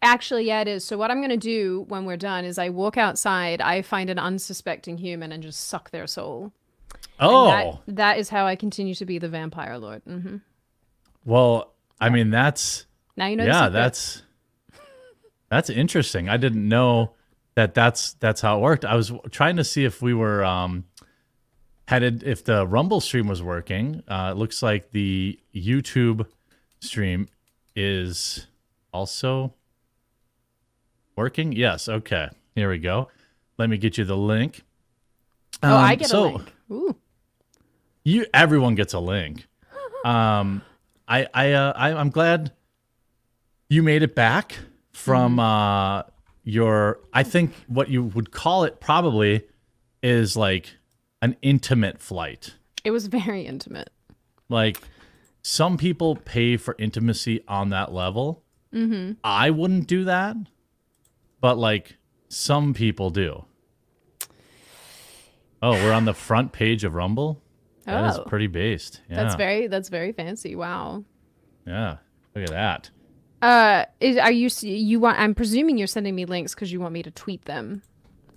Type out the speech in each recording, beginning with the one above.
Actually, yeah, it is. So what I'm going to do when we're done is I walk outside, I find an unsuspecting human and just suck their soul. Oh. That is how I continue to be the vampire lord. Mm-hmm. Well, I mean, that's... Now you know. Yeah, that's interesting. I didn't know that that's how it worked. I was trying to see if we were... if the Rumble stream was working. It looks like the YouTube stream is also working. Yes. Okay. Here we go. Let me get you the link. Oh, I get a link. Ooh. Everyone gets a link. I'm glad you made it back from your, I think what you would call it probably is like an intimate flight. It was very intimate. Like, some people pay for intimacy on that level. Mm-hmm. I wouldn't do that, but like some people do. Oh, we're on the front page of Rumble. Oh. That is pretty based. Yeah. That's very fancy. Wow. Yeah. Look at that. I'm presuming you're sending me links because you want me to tweet them.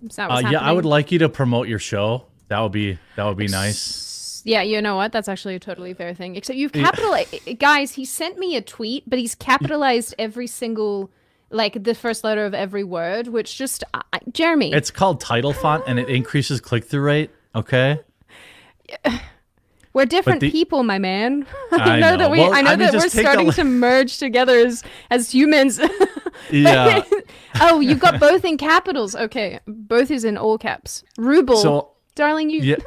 Is that what's happening? I would like you to promote your show. That would be nice. Yeah, you know what? That's actually a totally fair thing. Except you've capitalized. Guys, he sent me a tweet, but he's capitalized every single, like, the first letter of every word, which just, Jeremy. It's called title font, and it increases click-through rate. Okay. We're different people, my man. I know that we. Well, I mean, we're starting to merge together as humans. Yeah. Oh, you got both in capitals. Okay, both is in all caps. Ruble. So, darling, you. Yeah,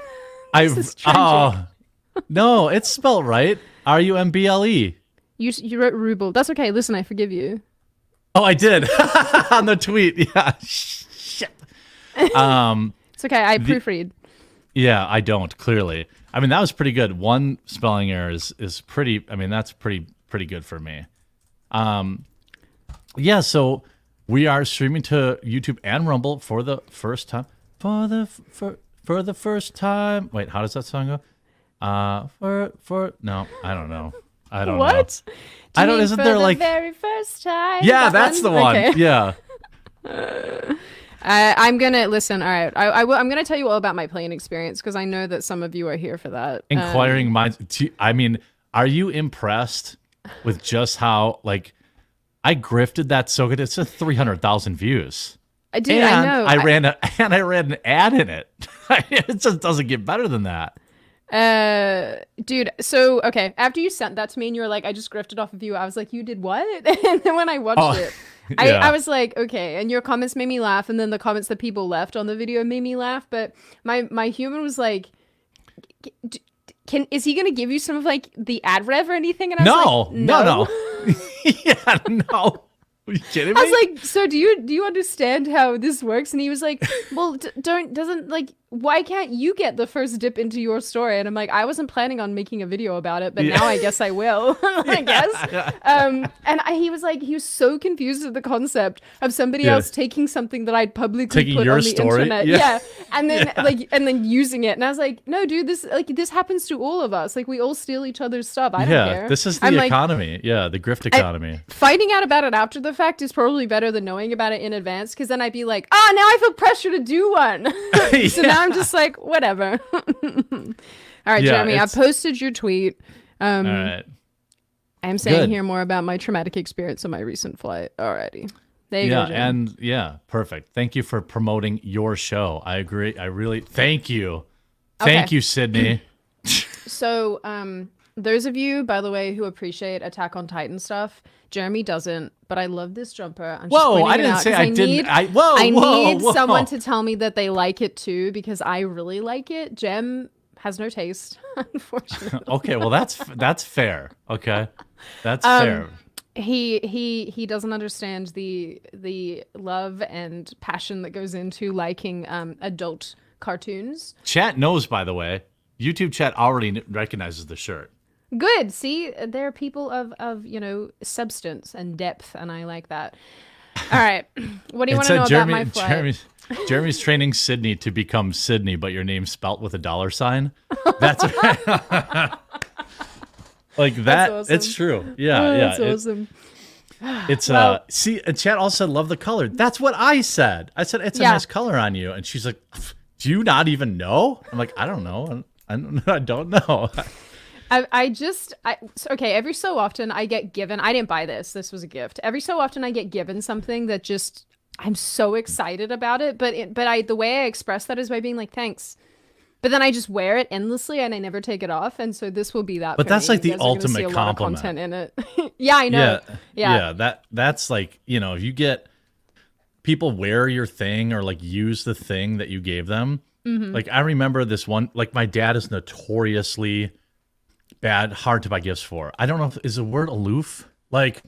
no, it's spelled right. R-U-M-B-L-E. You wrote ruble. That's okay. Listen, I forgive you. Oh, I did on the tweet. Yeah. Shit. It's okay. I proofread. Yeah, I don't, clearly. I mean, that was pretty good. One spelling error is pretty. I mean, that's pretty good for me. Yeah. So we are streaming to YouTube and Rumble for the first time. For the first time. Wait, how does that song go? No, I don't know. I don't know. What? I don't. Isn't there like the very first time? Yeah, that's the one. Okay. Yeah. I'm gonna listen. All right, I'm gonna tell you all about my plane experience because I know that some of you are here for that. Inquiring minds. I mean, are you impressed with just how like I grifted that so good? It's 300,000 views. Dude, and I know. I ran an ad in it. It just doesn't get better than that. Dude, so, okay, after you sent that to me and you were like, I just grifted off of you, I was like, you did what? And then when I watched it, I was like, okay, and your comments made me laugh, and then the comments that people left on the video made me laugh, but my human was like, is he going to give you some of, like, the ad rev or anything? And I was like, no. Yeah, no. Are you kidding me? I was like, so do you understand how this works? And he was like, well, why can't you get the first dip into your story? And I'm like, I wasn't planning on making a video about it, but now I guess I will. He was like, he was so confused at the concept of somebody else taking something that I'd publicly put on the internet. Yeah. And then using it. And I was like, no, dude, this happens to all of us. Like, we all steal each other's stuff. I don't care. Yeah, this is the economy. Like, yeah, the grift economy. Finding out about it after the fact is probably better than knowing about it in advance, because then I'd be like, oh, now I feel pressure to do one. So now I'm just like, whatever. All right, Jeremy, I posted your tweet. All right. I am saying here more about my traumatic experience on my recent flight. Alrighty. There you go, Jeremy. And yeah, perfect. Thank you for promoting your show. I agree. I really thank you. Okay. Thank you, Sydney. So, those of you, by the way, who appreciate Attack on Titan stuff, Jeremy doesn't, but I love this jumper. I'm whoa, I didn't say I didn't. I need someone to tell me that they like it too, because I really like it. Jem has no taste, unfortunately. Okay, well, that's fair. Okay, that's fair. He doesn't understand the love and passion that goes into liking adult cartoons. Chat knows, by the way. YouTube chat already recognizes the shirt. Good. See, they're people of you know, substance and depth, and I like that. All right. What do you want to know about my flight? Jeremy's training Sydney to become Sydney, but your name's spelt with $.sign. That's like that. That's awesome. It's true. Yeah, yeah. That's awesome. It's well, see, and Chad also said, love the color. That's what I said. I said, it's a nice color on you. And she's like, do you not even know? I'm like, I don't know. I don't know. Okay, every so often I get given, I didn't buy this, this was a gift. Every so often I get given something that just, I'm so excited about it. But the way I express that is by being like, thanks. But then I just wear it endlessly and I never take it off. And so this will be that. But that's like the ultimate compliment. Content in it. Yeah, I know. Yeah, that's like, you know, if you get people wear your thing or like use the thing that you gave them. Mm-hmm. Like I remember this one, like my dad is notoriously bad, hard to buy gifts for. I don't know if is the word aloof. Like,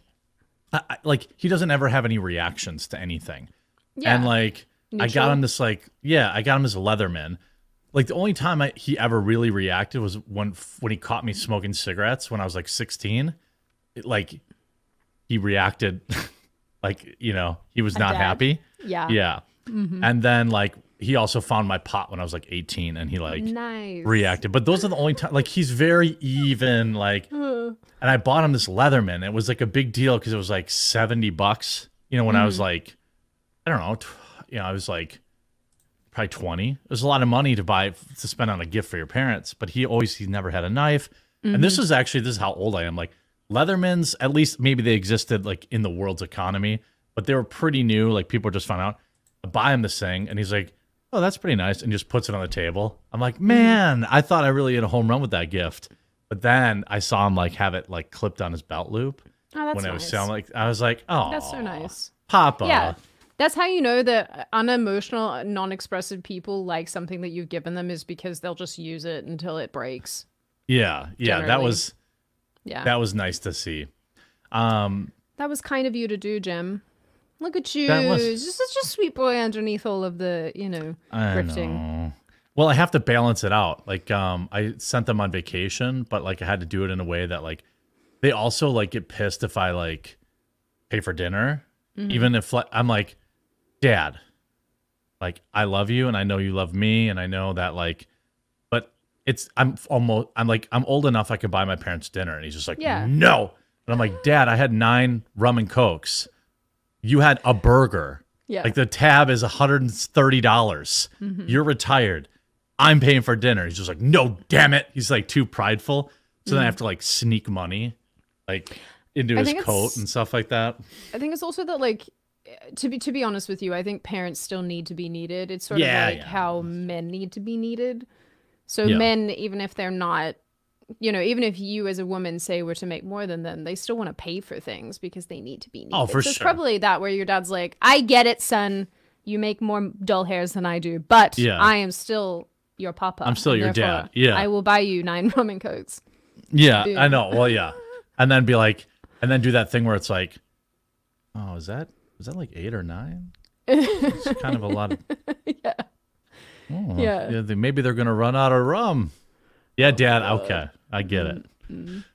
like he doesn't ever have any reactions to anything. Yeah. And like, neutral. I got him this like, yeah, I got him this Leatherman. Like the only time he ever really reacted was when he caught me smoking cigarettes when I was like 16. Like he reacted, like, you know, he was not happy. Yeah. Yeah. Mm-hmm. And then like he also found my pot when I was like 18, and he like reacted. But those are the only time. Like he's very even. Like, and I bought him this Leatherman. It was like a big deal because it was like $70. You know, when I was like, I don't know, you know, I was like, probably 20. It was a lot of money to spend on a gift for your parents, but he never had a knife. And this is how old I am. Like Leathermans, at least maybe they existed like in the world's economy, but they were pretty new. Like people just found out. I buy him this thing and he's like, oh, that's pretty nice. And just puts it on the table. I'm like, man, I thought I really had a home run with that gift. But then I saw him like have it like clipped on his belt loop. Oh, that's when it was sound like, I was like, oh, that's so nice. Papa. Yeah. That's how you know that unemotional, non-expressive people like something that you've given them is because they'll just use it until it breaks. Yeah, yeah, generally. that was nice to see. That was kind of you to do, Jim. Look at you, just such a sweet boy underneath all of the, you know, grifting. Well, I have to balance it out. Like, I sent them on vacation, but like I had to do it in a way that like they also like get pissed if I like pay for dinner, even if like, I'm like. Dad, like I love you and I know you love me and I know that like, but it's I'm old enough I could buy my parents dinner, and he's just like no, and I'm like, Dad, I had 9 rum and cokes, you had a burger, like the tab is $130, you're retired, I'm paying for dinner. He's just like, no, damn it, he's like too prideful. So then I have to like sneak money like into his coat and stuff like that. I think it's also that like. To be honest with you, I think parents still need to be needed. It's sort of like how men need to be needed. So men, even if they're not, you know, even if you as a woman say we're to make more than them, they still want to pay for things because they need to be needed. Oh, for sure. It's probably that where your dad's like, I get it, son. You make more dull hairs than I do, but I am still your papa. I'm still your dad. Yeah. I will buy you 9 rum and cokes. Yeah, dude. I know. Well, yeah. And then be like, and then do that thing where it's like, oh, was that like 8 or 9? It's kind of a lot of... Oh, yeah. Maybe they're going to run out of rum. Yeah, Dad. Okay. I get it.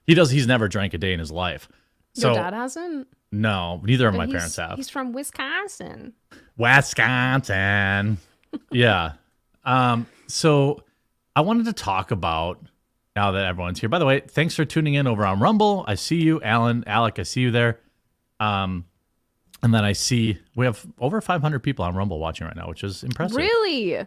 He's never drank a day in his life. So, your dad hasn't? No, neither of my parents have. He's from Wisconsin. Wisconsin. Yeah. So I wanted to talk about, now that everyone's here. By the way, thanks for tuning in over on Rumble. I see you, Alan. Alec, I see you there. And then I see we have over 500 people on Rumble watching right now, which is impressive. Really?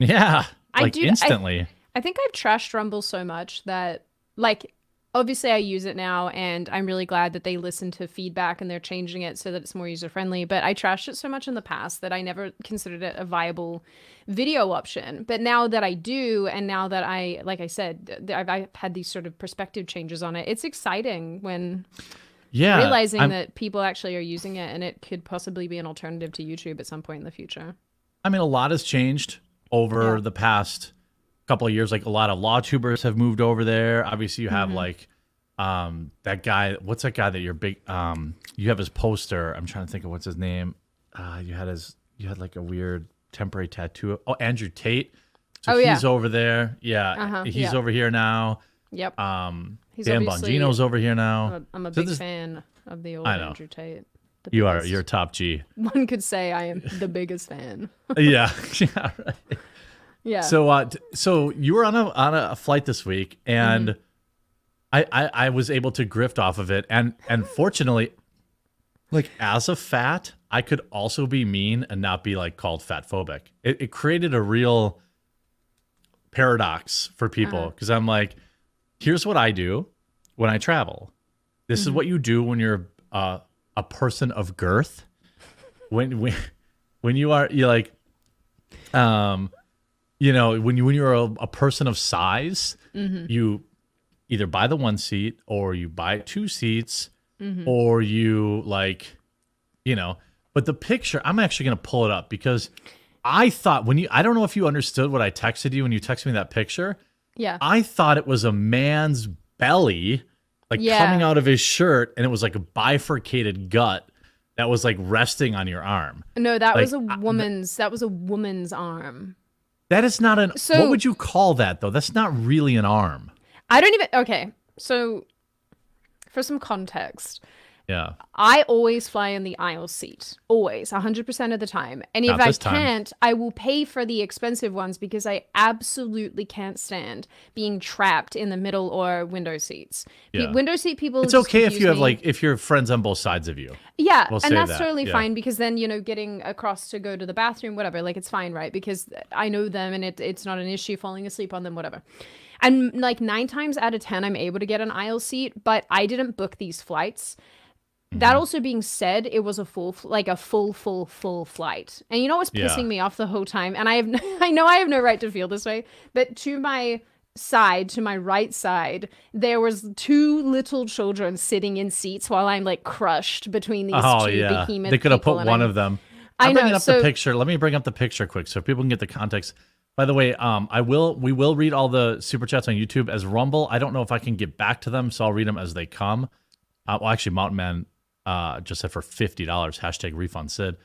Yeah. Instantly. I think I've trashed Rumble so much that, like, obviously I use it now, and I'm really glad that they listen to feedback and they're changing it so that it's more user-friendly. But I trashed it so much in the past that I never considered it a viable video option. But now that I do, and now that I, like I said, I've had these sort of perspective changes on it, it's exciting when... Yeah, realizing that people actually are using it, and it could possibly be an alternative to YouTube at some point in the future. I mean, a lot has changed over the past couple of years. Like a lot of LawTubers have moved over there. Obviously, you have like that guy. What's that guy that you're big? You have his poster. I'm trying to think of what's his name. You had like a weird temporary tattoo. Oh, Andrew Tate. So he's over there. Yeah, he's over here now. Yep. Dan Bongino's over here now. I'm a big fan of the old Andrew Tate. You're top G. One could say I am the biggest fan. Yeah, right. Yeah. So, so you were on a flight this week, and I was able to grift off of it, and fortunately, Like, as a fat, I could also be mean and not be like called fatphobic. It created a real paradox for people because I'm like, here's what I do when I travel. This is what you do when you're a person of girth. When you are, you're like, you know, when you're a person of size, you either buy the one seat or you buy two seats or you like, you know, but the picture, I'm actually going to pull it up because I thought when you, I don't know if you understood what I texted you when you texted me that picture. Yeah. I thought it was a man's belly, like coming out of his shirt, and it was like a bifurcated gut that was like resting on your arm. No, that like, was a woman's, that was a woman's arm. That is not an, so, what would you call that though? That's not really an arm. I don't even, okay. So for some context, I always fly in the aisle seat, always, 100% of the time. And if I can't, I will pay for the expensive ones because I absolutely can't stand being trapped in the middle or window seats. Yeah. Window seat people. It's okay if you have like, if you're friends on both sides of you. Yeah, and that's totally fine because then, you know, getting across to go to the bathroom, whatever, like it's fine, right? Because I know them and it's not an issue falling asleep on them, whatever. And like 9 times out of 10, I'm able to get an aisle seat, but I didn't book these flights. That also being said, it was a full flight. And you know what's pissing me off the whole time? And I know I have no right to feel this way, but to my side, to my right side, there was 2 little children sitting in seats while I'm like crushed between these two behemoth. They could have put one of them. I'm bringing up the picture. Let me bring up the picture quick so people can get the context. By the way, we will read all the super chats on YouTube as Rumble. I don't know if I can get back to them, so I'll read them as they come. Well, actually, Mountain Man just said for $50, hashtag refund Sid.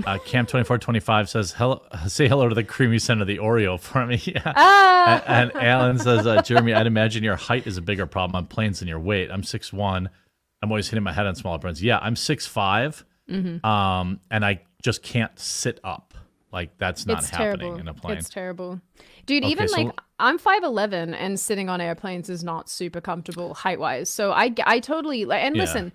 Cam2425 says, hello, say hello to the creamy scent of the Oreo for me. And Alan says, Jeremy, I'd imagine your height is a bigger problem on planes than your weight. I'm 6'1". I'm always hitting my head on smaller planes. Yeah, I'm 6'5", and I just can't sit up. Like, that's not happening in a plane. It's terrible. Dude, okay, even, so like, I'm 5'11", and sitting on airplanes is not super comfortable height-wise. So I totally, and listen,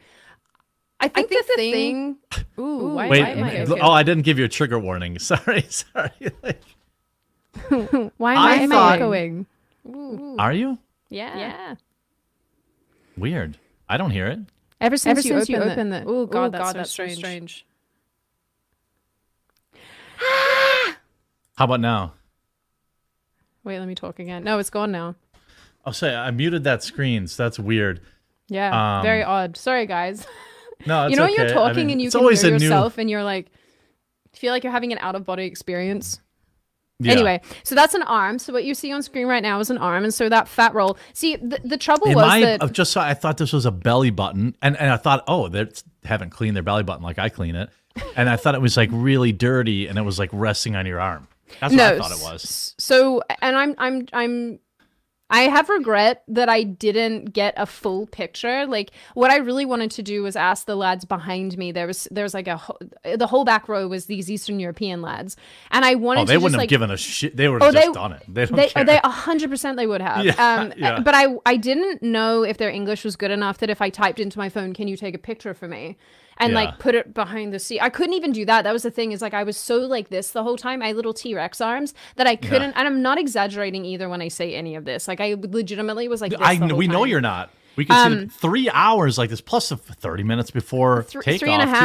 I think the thing... Ooh, wait, why am I okay? I didn't give you a trigger warning. Sorry. Like, why am I echoing? Are you? Yeah. Weird. I don't hear it. Ever since you opened it. Oh, God, that's so strange. How about now? Wait, let me talk again. No, it's gone now. I'll say I muted that screen, so that's weird. Yeah, very odd. Sorry, guys. No, it's okay. When you're talking and you can hear yourself, and you're like, feel like you're having an out-of-body experience. Yeah. Anyway, so that's an arm. So what you see on screen right now is an arm, and so that fat roll. See, the trouble was that just I thought this was a belly button, and I thought, oh, they haven't cleaned their belly button like I clean it. And I thought it was like really dirty, and it was like resting on your arm. That's what I thought it was. So, and I have regret that I didn't get a full picture. Like, what I really wanted to do was ask the lads behind me. There was like the whole back row was these Eastern European lads, and I wanted. Oh, they wouldn't have given a shit. They would have just done it. They don't care. They 100% they would have. But I didn't know if their English was good enough that if I typed into my phone, "Can you take a picture for me?" and like put it behind the seat. I couldn't even do that. That was the thing, is like I was so like this the whole time. I had little T-Rex arms that I couldn't, and I'm not exaggerating either when I say any of this. Like I legitimately was like this the whole time. Know you're not. We can see 3 hours like this, plus 30 minutes before takeoff. 3.5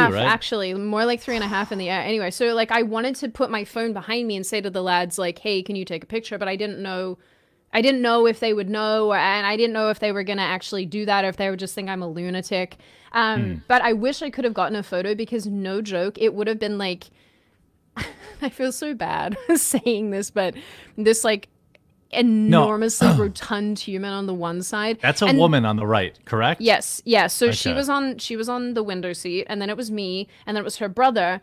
too, right? Actually. More like 3.5 in the air. Anyway, so like I wanted to put my phone behind me and say to the lads like, hey, can you take a picture? But I didn't know if they would know, and I didn't know if they were going to actually do that or if they would just think I'm a lunatic. But I wish I could have gotten a photo because, no joke, it would have been like, I feel so bad saying this, but this like enormously rotund human on the one side. That's a woman on the right, correct? Yes. Yeah. So she was on the window seat, and then it was me, and then it was her brother.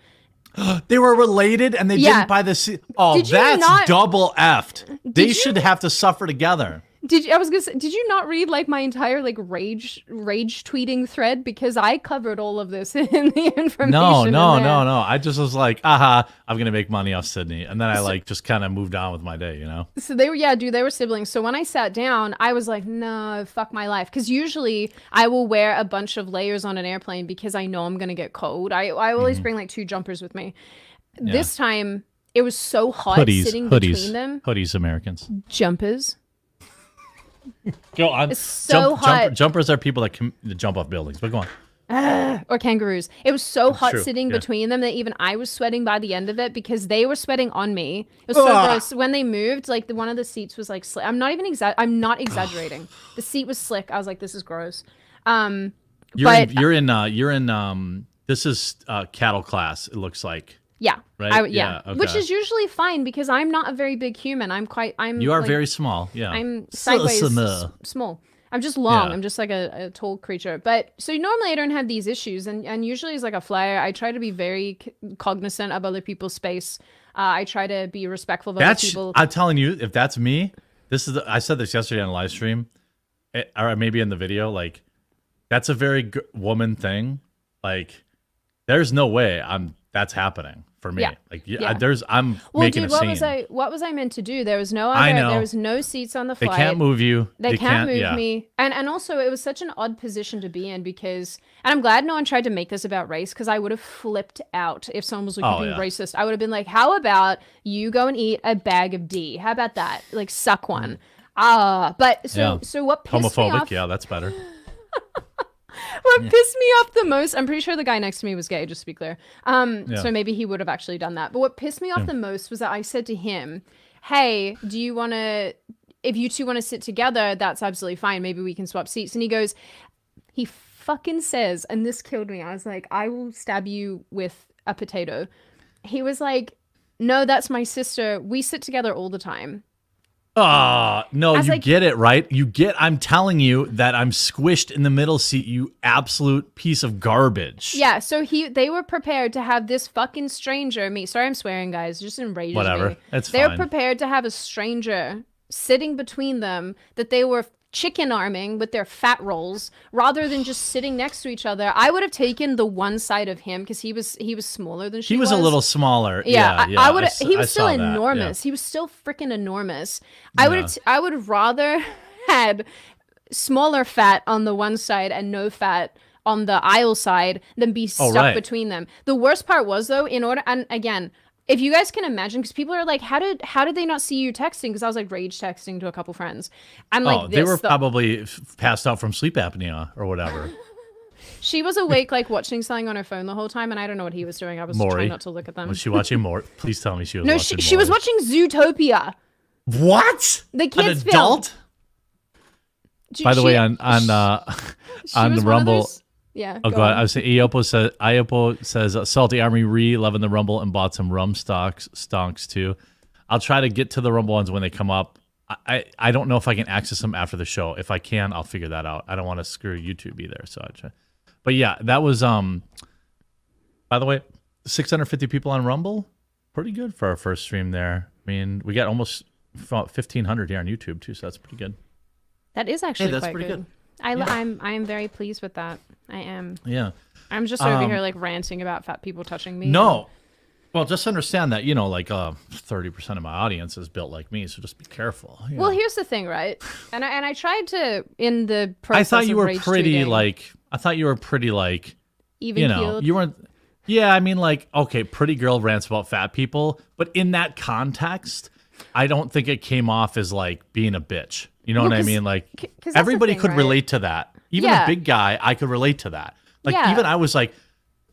They were related, and they didn't buy the seat. Oh, that's double effed. They should have to suffer together. Did you not read like my entire like rage tweeting thread, because I covered all of this in the information? No. I just was like, aha, I'm gonna make money off Sydney, and then I like just kind of moved on with my day, you know. So they were, yeah, dude, they were siblings. So when I sat down, I was like, no, fuck my life, because usually I will wear a bunch of layers on an airplane because I know I'm gonna get cold. I always bring like 2 jumpers with me. Yeah. This time it was so hot, sitting between them. Americans jumpers. Go on. It's so hot. Jumpers are people that can jump off buildings, but go on. Or kangaroos. It was so hot sitting between them that even I was sweating by the end of it, because they were sweating on me. It was so gross. When they moved, like one of the seats was like slick. I'm not exaggerating. The seat was slick. I was like, this is gross. This is cattle class, it looks like. Yeah. Right? Yeah. Okay. Which is usually fine, because I'm not a very big human. You are like, very small. Yeah. I'm sideways small. I'm just long. Yeah. I'm just like a tall creature. But so normally I don't have these issues. And usually as like a flyer, I try to be very cognizant of other people's space. I try to be respectful of other people. I'm telling you, if that's me, this is, I said this yesterday on a live stream, or maybe in the video, like that's a very woman thing. Like there's no way that's happening for me. Yeah. Like I'm making a scene. What was I meant to do? There was no other, there was no seats on the flight. They can't move you. They can't move me. And also it was such an odd position to be in, because, and I'm glad no one tried to make this about race, because I would have flipped out if someone was like being racist. I would have been like, how about you go and eat a bag of D? How about that? Like suck one. So what pissed me off? Homophobic, yeah, that's better. What pissed me off the most, I'm pretty sure the guy next to me was gay, just to be clear. So maybe he would have actually done that. But what pissed me off the most was that I said to him, hey, do you want to, if you two want to sit together, that's absolutely fine. Maybe we can swap seats. And he goes, he fucking says, and this killed me. I was like, I will stab you with a potato. He was like, no, that's my sister. We sit together all the time. Oh, no, you like, get it, right? I'm telling you that I'm squished in the middle seat, you absolute piece of garbage. Yeah, so they were prepared to have this fucking stranger, sorry I'm swearing, guys, just enrages me. That's fine. They were prepared to have a stranger sitting between them that they were chicken arming with their fat rolls, rather than just sitting next to each other. I would have taken the one side of him, because he was smaller than she was. He was a little smaller. Yeah, yeah. He was still enormous. Yeah. He was still freaking enormous. Yeah. I would rather had smaller fat on the one side and no fat on the aisle side than be stuck between them. The worst part was, though, if you guys can imagine, because people are like, how did they not see you texting? Because I was like rage texting to a couple friends. I'm like, they were probably passed out from sleep apnea or whatever. She was awake, like watching something on her phone the whole time, and I don't know what he was doing. I was trying not to look at them. Was she watching Maury? Please tell me she was. No, watching she was watching Zootopia. What? The kids' film. Adult? By the way, on the Rumble. Yeah. Oh, God. I was saying, Iopo says, Salty Army loving the Rumble and bought some rum stonks too. I'll try to get to the Rumble ones when they come up. I don't know if I can access them after the show. If I can, I'll figure that out. I don't want to screw YouTube either. So I'll try. But yeah, that was, by the way, 650 people on Rumble. Pretty good for our first stream there. I mean, we got almost 1,500 here on YouTube too. So that's pretty good. That is actually quite good. I'm very pleased with that. I am. Yeah. I'm just over here like ranting about fat people touching me. No. Well, just understand that, you know, like 30% of my audience is built like me, so just be careful. Well, here's the thing, right? And I tried to in the process I thought you were pretty like even keeled. You weren't. Yeah, I mean like okay, pretty girl rants about fat people, but in that context, I don't think it came off as like being a bitch. You know what I mean? Like everybody could relate to that. Even a big guy, I could relate to that. Like even I was like,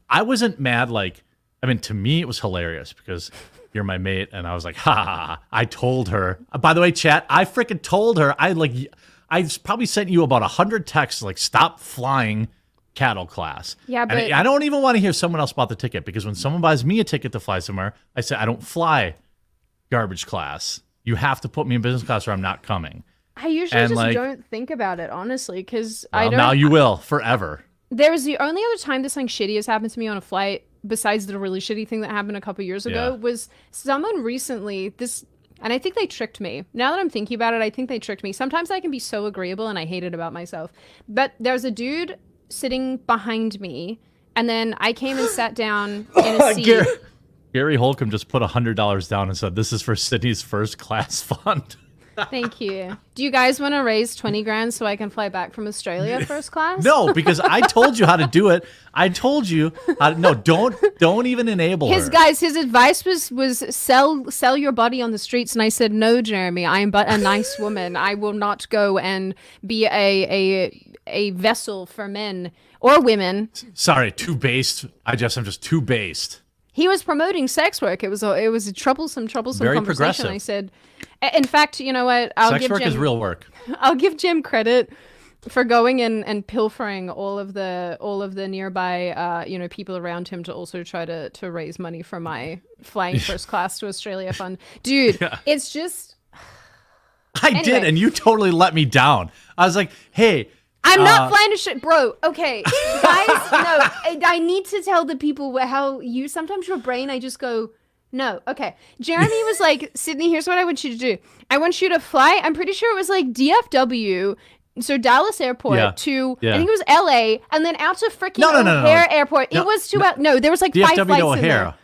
I wasn't mad. Like, I mean, to me, it was hilarious because you're my mate. And I was like, ha, ha, ha. I told her, by the way, chat, I freaking told her. I probably sent you about 100 texts, like stop flying cattle class. Yeah, but and I don't even want to hear someone else bought the ticket, because when someone buys me a ticket to fly somewhere, I say, I don't fly garbage class. You have to put me in business class or I'm not coming. I usually don't think about it, honestly, because I don't. Now you will forever. There was the only other time this thing shitty has happened to me on a flight, besides the really shitty thing that happened a couple years ago, was someone recently. This And I think they tricked me. Now that I'm thinking about it, I think they tricked me. Sometimes I can be so agreeable and I hate it about myself. But there's a dude sitting behind me, and then I came and sat down in a seat. Gary Holcomb just put $100 down and said, this is for Sydney's first class fund. Thank you. Do you guys want to raise 20 grand so I can fly back from Australia first class? No, because I told you how to do it. I told you how to, no, don't even enable her. His advice was sell your body on the streets, and I said, no, Jeremy, I am but a nice woman. I will not go and be a vessel for men or women. Sorry, too based. I'm just too based. He was promoting sex work. It was a troublesome very conversation. I said, in fact, you know what? Sex work is real work. I'll give Jim credit for going and pilfering all of the nearby you know, people around him to also try to raise money for my flying first class to Australia fund. Dude, yeah. It's just I did, and you totally let me down. I was like, hey. I'm not flying to shit, bro. Okay, guys, no, I need to tell the people how you, sometimes your brain, I just go, no, okay. Jeremy was like, Sydney, here's what I want you to do. I want you to fly, I'm pretty sure it was like DFW, so Dallas Airport to, I think it was LA, and then out to freaking O'Hare Airport. No, it was there was like DFW 5 flights in there.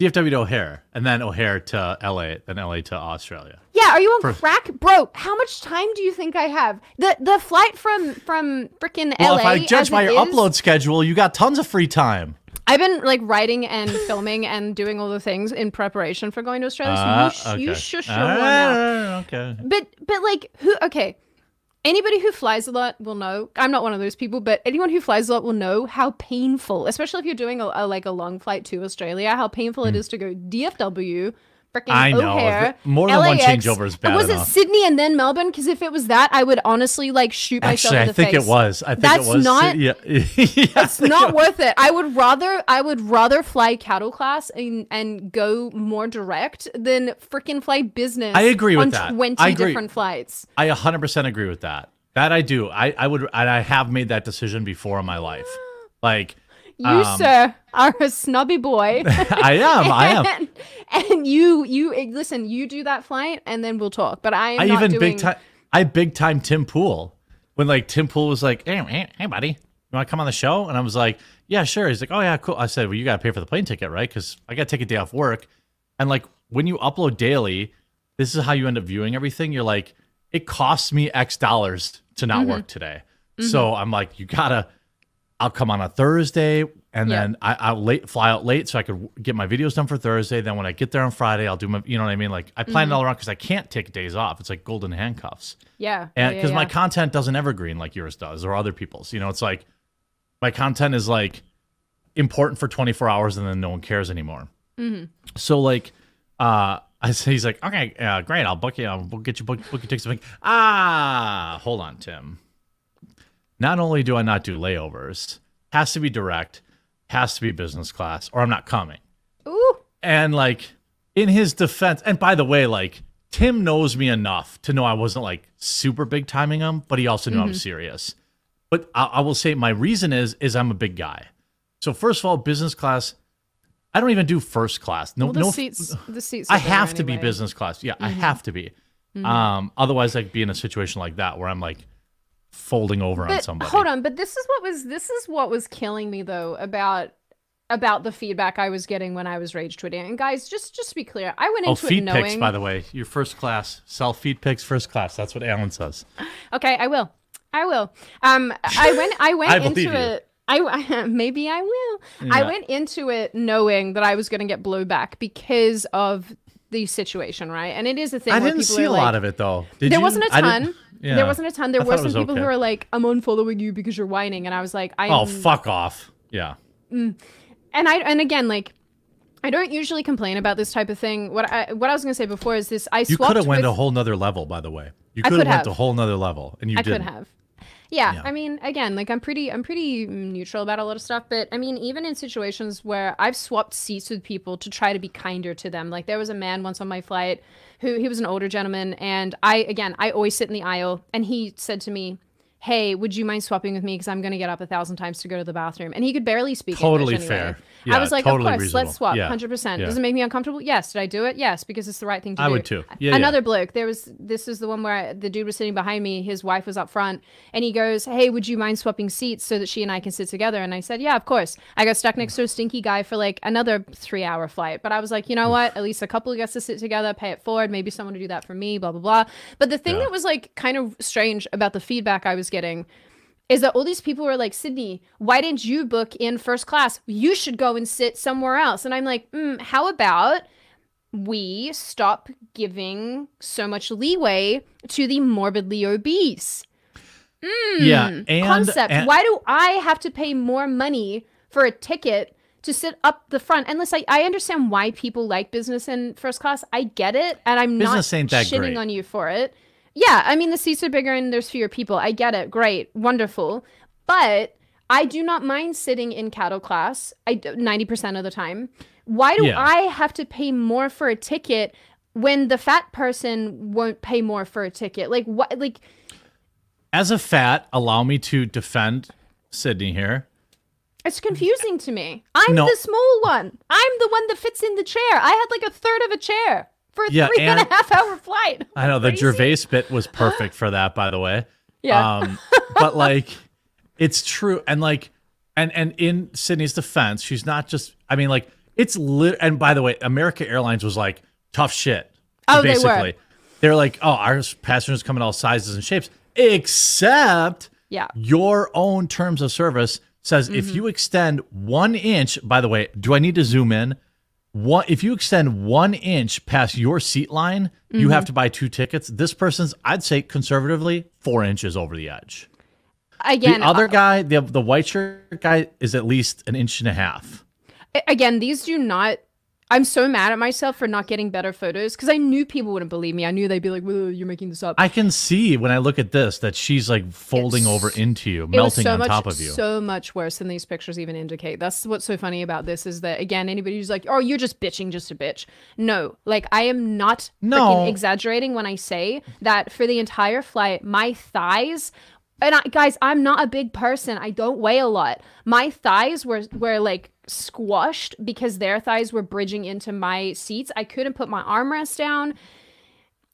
DFW to O'Hare, and then O'Hare to LA, then LA to Australia. Yeah, are you on crack? Bro, how much time do you think I have? The flight from frickin' LA. Well, if I judge by your upload schedule, you got tons of free time. I've been like writing and filming and doing all the things in preparation for going to Australia, so you shush your one out. Okay. But like, anybody who flies a lot will know, I'm not one of those people, but anyone who flies a lot will know how painful, especially if you're doing a long flight to Australia, how painful it is to go DFW, freaking O'Hare, more than LAX. One changeover is bad enough. It Sydney and then Melbourne? Because if it was that, I would honestly like shoot myself in the face. I think it was. It's not worth it. I would rather fly cattle class and go more direct than freaking fly business. I agree with that. On 20 different flights. I 100% agree with that. That I do. I would, and I have made that decision before in my life. Like, you, sir, are a snobby boy. I am. And you listen, you do that flight and then we'll talk. But I big time Tim Pool. When like Tim Pool was like, hey buddy, you want to come on the show? And I was like, yeah, sure. He's like, oh yeah, cool. I said, well, you got to pay for the plane ticket, right? Because I got to take a day off work. And like when you upload daily, this is how you end up viewing everything. You're like, it costs me X dollars to not work today. So I'm like, you gotta. I'll come on a Thursday, and then I'll fly out late so I could get my videos done for Thursday. Then when I get there on Friday, I'll do my, you know what I mean? Like I plan it all around because I can't take days off. It's like golden handcuffs. Yeah. And because my content doesn't evergreen like yours does or other people's, you know, it's like my content is like important for 24 hours and then no one cares anymore. So like, he's like, okay, great. I'll book you. We'll get you book your tickets. I'm like, hold on, Tim. Not only do I not do layovers, has to be direct, has to be business class, or I'm not coming. Ooh. And like in his defense, and by the way, like Tim knows me enough to know I wasn't like super big timing him, but he also knew I'm serious. But I will say my reason is I'm a big guy. So first of all, business class, I don't even do first class. No, well, the seats. I have to be business class. Yeah, I have to be. Otherwise, I'd be in a situation like that where I'm like folding over on somebody. Hold on, but this is what was killing me though about the feedback I was getting when I was rage tweeting. And guys, just to be clear, I went into it knowing. Feed pics, by the way, your first class, sell feed pics first class. That's what Alan says. Okay, I will. I went into it. Maybe I will. Yeah. I went into it knowing that I was going to get blowback because of the situation, right? And it is a thing. I didn't see a lot of it though. There wasn't a ton. Yeah. There wasn't a ton. There were some people who were like, I'm unfollowing you because you're whining. And I was like, oh, fuck off. Yeah. And again, like, I don't usually complain about this type of thing. What I was going to say before is this. You could have went to a whole nother level, by the way. You could have went to a whole nother level. And you didn't. I could have. Yeah, I mean, again, like I'm pretty neutral about a lot of stuff, but I mean, even in situations where I've swapped seats with people to try to be kinder to them, like there was a man once on my flight who he was an older gentleman, and I always sit in the aisle, and he said to me, hey, would you mind swapping with me? Because I'm going to get up 1,000 times to go to the bathroom. And he could barely speak English anyway. Fair. Yeah, I was like, totally of course, reasonable. Let's swap, yeah. 100%. Yeah. Does it make me uncomfortable? Yes. Did I do it? Yes, because it's the right thing to do. I would too. Yeah, another bloke, this is the one where the dude was sitting behind me, his wife was up front, and he goes, hey, would you mind swapping seats so that she and I can sit together? And I said, yeah, of course. I got stuck next to a stinky guy for like another 3-hour flight. But I was like, you know what? At least a couple gets to sit together, pay it forward. Maybe someone to do that for me, blah, blah, blah. But the thing that was like kind of strange about the feedback I was getting is that all these people were like, Sydney, why didn't you book in first class? You should go and sit somewhere else. And I'm like, how about we stop giving so much leeway to the morbidly obese? Why do I have to pay more money for a ticket to sit up the front? Unless I understand why people like business in first class. I get it. And I'm not shitting on you for it. Yeah, I mean, the seats are bigger and there's fewer people. I get it. Great. Wonderful. But I do not mind sitting in cattle class 90% of the time. Why do I have to pay more for a ticket when the fat person won't pay more for a ticket? Like, what? Like, as a fat, allow me to defend Sydney here. It's confusing to me. I'm the small one. I'm the one that fits in the chair. I had like a third of a chair. For a 3.5-hour flight. I know, the Gervais bit was perfect for that, by the way. Yeah. But like, it's true. And like, and in Sydney's defense, she's not just, I mean, like, it's lit. And by the way, American Airlines was like, tough shit. Oh, basically. They were. They're like, oh, our passengers come in all sizes and shapes, except your own terms of service says if you extend 1 inch, by the way, do I need to zoom in? If you extend 1 inch past your seat line, you have to buy 2 tickets. This person's, I'd say conservatively, 4 inches over the edge. Again, the other guy, the white shirt guy, is at least 1.5 inches. Again, these do not. I'm so mad at myself for not getting better photos because I knew people wouldn't believe me. I knew they'd be like, well, you're making this up. I can see when I look at this that she's like folding over into you, melting on top of you. So much worse than these pictures even indicate. That's what's so funny about this is that, again, anybody who's like, oh, you're just bitching, just a bitch. No, like I am not freaking exaggerating when I say that for the entire flight, my thighs, and guys, I'm not a big person. I don't weigh a lot. My thighs were like, squashed because their thighs were bridging into my seats. I couldn't put my armrest down.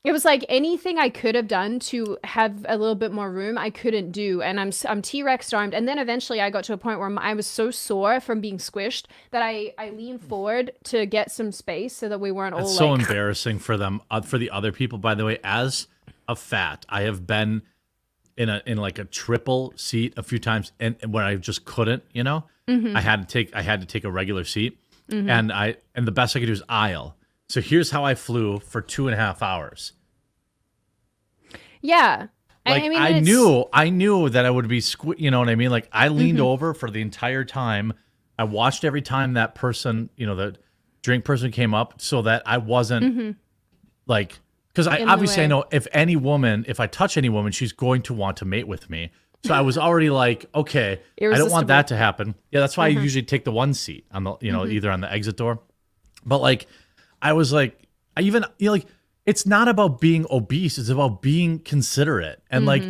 It was like anything I could have done to have a little bit more room, I couldn't do. And I'm T-Rex armed. And then eventually I got to a point where I was so sore from being squished that I leaned forward to get some space so that we weren't all so embarrassing for them, for the other people. By the way, as a fat, I have been in like a triple seat a few times and when I just couldn't, you know, I had to take a regular seat and the best I could do is aisle. So here's how I flew for 2.5 hours. Yeah. Like, I mean, I knew that I would be, you know what I mean? Like I leaned over for the entire time. I watched every time that person, you know, the drink person came up so that I wasn't like, because obviously I know if any woman, if I touch any woman, she's going to want to mate with me. So I was already like, okay, I don't want that to happen. Yeah, that's why I usually take the one seat on the, you know, either on the exit door. But like, I was like, I even, you know, like, it's not about being obese. It's about being considerate. And like,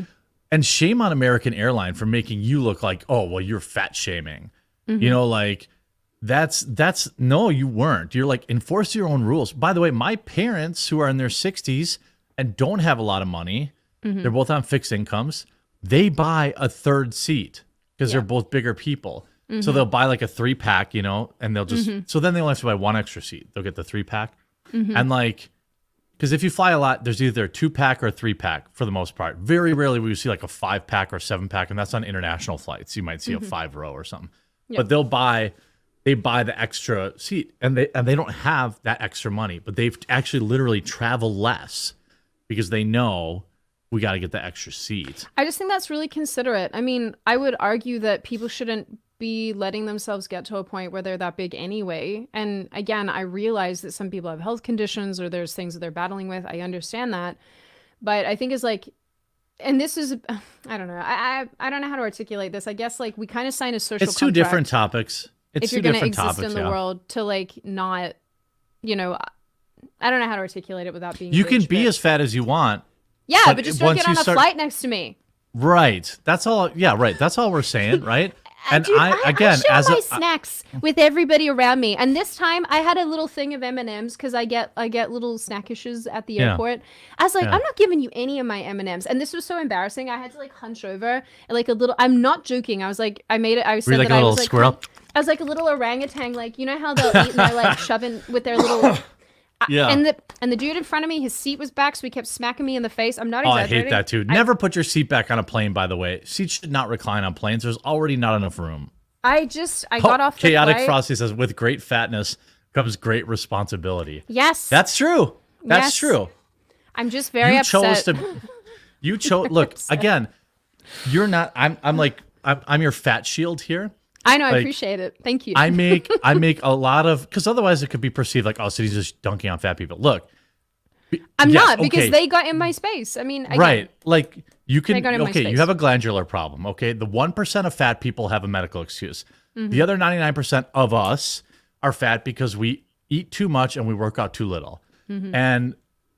and shame on American Airlines for making you look like, oh, well, you're fat shaming. You know, like that's, no, you weren't. You're like, enforce your own rules. By the way, my parents who are in their 60s and don't have a lot of money, they're both on fixed incomes. They buy a third seat because they're both bigger people. So they'll buy like a 3-pack, you know, and they'll just, so then they only have to buy 1 extra seat. They'll get the 3-pack. And like, because if you fly a lot, there's either a 2-pack or a 3-pack for the most part. Very rarely we see like a 5-pack or 7-pack, and that's on international flights. You might see a 5-row or something, but they'll buy the extra seat and they don't have that extra money, but they've actually literally travel less because they know we got to get the extra seat. I just think that's really considerate. I mean, I would argue that people shouldn't be letting themselves get to a point where they're that big anyway. And again, I realize that some people have health conditions or there's things that they're battling with. I understand that. But I think it's like, and this is, I don't know. I don't know how to articulate this. I guess like we kind of sign a social contract. It's two different topics. If you're going to exist in the world to like not, you know, I don't know how to articulate it without being. You can be as fat as you want. Yeah, but just don't get on a flight next to me. Right. That's all. Yeah. Right. That's all we're saying. Right. And dude, I share my snacks with everybody around me. And this time I had a little thing of M&Ms because I get little snackishes at the airport. I was like, I'm not giving you any of my M&Ms. And this was so embarrassing. I had to like hunch over like a little. I'm not joking. I was like, I made it. I said that I was like a little squirrel. I was like a little orangutan. Like, you know how they'll eat and they're like shoving with their little. And the dude in front of me, his seat was back, so he kept smacking me in the face. I'm not exaggerating. Oh, I hate that too. Never put your seat back on a plane, by the way. Seats should not recline on planes. There's already not enough room. I got off the flight. Chaotic Frosty says, with great fatness comes great responsibility. Yes. That's true. That's true. I'm just very upset. You chose look, again, you're not I'm your fat shield here. I know, like, I appreciate it. Thank you. I make a lot of, because otherwise it could be perceived like, oh, so he's just dunking on fat people. Look, I'm not because they got in my space. I mean, like you can. You have a glandular problem. Okay, the 1% of fat people have a medical excuse. Mm-hmm. The other 99% of us are fat because we eat too much and we work out too little. Mm-hmm. And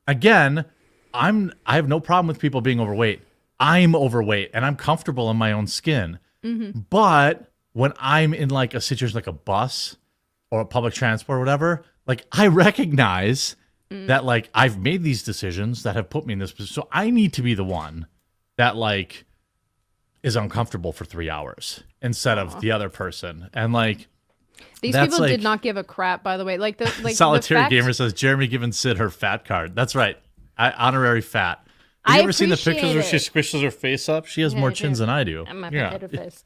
again, I have no problem with people being overweight. I'm overweight and I'm comfortable in my own skin, mm-hmm. but when I'm in like a situation like a bus or a public transport or whatever, like I recognize that like I've made these decisions that have put me in this position. So I need to be the one that like is uncomfortable for 3 hours instead of the other person. And like these people did not give a crap, by the way. Like the Solitary Gamer says, Jeremy giving Sid her fat card. That's right. Honorary fat. Have you ever seen the pictures where she squishes her face up? She has more chins than I do. I'm a potato face.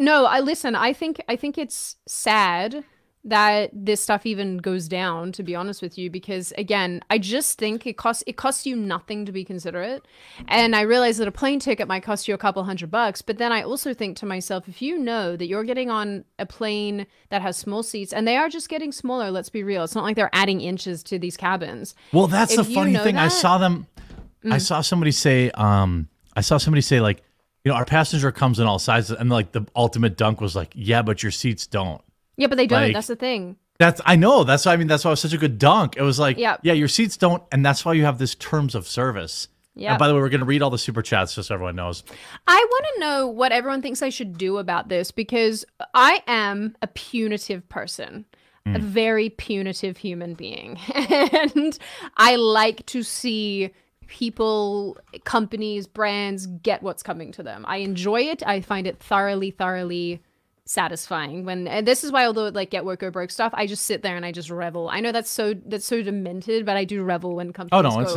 No, listen. I think it's sad that this stuff even goes down, to be honest with you, because again, I just think it costs you nothing to be considerate. And I realize that a plane ticket might cost you a couple $100, but then I also think to myself, if you know that you're getting on a plane that has small seats, and they are just getting smaller, let's be real. It's not like they're adding inches to these cabins. Well, that's the funny thing. I saw somebody say like, you know, our passenger comes in all sizes, and like the ultimate dunk was like, yeah, but your seats don't. Yeah, but they don't. Like, that's the thing. That's why it was such a good dunk. It was like, yeah, your seats don't, and that's why you have this terms of service. Yeah. And by the way, we're going to read all the super chats just so everyone knows. I want to know what everyone thinks I should do about this, because I am a punitive person. A very punitive human being. And I like to see people, companies, brands get what's coming to them. I enjoy it. I find it thoroughly satisfying when, and this is why, although like Get Woke Go Broke stuff, I just sit there and I just revel. I know that's so demented, but I do revel when companies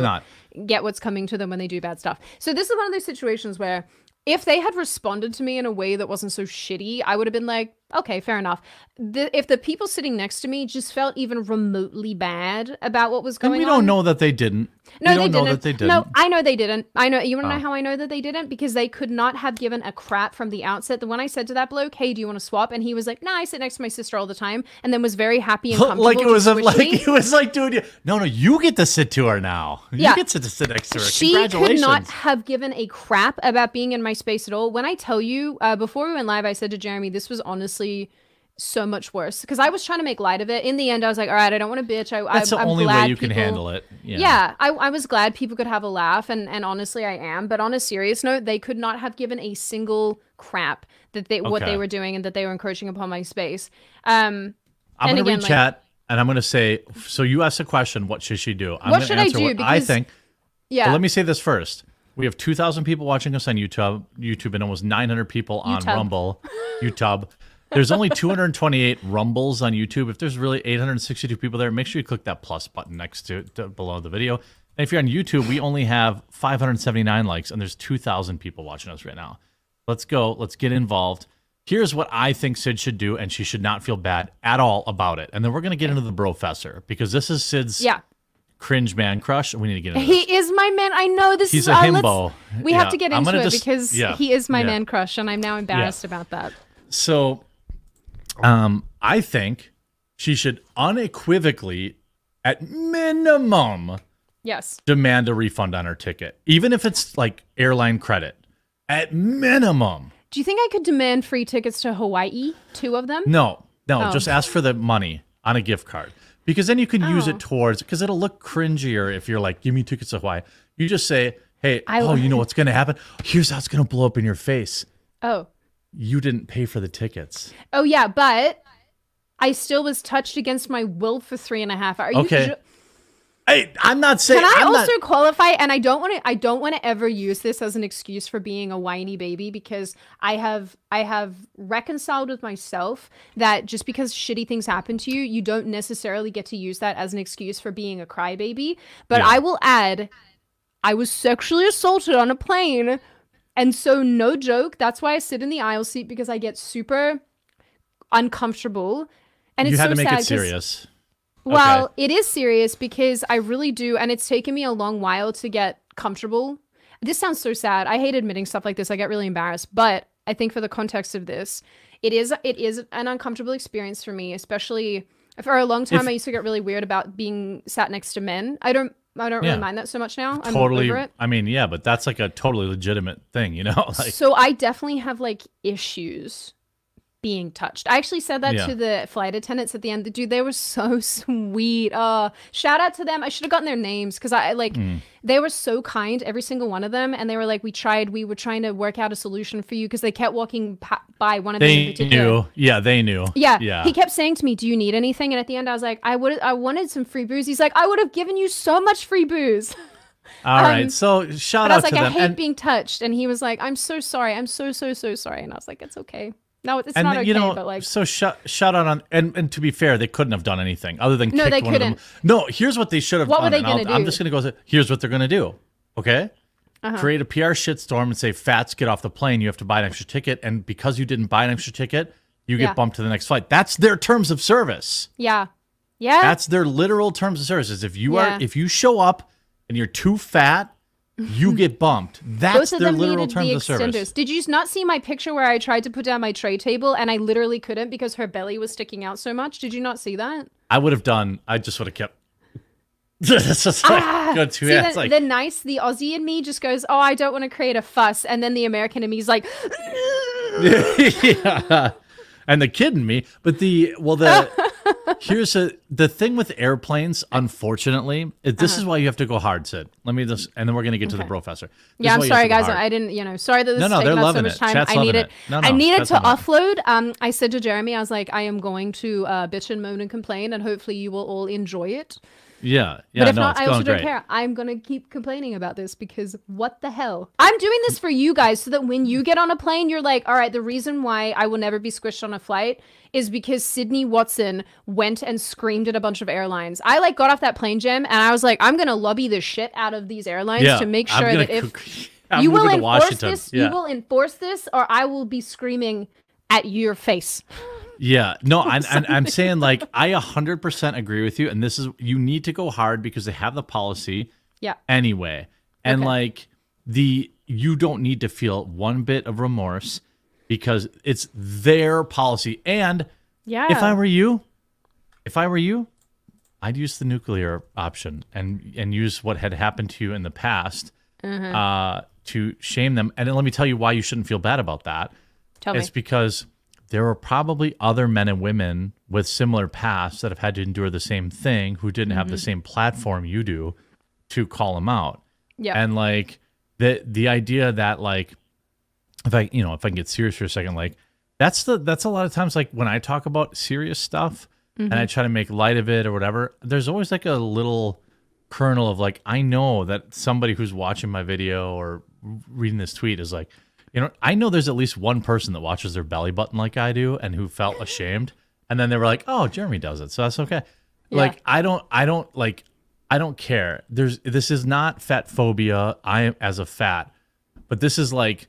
get what's coming to them when they do bad stuff. So this is one of those situations where if they had responded to me in a way that wasn't so shitty, I would have been like, okay, fair enough. If the people sitting next to me just felt even remotely bad about what was going on. And we don't know that they didn't. No, they didn't. No, I know they didn't. I know. You want to know how I know that they didn't? Because they could not have given a crap from the outset. When I said to that bloke, hey, do you want to swap? And he was like, nah, I sit next to my sister all the time, and then was very happy and comfortable. Like it was like, dude, no, you get to sit to her now. Yeah. You get to sit next to her. She could not have given a crap about being in my space at all. When I tell you, before we went live, I said to Jeremy, this was honestly so much worse, because I was trying to make light of it. In the end, I was like, all right, I don't want to bitch. That's the only way you can handle it. Yeah, I was glad people could have a laugh, and honestly, I am. But on a serious note, they could not have given a single crap that what they were doing and that they were encroaching upon my space. I'm going to read chat, and I'm going to say, so you asked a question, what should she do? I'm going to answer what I think. Yeah. But let me say this first. We have 2,000 people watching us on YouTube, and almost 900 people on Rumble. YouTube. There's only 228 Rumbles on YouTube. If there's really 862 people there, make sure you click that plus button next to below the video. And if you're on YouTube, we only have 579 likes, and there's 2,000 people watching us right now. Let's go. Let's get involved. Here's what I think Sid should do, and she should not feel bad at all about it. And then we're going to get into the Brofessor, because this is Sid's cringe man crush, and we need to get into this. He is my man. I know this is a himbo. We have to get into it because he is my man crush, and I'm now embarrassed about that. So... I think she should unequivocally, at minimum, demand a refund on her ticket, even if it's like airline credit. At minimum. Do you think I could demand free tickets to Hawaii? 2 of them? No. Just ask for the money on a gift card, because then you can use it towards. Because it'll look cringier if you're like, give me tickets to Hawaii. You just say, Hey, you know what's going to happen? Here's how it's going to blow up in your face. Oh. You didn't pay for the tickets. Oh, yeah, but I still was touched against my will for 3.5 hours. Okay. Hey, I'm not saying. Can I also qualify? And I don't want to ever use this as an excuse for being a whiny baby, because I have reconciled with myself that just because shitty things happen to you, you don't necessarily get to use that as an excuse for being a crybaby. But yeah. I will add, I was sexually assaulted on a plane, and so no joke. That's why I sit in the aisle seat, because I get super uncomfortable, and it's so sad. You had to make it serious. Well, okay. It is serious, because I really do, and it's taken me a long while to get comfortable. This sounds so sad. I hate admitting stuff like this. I get really embarrassed, but I think for the context of this, it is an uncomfortable experience for me, especially for a long time. I used to get really weird about being sat next to men. I don't really mind that so much now. Totally, I'm over it. I mean, yeah, but that's like a totally legitimate thing, you know? Like, so I definitely have like issues being touched. I actually said that to the flight attendants at the end. Dude, they were so sweet. Shout out to them. I should have gotten their names, because they were so kind, every single one of them. And they were like, we were trying to work out a solution for you, because they kept walking by one of them in particular. They knew. Yeah. He kept saying to me, do you need anything? And at the end I was like, I wanted some free booze. He's like, I would have given you so much free booze. All right, so shout out to them. I was like, I hate being touched. And he was like, I'm so sorry. I'm so sorry. And I was like, it's okay. No, it's not okay, but like... So shout out on... And to be fair, they couldn't have done anything other than kick one of them. No, here's what they should have done. What were they going to do? I'm just going to go... Here's what they're going to do, okay? Create a PR shitstorm and say, Fats, get off the plane. You have to buy an extra ticket. And because you didn't buy an extra ticket, you get bumped to the next flight. That's their terms of service. Yeah. That's their literal terms of service. If you are, if you show up and you're too fat, you get bumped. That's their literal terms of service. Did you not see my picture where I tried to put down my tray table and I literally couldn't because her belly was sticking out so much? Did you not see that? I just would have kept. It's just like, see, the Aussie in me just goes, oh, I don't want to create a fuss. And then the American in me is like. Yeah. And the kid in me. But the thing with airplanes, unfortunately, this is why you have to go hard, Sid. Let me just, and then we're gonna get to the professor. I'm sorry, guys. I didn't, sorry that this is taking up so much time. Chat's I needed to offload. I said to Jeremy, I was like, I am going to bitch and moan and complain, and hopefully you will all enjoy it. Yeah. But if not, I also don't care. I'm gonna keep complaining about this, because what the hell? I'm doing this for you guys, so that when you get on a plane, you're like, all right, the reason why I will never be squished on a flight is because Sydney Watson went and screamed at a bunch of airlines. I like got off that plane, Jim, and I was like, I'm gonna lobby the shit out of these airlines to make sure that if you will enforce this, you will enforce this, or I will be screaming at your face. Yeah, no, I'm saying, like, I 100% agree with you, and this is, you need to go hard because they have the policy anyway. And like, you don't need to feel one bit of remorse because it's their policy. And if I were you, I'd use the nuclear option and use what had happened to you in the past to shame them. And then let me tell you why you shouldn't feel bad about that. It's because there are probably other men and women with similar pasts that have had to endure the same thing, who didn't have the same platform you do to call them out. Yeah. And like the idea that, like, if I can get serious for a second, like that's a lot of times, like, when I talk about serious stuff and I try to make light of it or whatever, there's always like a little kernel of like, I know that somebody who's watching my video or reading this tweet is like, I know there's at least one person that watches their belly button like I do and who felt ashamed. And then they were like, oh, Jeremy does it, so that's okay. Yeah. Like, I don't care. This is not fat phobia. I am as a fat, but this is like,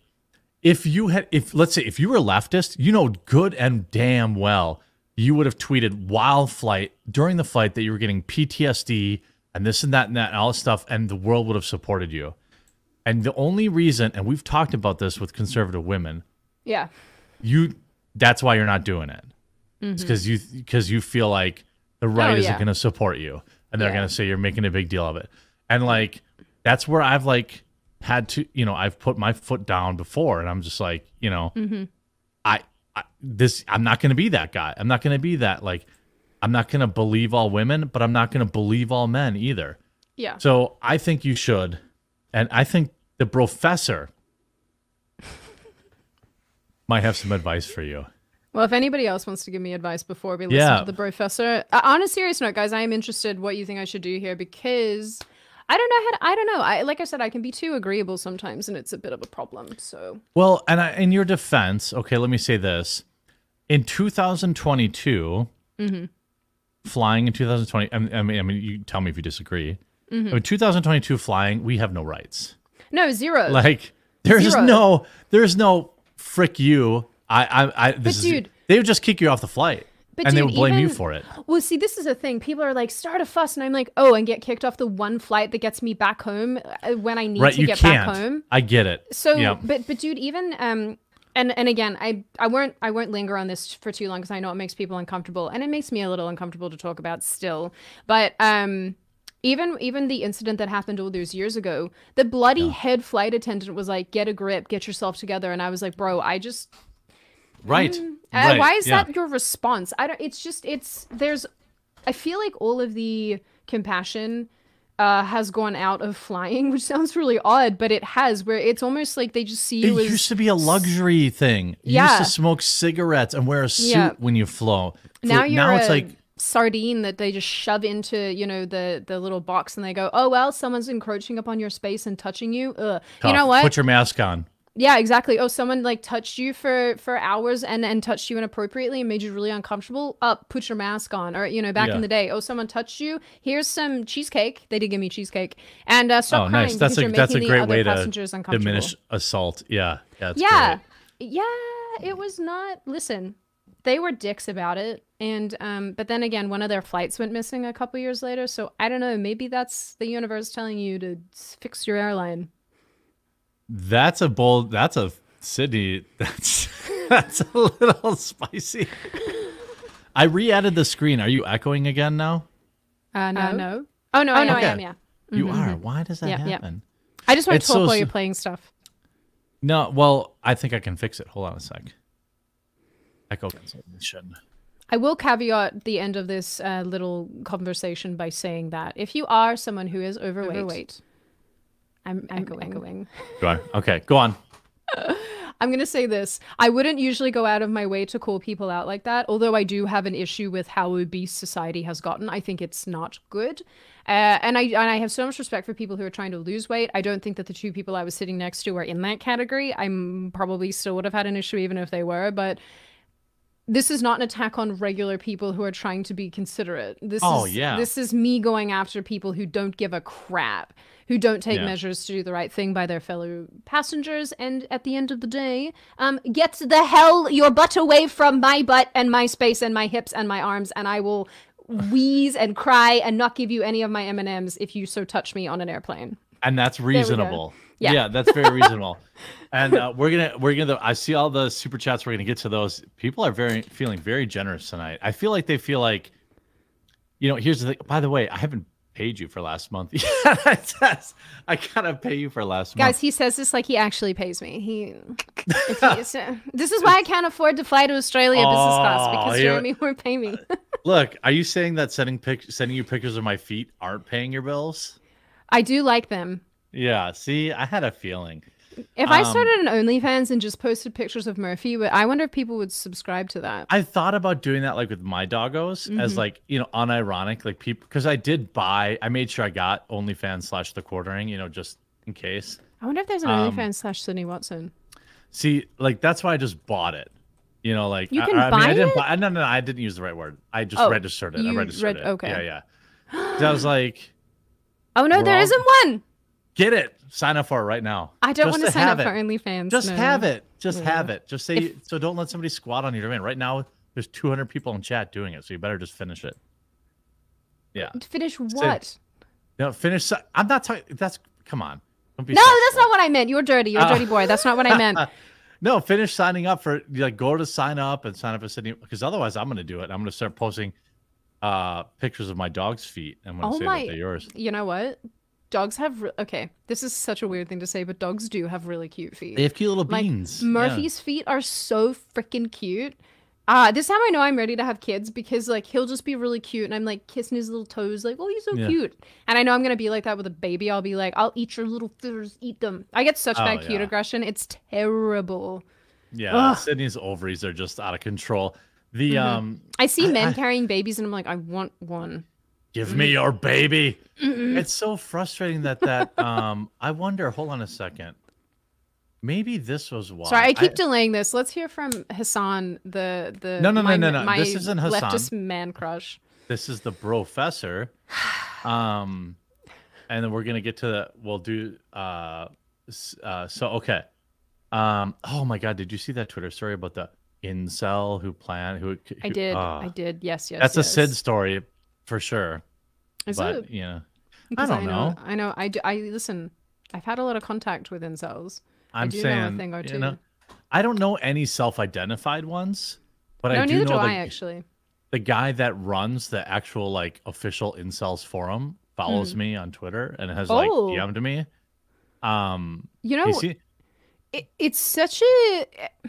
if you were a leftist, good and damn well, you would have tweeted during the flight that you were getting PTSD and this and that and all this stuff. And the world would have supported you. And the only reason, and we've talked about this with conservative women, that's why you're not doing it. It's because you feel like the right isn't going to support you, and they're going to say you're making a big deal of it. And like, that's where I've like had to, I've put my foot down before, and I'm just like, I'm not going to be that guy. I'm not going to be that, like, I'm not going to believe all women, but I'm not going to believe all men either. Yeah. So I think you should, and I think The professor might have some advice for you. Well, if anybody else wants to give me advice before we listen to the professor, on a serious note, guys, I am interested what you think I should do here, because I don't know how to, like I said, I can be too agreeable sometimes, and it's a bit of a problem. So, well, and in your defense, okay, let me say this: in 2022, flying in 2020, I mean, you tell me if you disagree. I mean, 2022 flying, we have no rights. No, zero. Like there's no frick you. They would just kick you off the flight, and they would blame you for it. Well, see, this is the thing. People are like, start a fuss, and I'm like, oh, and get kicked off the one flight that gets me back home when I need to get back home. I get it. So, but dude, even and again, I won't linger on this for too long because I know it makes people uncomfortable, and it makes me a little uncomfortable to talk about still. But Even the incident that happened all those years ago, the bloody head flight attendant was like, get a grip, get yourself together. And I was like, bro, I just... Why is that your response? I don't, it's just, it's, there's, I feel like all of the compassion has gone out of flying, which sounds really odd, but it has, where it's almost like they just see you as... It used to be a luxury thing. You used to smoke cigarettes and wear a suit when you flew. Now it's like... sardine that they just shove into, you know, the little box, and they go, oh, well, someone's encroaching upon your space and touching you. Ugh. You know what? Put your mask on. Yeah, exactly. Oh, someone like touched you for hours and touched you inappropriately and made you really uncomfortable. Put your mask on. Or, you know, back in the day, oh, someone touched you. Here's some cheesecake. They did give me cheesecake. And stop crying. Nice. That's a great way to diminish assault. Yeah, it was not. Listen, they were dicks about it. And but then again, one of their flights went missing a couple years later, so I don't know, maybe that's the universe telling you to fix your airline. That's a bold, that's a Sydney, that's a little spicy. I re-added the screen. Are you echoing again now? No. Oh no, I am, yeah. You are. Why does that happen? I just want to talk while you're playing stuff. No, well, I think I can fix it. Hold on a sec. Echo cancellation. I will caveat the end of this little conversation by saying that if you are someone who is overweight, I'm echoing. You are? Okay, go on. I'm going to say this. I wouldn't usually go out of my way to call people out like that, although I do have an issue with how obese society has gotten. I think it's not good. And I have so much respect for people who are trying to lose weight. I don't think that the two people I was sitting next to are in that category. I probably still would have had an issue even if they were, but... This is not an attack on regular people who are trying to be considerate. This is me going after people who don't give a crap, who don't take measures to do the right thing by their fellow passengers. And at the end of the day, get the hell your butt away from my butt and my space and my hips and my arms. And I will wheeze and cry and not give you any of my M&Ms if you so touch me on an airplane. And that's reasonable. Yeah, that's very reasonable. And we're gonna. I see all the super chats. We're gonna get to those. People are feeling very generous tonight. I feel like they feel like, you know. Here's the thing. By the way, I haven't paid you for last month. I gotta pay you for last month. Guys, he says this like he actually pays me. This is why I can't afford to fly to Australia business class, because Jeremy won't pay me. Look, are you saying that sending you pictures of my feet aren't paying your bills? I do like them. Yeah, see, I had a feeling. If I started an OnlyFans and just posted pictures of Murphy, I wonder if people would subscribe to that. I thought about doing that, like with my doggos, as like, you know, unironic, like people, because I did buy. I made sure I got OnlyFans / The Quartering, you know, just in case. I wonder if there's an OnlyFans / Sydney Watson. See, like that's why I just bought it. You know, like you can buy it? I didn't buy, no, I didn't use the right word. I just registered it. I registered it. Okay. Yeah. So I was like, oh no, there isn't one. Get it. Sign up for it right now. I don't want to sign up for OnlyFans. Just have it. Just have it. Just say, so don't let somebody squat on your domain. Right now, there's 200 people in chat doing it, so you better just finish it. Yeah. Finish what? No, finish. I'm not talking. That's, come on. Don't be sexual. That's not what I meant. You're dirty. You're a dirty boy. That's not what I meant. No, finish signing up for, like, go to sign up for Sydney, because otherwise I'm going to do it. I'm going to start posting pictures of my dog's feet. I'm going to say that they're yours. You know what? Dogs have, okay, this is such a weird thing to say, but dogs do have really cute feet. They have cute little beans. Murphy's feet are so freaking cute. This time I know I'm ready to have kids, because like he'll just be really cute and I'm like kissing his little toes like, oh, you're so cute. And I know I'm gonna be like that with a baby. I'll be like, I'll eat your little fingers, eat them. I get such bad cute aggression. It's terrible. Yeah. Ugh. Sydney's ovaries are just out of control. The I see men carrying babies and I'm like, I want one. Give me your baby. It's so frustrating that I wonder, hold on a second. Maybe this was why. Sorry, I keep delaying this. Let's hear from Hasan, the my this isn't Hasan. Leftist man crush. This is the professor. And then we're gonna get to the, we'll do so okay. Oh my God, did you see that Twitter story about the incel who planned who I did. I did. Yes. That's a Sid story for sure. Is it? You know, I don't know. I know. I listen. I've had a lot of contact with incels. I'm saying, know thing or two. You know, I don't know any self-identified ones, but I do know the guy that runs the actual like official incels forum follows me on Twitter and has like DM'd me. You know, it's such a.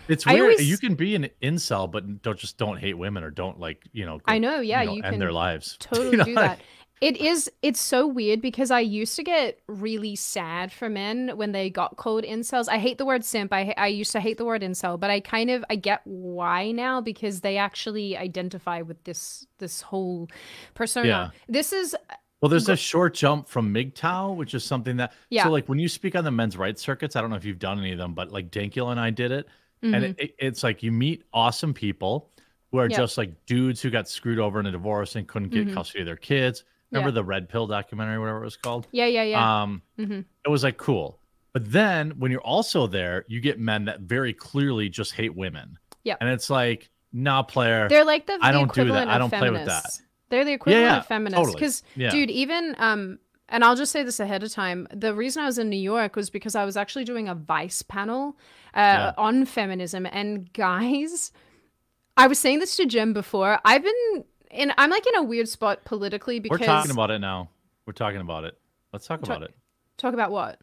It's weird. You can be an incel, but don't hate women or don't like I know. Yeah, you can end their lives. Totally do that. It is. It's so weird because I used to get really sad for men when they got called incels. I hate the word simp. I used to hate the word incel, but I kind of, I get why now, because they actually identify with this whole persona. Yeah. This is. Well, there's a short jump from MGTOW, which is something that. Yeah. So like when you speak on the men's rights circuits, I don't know if you've done any of them, but like Dankula and I did it. And it's like you meet awesome people who are just like dudes who got screwed over in a divorce and couldn't get custody of their kids. Remember the Red Pill documentary, whatever it was called? Yeah. It was like cool. But then when you're also there, you get men that very clearly just hate women. Yeah. And it's like, nah, player. They're like the I don't do that. I don't play with that. They're the equivalent of feminists. Because, dude, even, and I'll just say this ahead of time, the reason I was in New York was because I was actually doing a Vice panel on feminism. And guys, I was saying this to Jim before. I've been... And I'm like in a weird spot politically because we're talking about it now. We're talking about it. Let's talk about it. Talk about what?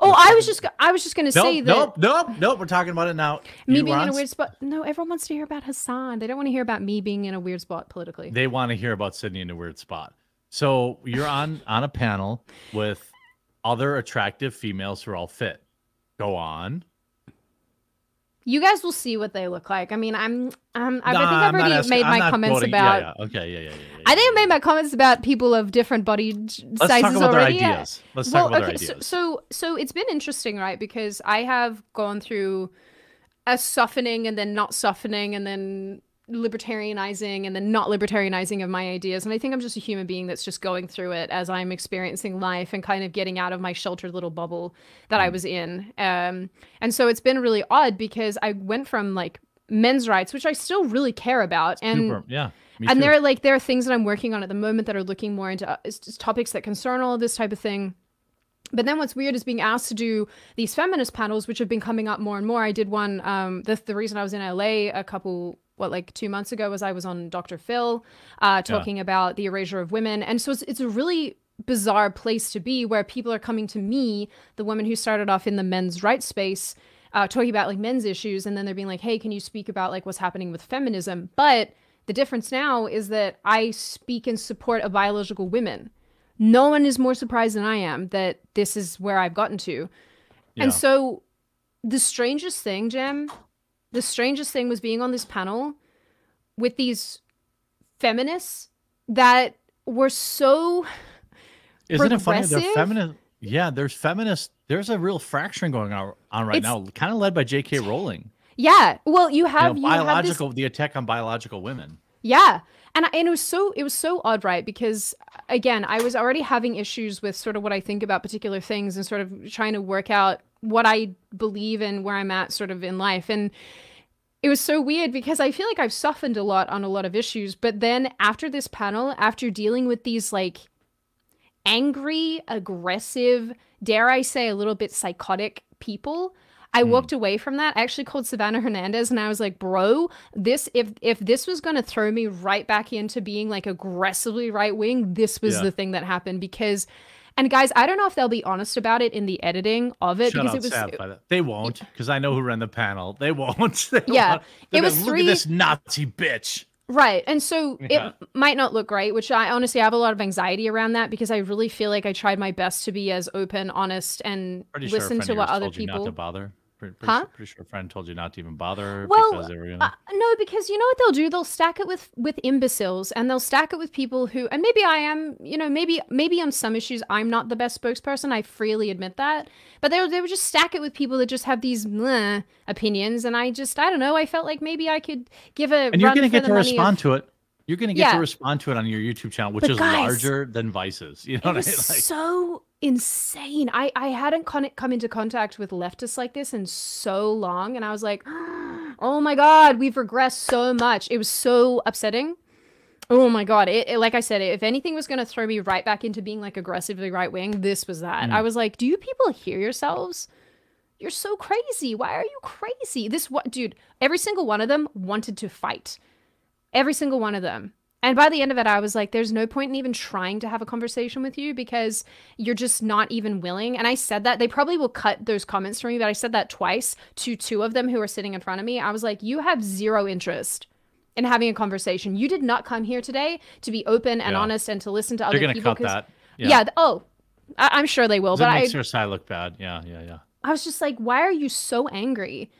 Oh, I was just gonna say that. Nope. We're talking about it now. Me being in a weird spot. No, everyone wants to hear about Hasan. They don't want to hear about me being in a weird spot politically. They want to hear about Sydney in a weird spot. So you're on a panel with other attractive females who are all fit. Go on. You guys will see what they look like. I mean, I think I've already made my comments about. I think I made my comments about people of different body sizes already. Let's talk about their ideas. So it's been interesting, right? Because I have gone through a softening and then not softening and then libertarianizing and then not libertarianizing of my ideas. And I think I'm just a human being that's just going through it as I'm experiencing life and kind of getting out of my sheltered little bubble that I was in. And so it's been really odd because I went from like men's rights, which I still really care about. And there are like, there are things that I'm working on at the moment that are looking more into topics that concern all of this type of thing. But then what's weird is being asked to do these feminist panels, which have been coming up more and more. I did one, the reason I was in LA a couple, like 2 months ago, was I was on Dr. Phil talking about the erasure of women. And so it's a really bizarre place to be where people are coming to me, the woman who started off in the men's rights space, talking about like men's issues. And then they're being like, hey, can you speak about like what's happening with feminism? But the difference now is that I speak in support of biological women. No one is more surprised than I am that this is where I've gotten to. Yeah. And so the strangest thing, Jem, the strangest thing was being on this panel with these feminists that were so progressive. Isn't it funny? They're feminist. Yeah, there's feminists. There's a real fracturing going on right now, kind of led by J.K. Rowling. Yeah. Well, the attack on biological women. Yeah. And it was so odd, right? Because again, I was already having issues with sort of what I think about particular things and sort of trying to work out what I believe in, where I'm at sort of in life. And it was so weird because I feel like I've softened a lot on a lot of issues. But then after this panel, after dealing with these like angry, aggressive, dare I say a little bit psychotic people, I walked away from that. I actually called Savannah Hernandez and I was like, bro, this, if this was going to throw me right back into being like aggressively right wing, this was the thing that happened. Because And guys, I don't know if they'll be honest about it in the editing of it. They won't, because I know who ran the panel. They won't. Look at this Nazi bitch. Right. And so it might not look great, which I honestly have a lot of anxiety around that, because I really feel like I tried my best to be as open, honest, and listen to what other people. Not to bother. Pretty sure a friend told you not to even bother. No, because you know what they'll do? They'll stack it with imbeciles, and they'll stack it with people who, and maybe I am, you know, maybe on some issues I'm not the best spokesperson. I freely admit that. But they would just stack it with people that just have these meh opinions, and I don't know, I felt like maybe I could give a. And you're going to get to respond to it. You're going to get to respond to it on your YouTube channel, which is larger than Vice's. You know what I mean? So insane. I hadn't come into contact with leftists like this in so long. And I was like, oh my God, we've regressed so much. It was so upsetting. Oh my God. Like I said, if anything was going to throw me right back into being like aggressively right-wing, this was that. I was like, do you people hear yourselves? You're so crazy. Why are you crazy? Dude, every single one of them wanted to fight. Every single one of them. And by the end of it, I was like, there's no point in even trying to have a conversation with you, because you're just not even willing. And I said that. They probably will cut those comments from me, but I said that twice to two of them who are sitting in front of me. I was like, you have zero interest in having a conversation. You did not come here today to be open and honest and to listen to other people. They're going to cut that. Yeah. Oh, I'm sure they will. But it makes your side look bad. Yeah. I was just like, why are you so angry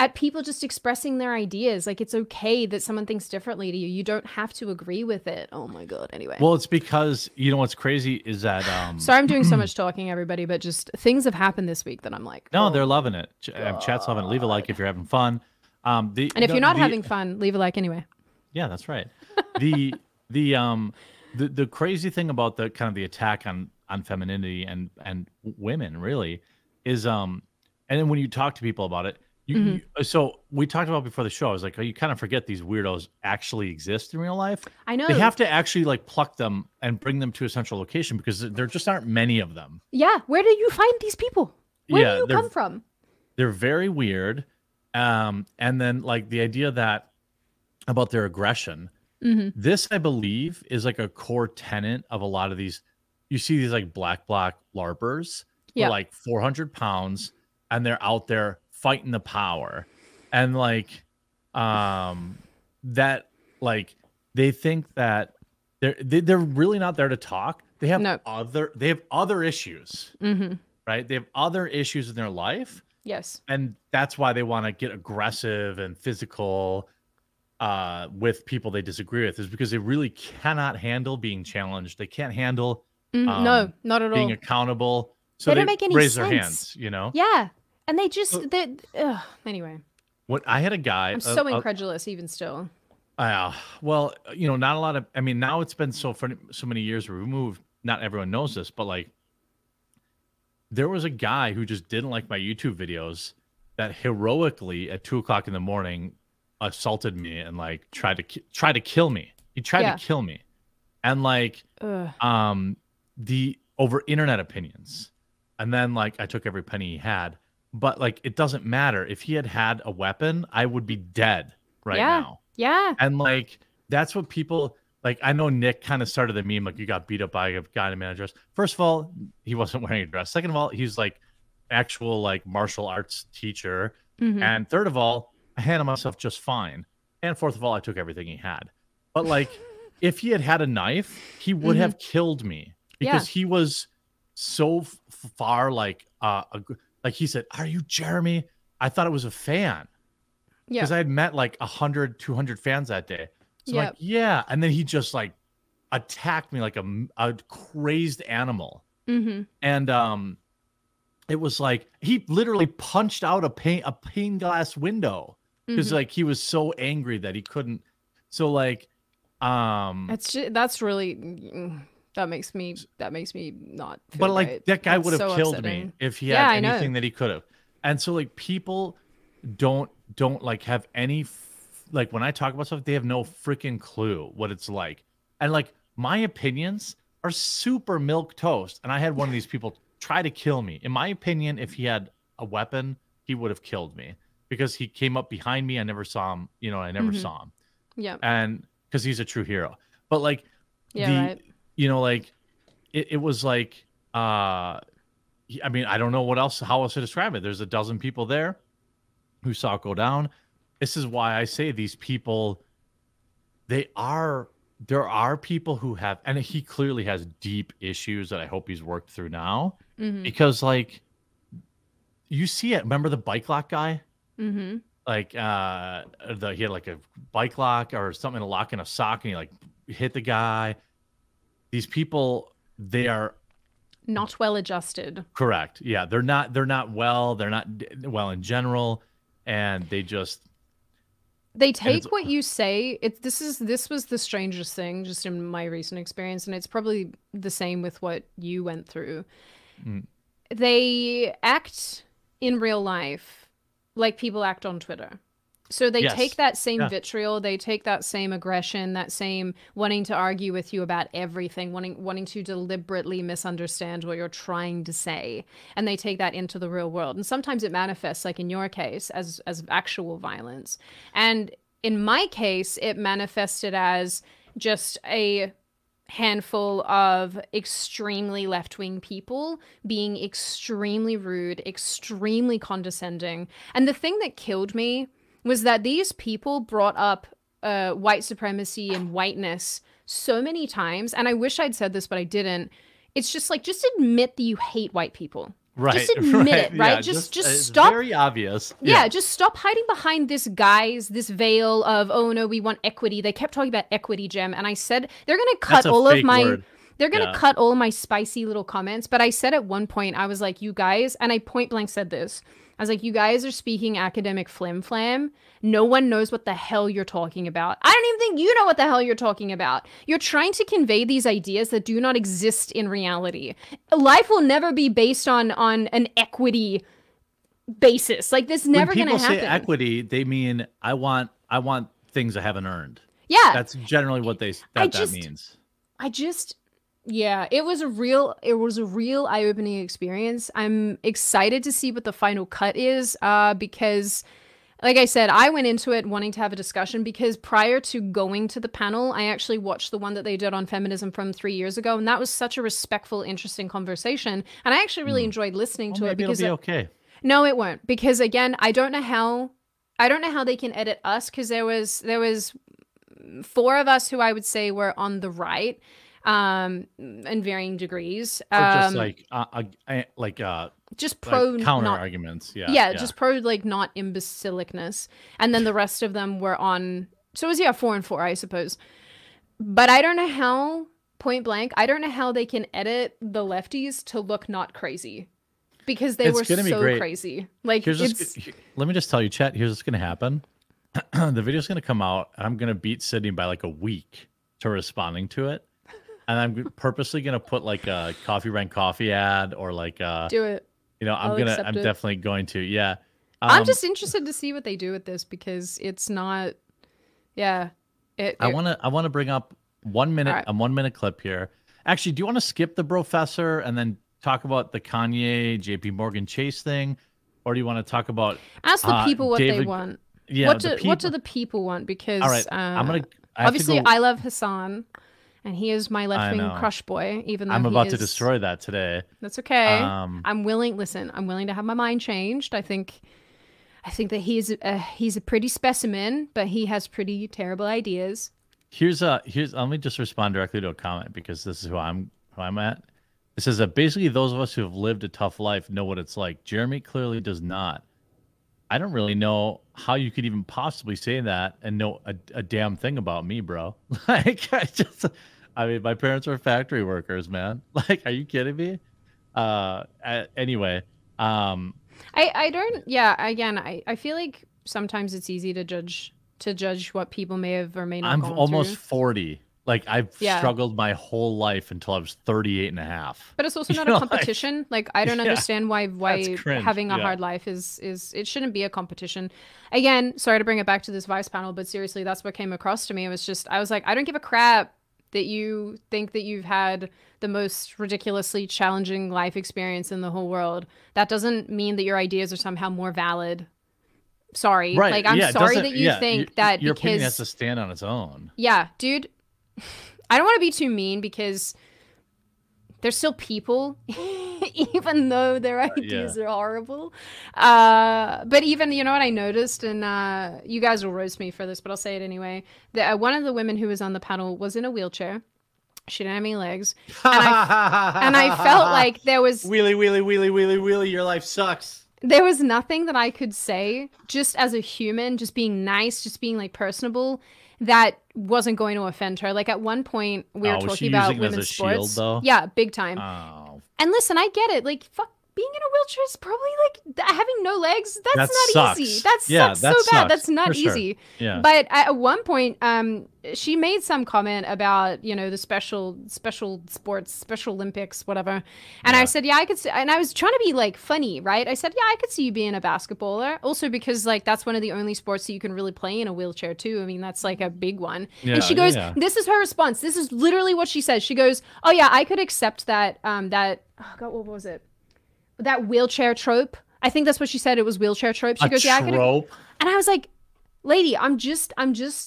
at people just expressing their ideas? Like, it's okay that someone thinks differently to you. You don't have to agree with it. Oh my God. Anyway. Well, it's because, you know, what's crazy is that, sorry, I'm doing so much talking, everybody, but just things have happened this week that I'm like, no, they're loving it. Chat's loving it. Leave a like if you're having fun. If you're not having fun, leave a like anyway. Yeah, that's right. The crazy thing about the kind of the attack on femininity and women really is, and then when you talk to people about it, so we talked about before the show, I was like, oh, you kind of forget these weirdos actually exist in real life. I know. They have to actually like pluck them and bring them to a central location, because there just aren't many of them. Yeah. Where do you find these people? Where do you come from? They're very weird. And then like the idea that about their aggression, this I believe is like a core tenet of a lot of these. You see these like black bloc LARPers, they're like 400 pounds and they're out there fighting the power, and like that, like they think that they're really not there to talk. They have other issues, right? They have other issues in their life. Yes. And that's why they want to get aggressive and physical with people they disagree with, is because they really cannot handle being challenged. They can't handle not at all being accountable. So they don't make any raise sense. Their hands, you know? Yeah. And they just, anyway. What I had a guy. I'm so incredulous even still. Well, you know, not a lot of, I mean, now it's been so many years removed. Not everyone knows this, but like there was a guy who just didn't like my YouTube videos that heroically at 2 o'clock in the morning assaulted me and like tried to kill me. He tried to kill me. And like, over internet opinions. And then like, I took every penny he had. But like, it doesn't matter. If he had a weapon, I would be dead right now. Yeah. And like, that's what people like. I know Nick kind of started the meme, like, you got beat up by a guy in a man in a dress. First of all, he wasn't wearing a dress. Second of all, he's like actual like martial arts teacher. And third of all, I handled myself just fine. And fourth of all, I took everything he had. But like, if he had a knife, he would have killed me, because he was so far like like he said, are you Jeremy? I thought it was a fan. Yeah. Because I had met like 100, 200 fans that day. So I'm like, yeah. And then he just like attacked me like a crazed animal. And it was like, he literally punched out a pane glass window. Because like he was so angry that he couldn't. So like, that's really... That makes me not feel but like right. That guy would have so killed upsetting. Me if he had anything that he could have. And so like people don't like have any like when I talk about stuff, they have no freaking clue what it's like. And like my opinions are super milquetoast. And I had one of these people try to kill me. In my opinion, if he had a weapon, he would have killed me, because he came up behind me. I never saw him, you know, I never saw him. Yeah. And because he's a true hero. But like, you know, like it was like I mean, I don't know what else, how else to describe it. There's a dozen people there who saw it go down. This is why I say these people, they are, there are people who have, and he clearly has deep issues that I hope he's worked through now, mm-hmm. because like you see it. Remember the bike lock guy? Mm-hmm. Like he had like a bike lock or something, a lock in a sock, and he like hit the guy. These people, they are not well adjusted. Correct. Yeah, they're not well. They're not well in general, and they just. They take what you say. This was the strangest thing just in my recent experience, and it's probably the same with what you went through. Mm. They act in real life like people act on Twitter. So they take that same vitriol, they take that same aggression, that same wanting to argue with you about everything, wanting to deliberately misunderstand what you're trying to say, and they take that into the real world. And sometimes it manifests, like in your case, as actual violence. And in my case, it manifested as just a handful of extremely left-wing people being extremely rude, extremely condescending. And the thing that killed me was that these people brought up white supremacy and whiteness so many times. And I wish I'd said this, but I didn't. It's just like, just admit that you hate white people. Right. Just admit it, right? Yeah, just stop. Very obvious. Yeah, just stop hiding behind this guise, this veil of, oh no, we want equity. They kept talking about equity, Jem. And I said, they're going to cut all of my... word. They're going to cut all my spicy little comments. But I said at one point, I was like, you guys, and I point blank said this. I was like, you guys are speaking academic flim flam. No one knows what the hell you're talking about. I don't even think you know what the hell you're talking about. You're trying to convey these ideas that do not exist in reality. Life will never be based on an equity basis. Like this never going to happen. When people say equity, they mean I want things I haven't earned. Yeah. That's generally what that means. Yeah, it was a real eye-opening experience. I'm excited to see what the final cut is, because, like I said, I went into it wanting to have a discussion, because prior to going to the panel, I actually watched the one that they did on feminism from 3 years ago, and that was such a respectful, interesting conversation, and I actually really enjoyed listening to it. Because it'll be okay. No, it won't, because again, I don't know how they can edit us, because there was 4 of us who I would say were on the right. In varying degrees, or just just pro, like counter arguments, just pro, like, not imbecilicness, and then the rest of them were on. So it was 4 and 4, I suppose. But I don't know how, point blank, I don't know how they can edit the lefties to look not crazy, because it's were so great. Crazy. Like, let me just tell you, chat. Here's what's gonna happen: the video's gonna come out, and I'm gonna beat Sydney by like a week to responding to it. And I'm purposely going to put like a Coffee Brand coffee ad, or like do it. You know, I'm definitely going to. Yeah. I'm just interested to see what they do with this, because it's not. Yeah. I want to bring up 1 minute, right. A 1 minute clip here. Actually, do you want to skip the professor and then talk about the Kanye, JP Morgan Chase thing? Or do you want to talk about. Ask the people what they want. Yeah. What do the people want? Because. All right. Obviously, I love Hasan. And he is my left-wing crush boy, even though I'm about to destroy that today. That's okay. I'm willing to have my mind changed. I think that he's a pretty specimen, but he has pretty terrible ideas. Let me just respond directly to a comment, because this is who I'm at. It says that basically those of us who have lived a tough life know what it's like. Jeremy clearly does not. I don't really know how you could even possibly say that and know a damn thing about me, bro. Like, I mean, my parents were factory workers, man. Like, are you kidding me? Anyway. I don't, yeah, again, I feel like sometimes it's easy to judge what people may have or may not have gone through. I'm almost 40. Like, I've struggled my whole life until I was 38 and a half. But it's also not a competition. Like, I don't understand why having a hard life is it shouldn't be a competition. Again, sorry to bring it back to this Vice panel, but seriously, that's what came across to me. It was just, I was like, I don't give a crap that you think that you've had the most ridiculously challenging life experience in the whole world. That doesn't mean that your ideas are somehow more valid. Sorry. Right. Like, I'm sorry that you think that your opinion has to stand on its own. Yeah, dude. I don't want to be too mean, because they're still people, even though their ideas are horrible. But even, you know what I noticed, and you guys will roast me for this, but I'll say it anyway, that one of the women who was on the panel was in a wheelchair. She didn't have any legs. And I, and I felt like there was... Wheelie, wheelie, wheelie, wheelie, wheelie, your life sucks. There was nothing that I could say, just as a human, just being nice, just being like personable, that wasn't going to offend her. Like at one point, we were talking about women's sports. Shield, yeah, big time. Oh. And listen, I get it. Like, fuck, being in a wheelchair is probably like having no legs. That sucks. That sucks so bad. That's not easy. Yeah. But at one point, she made some comment about, you know, the special sports, special Olympics, whatever. And I said, yeah, I could see, and I was trying to be like funny, right? I said, yeah, I could see you being a basketballer. Also because like, that's one of the only sports that you can really play in a wheelchair too. I mean, that's like a big one. Yeah, and she goes, this is her response. This is literally what she says. She goes, oh yeah, I could accept that, oh God, what was it? That wheelchair trope. I think that's what she said. It was wheelchair trope. She goes, yeah, trope? And I was like, lady, I'm just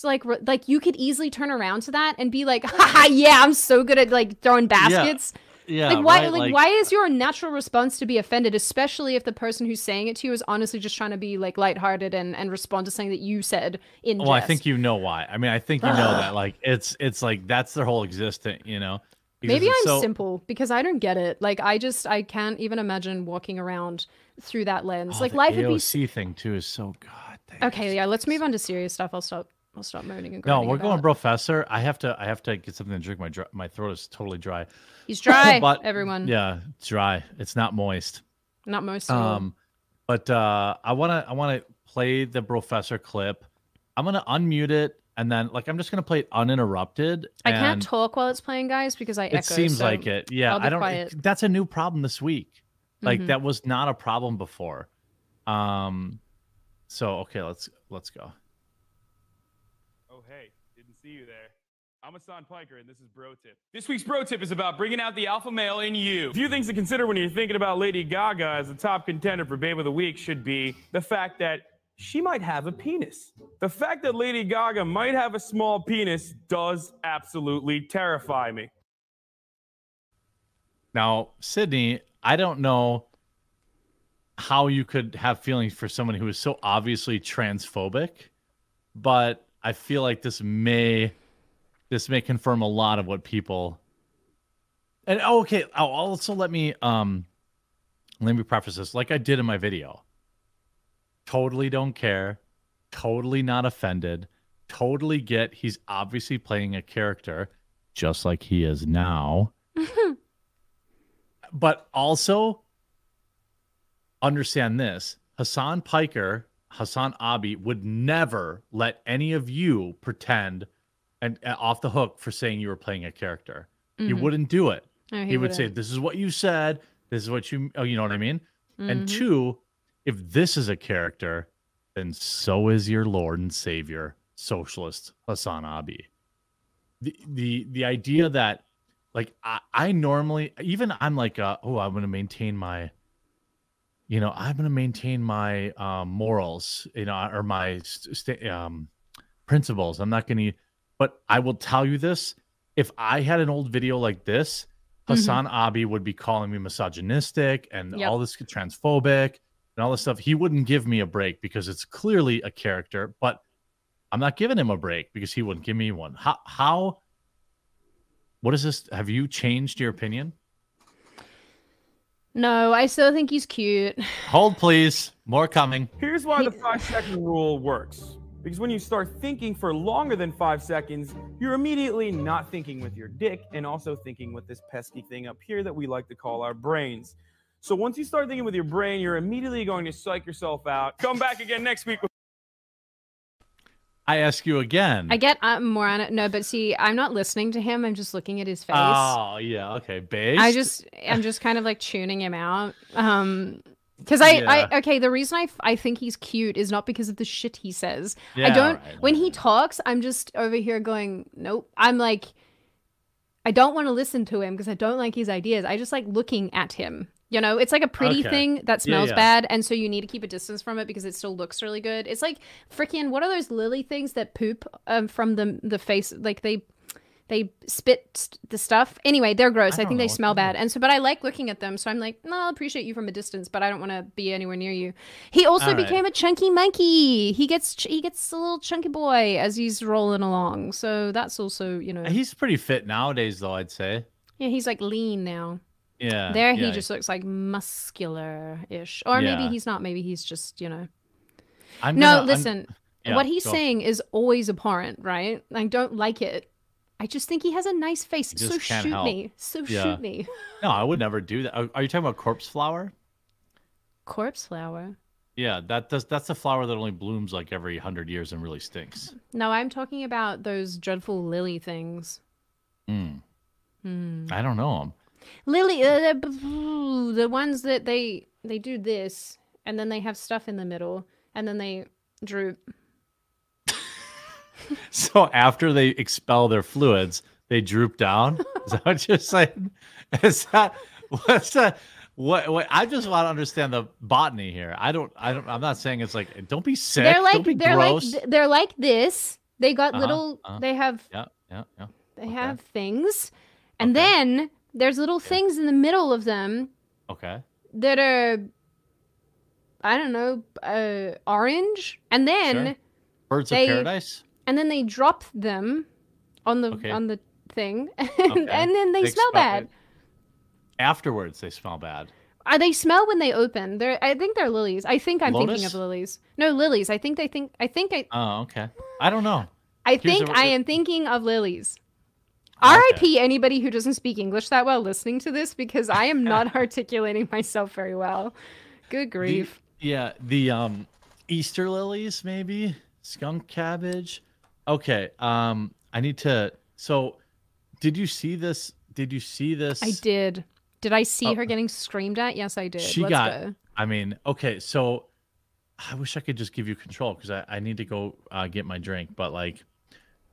like you could easily turn around to that and be like, haha, yeah, I'm so good at like throwing baskets. Yeah, like why? Right? Like why is your natural response to be offended, especially if the person who's saying it to you is honestly just trying to be like lighthearted and respond to something that you said in jest. Well, I think you know why. I mean, I think you know that. Like it's like that's their whole existence, you know. Because maybe I'm simple because I don't get it. Like I can't even imagine walking around through that lens. Like life would be. The AOC thing too is so goddamn. Okay, yeah. Let's move on to serious stuff. I'll stop moaning and groaning. No, we're going professor. I have to get something to drink. My throat is totally dry. He's dry. But, everyone. Yeah, dry. It's not moist. Not moist. But I wanna play the professor clip. I'm gonna unmute it. And then, like, I'm just gonna play it uninterrupted. I can't talk while it's playing, guys, because I echo. It seems so like it. Yeah, I don't. Quiet. That's a new problem this week. Like that was not a problem before. So okay, let's go. Oh hey, didn't see you there. I'm Hasan Piker, and this is Bro Tip. This week's Bro Tip is about bringing out the alpha male in you. A few things to consider when you're thinking about Lady Gaga as the top contender for Babe of the Week should be the fact that she might have a penis. The fact that Lady Gaga might have a small penis does absolutely terrify me. Now, Sydney, I don't know how you could have feelings for someone who is so obviously transphobic, but I feel like this may confirm a lot of what people. And okay, also let me preface this like I did in my video. Totally don't care, totally not offended, totally get he's obviously playing a character just like he is now. But also understand this, Hasan Piker, Hasan Abi would never let any of you pretend and off the hook for saying you were playing a character. He wouldn't do it. No, he would say, this is what you said. This is what you, you know what I mean? And two, if this is a character, then so is your Lord and Savior, socialist Hasan Abi. The idea that, like, I normally, even I'm like, oh, I'm going to maintain my, you know, I'm going to maintain my morals, you know, or my principles. I'm not going to, but I will tell you this. If I had an old video like this, Hasan Abi would be calling me misogynistic and all this transphobic. And all this stuff, he wouldn't give me a break because it's clearly a character, but I'm not giving him a break because he wouldn't give me one. How what is this? Have you changed your opinion? No, I still think he's cute. Hold please, more coming. Here's why the 5-second rule works. Because when you start thinking for longer than 5 seconds, you're immediately not thinking with your dick and also thinking with this pesky thing up here that we like to call our brains. So once you start thinking with your brain, you're immediately going to psych yourself out. Come back again next week. I ask you again. I get more on it. No, but see, I'm not listening to him. I'm just looking at his face. Oh, yeah. Okay. Based. I'm just kind of like tuning him out. Because okay, the reason I think he's cute is not because of the shit he says. Yeah, I don't, when he talks, I'm just over here going, nope. I'm like, I don't want to listen to him because I don't like his ideas. I just like looking at him. You know, it's like a pretty thing that smells bad, and so you need to keep a distance from it because it still looks really good. It's like freaking, what are those lily things that poop from the face? Like they They spit the stuff. Anyway, they're gross. I think they smell bad. And so, but I like looking at them. So I'm like, no, I'll appreciate you from a distance, but I don't want to be anywhere near you. He also became a chunky monkey. He gets a little chunky boy as he's rolling along. So that's also, you know. He's pretty fit nowadays, though, I'd say. Yeah, he's like lean now. Yeah. There he just looks like muscular-ish. Or maybe he's not. Maybe he's just, you know. Listen. Yeah, what he's saying is always abhorrent, right? I don't like it. I just think he has a nice face. So shoot me. So shoot me. No, I would never do that. Are you talking about corpse flower? Corpse flower? Yeah, that's a flower that only blooms like every 100 years and really stinks. No, I'm talking about those dreadful lily things. I don't know them. Lily, the ones that they do this, and then they have stuff in the middle, and then they droop. So after they expel their fluids, they droop down. Is that what you're saying? Is that what I just want to understand the botany here. I'm not saying it's like, don't be sick. They're like, don't be gross. Like, they're like this. They got little, they have, they have things. And then there's little things in the middle of them. Okay. That are, I don't know, orange. And then birds of paradise. And then they drop them on the thing, and then they smell bad. Afterwards, they smell bad. They smell when they open. I think they're lilies. I think I'm thinking of lilies. No, lilies. I think. Oh, okay. I don't know. I am thinking of lilies. R.I.P. anybody who doesn't speak English that well listening to this, because I am not articulating myself very well. Good grief. The Easter lilies, maybe skunk cabbage. Okay, I need to. So, did you see this? Did you see this? I did. Did I see her getting screamed at? Yes, I did. She Let's go. I mean, okay. So, I wish I could just give you control because I need to go get my drink. But like,